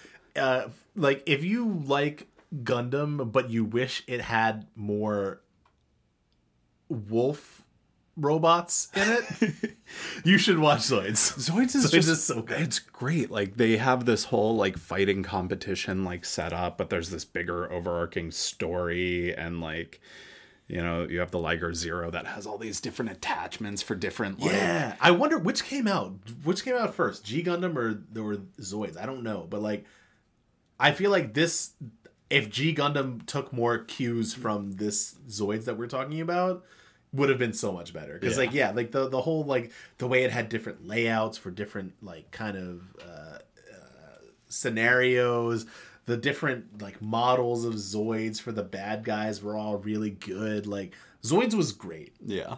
Like if you like Gundam but you wish it had more wolf robots in it, you should watch Zoids. Is just so good. It's great. Like they have this whole like fighting competition like set up, but there's this bigger overarching story, and like, you know, you have the Liger Zero that has all these different attachments for different like... Yeah, I wonder which came out first, G Gundam or Zoids. I don't know, but like I feel like this, if G Gundam took more cues from this Zoids that we're talking about, would have been so much better. Because, like the whole, like, the way it had different layouts for different, like, kind of scenarios, the different, like, models of Zoids for the bad guys were all really good. Like, Zoids was great. Yeah.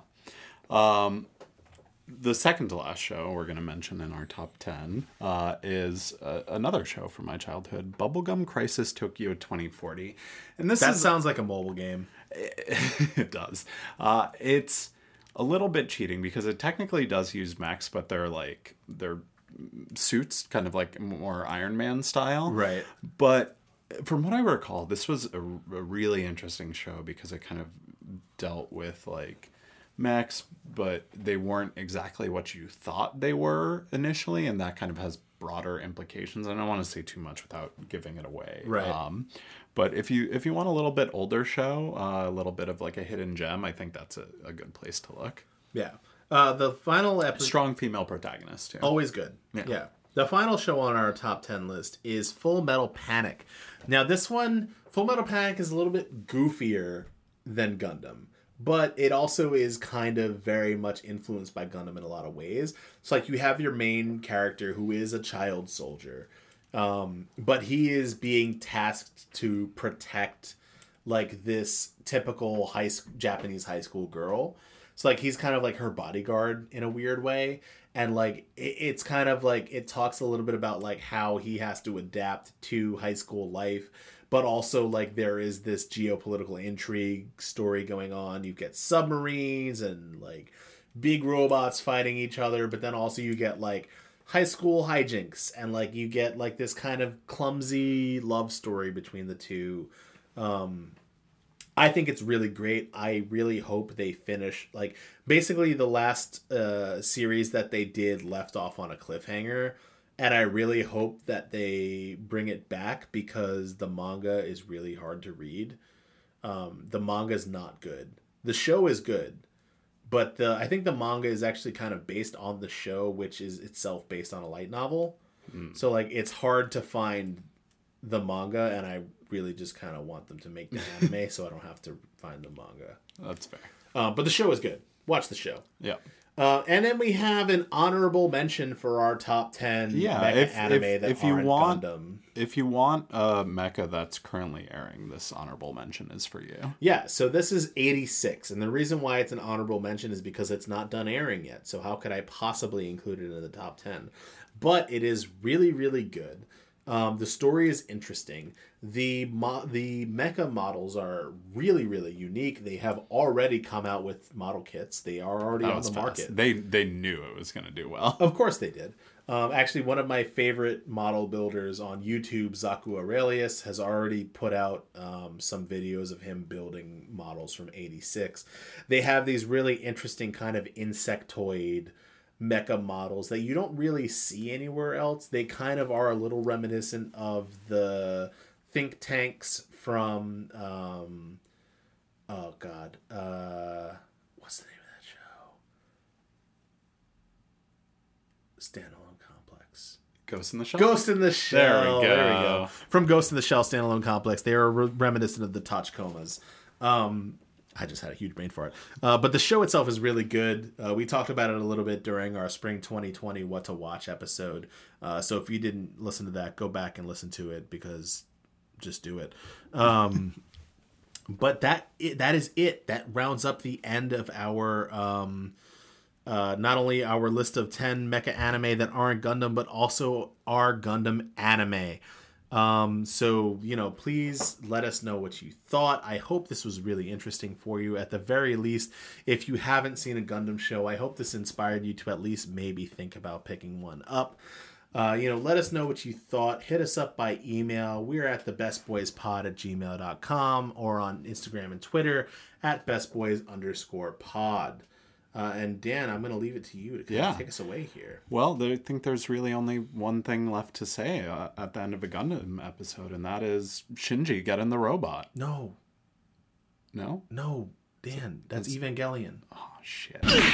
The second to last show we're going to mention in our top 10 is another show from my childhood, Bubblegum Crisis Tokyo 2040. And that sounds like a mobile game. It does. It's a little bit cheating because it technically does use mechs, but they're suits, kind of like more Iron Man style. Right. But from what I recall, this was a really interesting show because it kind of dealt with like mechs, but they weren't exactly what you thought they were initially, and that kind of has broader implications. I don't want to say too much without giving it away. Right. But if you want a little bit older show, a little bit of like a hidden gem, I think that's a good place to look. Yeah. The final episode... Strong female protagonist. Yeah. Always good. Yeah. The final show on our top 10 list is Full Metal Panic. Now this one, Full Metal Panic is a little bit goofier than Gundam, but it also is kind of very much influenced by Gundam in a lot of ways. So like you have your main character who is a child soldier. But he is being tasked to protect, like, this typical Japanese high school girl. So, like, he's kind of like her bodyguard in a weird way. And, like, it's kind of like, it talks a little bit about, like, how he has to adapt to high school life. But also, like, there is this geopolitical intrigue story going on. You get submarines and, like, big robots fighting each other. But then also you get, like, high school hijinks. And, like, you get, like, this kind of clumsy love story between the two. I think it's really great. I really hope they finish, like, basically the last series that they did left off on a cliffhanger. And I really hope that they bring it back, because the manga is really hard to read. The manga is not good. The show is good, but I think the manga is actually kind of based on the show, which is itself based on a light novel. Mm. So, like, it's hard to find the manga, and I really just kind of want them to make the anime so I don't have to find the manga. That's fair. But the show is good. Watch the show. Yeah. And then we have an honorable mention for our top 10 mecha anime that aren't Gundam. If you want a mecha that's currently airing, this honorable mention is for you. Yeah, so this is 86. And the reason why it's an honorable mention is because it's not done airing yet. So how could I possibly include it in the top 10? But it is really, really good. The story is interesting. The mecha models are really, really unique. They have already come out with model kits. They are already on the market. They knew it was going to do well. Of course they did. Actually, one of my favorite model builders on YouTube, Zaku Aurelius, has already put out some videos of him building models from 86. They have these really interesting kind of insectoid mecha models that you don't really see anywhere else. They kind of are a little reminiscent of the think tanks from what's the name of that show? Standalone Complex. Ghost in the Shell? Ghost in the Shell. There we go. From Ghost in the Shell, Standalone Complex. They are reminiscent of the Tachikomas. I just had a huge brain fart. But the show itself is really good. We talked about it a little bit during our Spring 2020 What to Watch episode. So if you didn't listen to that, go back and listen to it, because just do it. But that is it. That rounds up the end of our not only our list of 10 mecha anime that aren't Gundam, but also our Gundam anime. So, you know, please let us know what you thought. I hope this was really interesting for you. At the very least, if you haven't seen a Gundam show, I hope this inspired you to at least maybe think about picking one up. You know, let us know what you thought. Hit us up by email. We're at thebestboyspod@gmail.com or on Instagram and Twitter at bestboys_pod. And Dan, I'm going to leave it to you to kind of take us away here. Well, I think there's really only one thing left to say at the end of a Gundam episode, and that is Shinji, get in the robot. No. No? No, Dan. That's Evangelion. Oh, shit.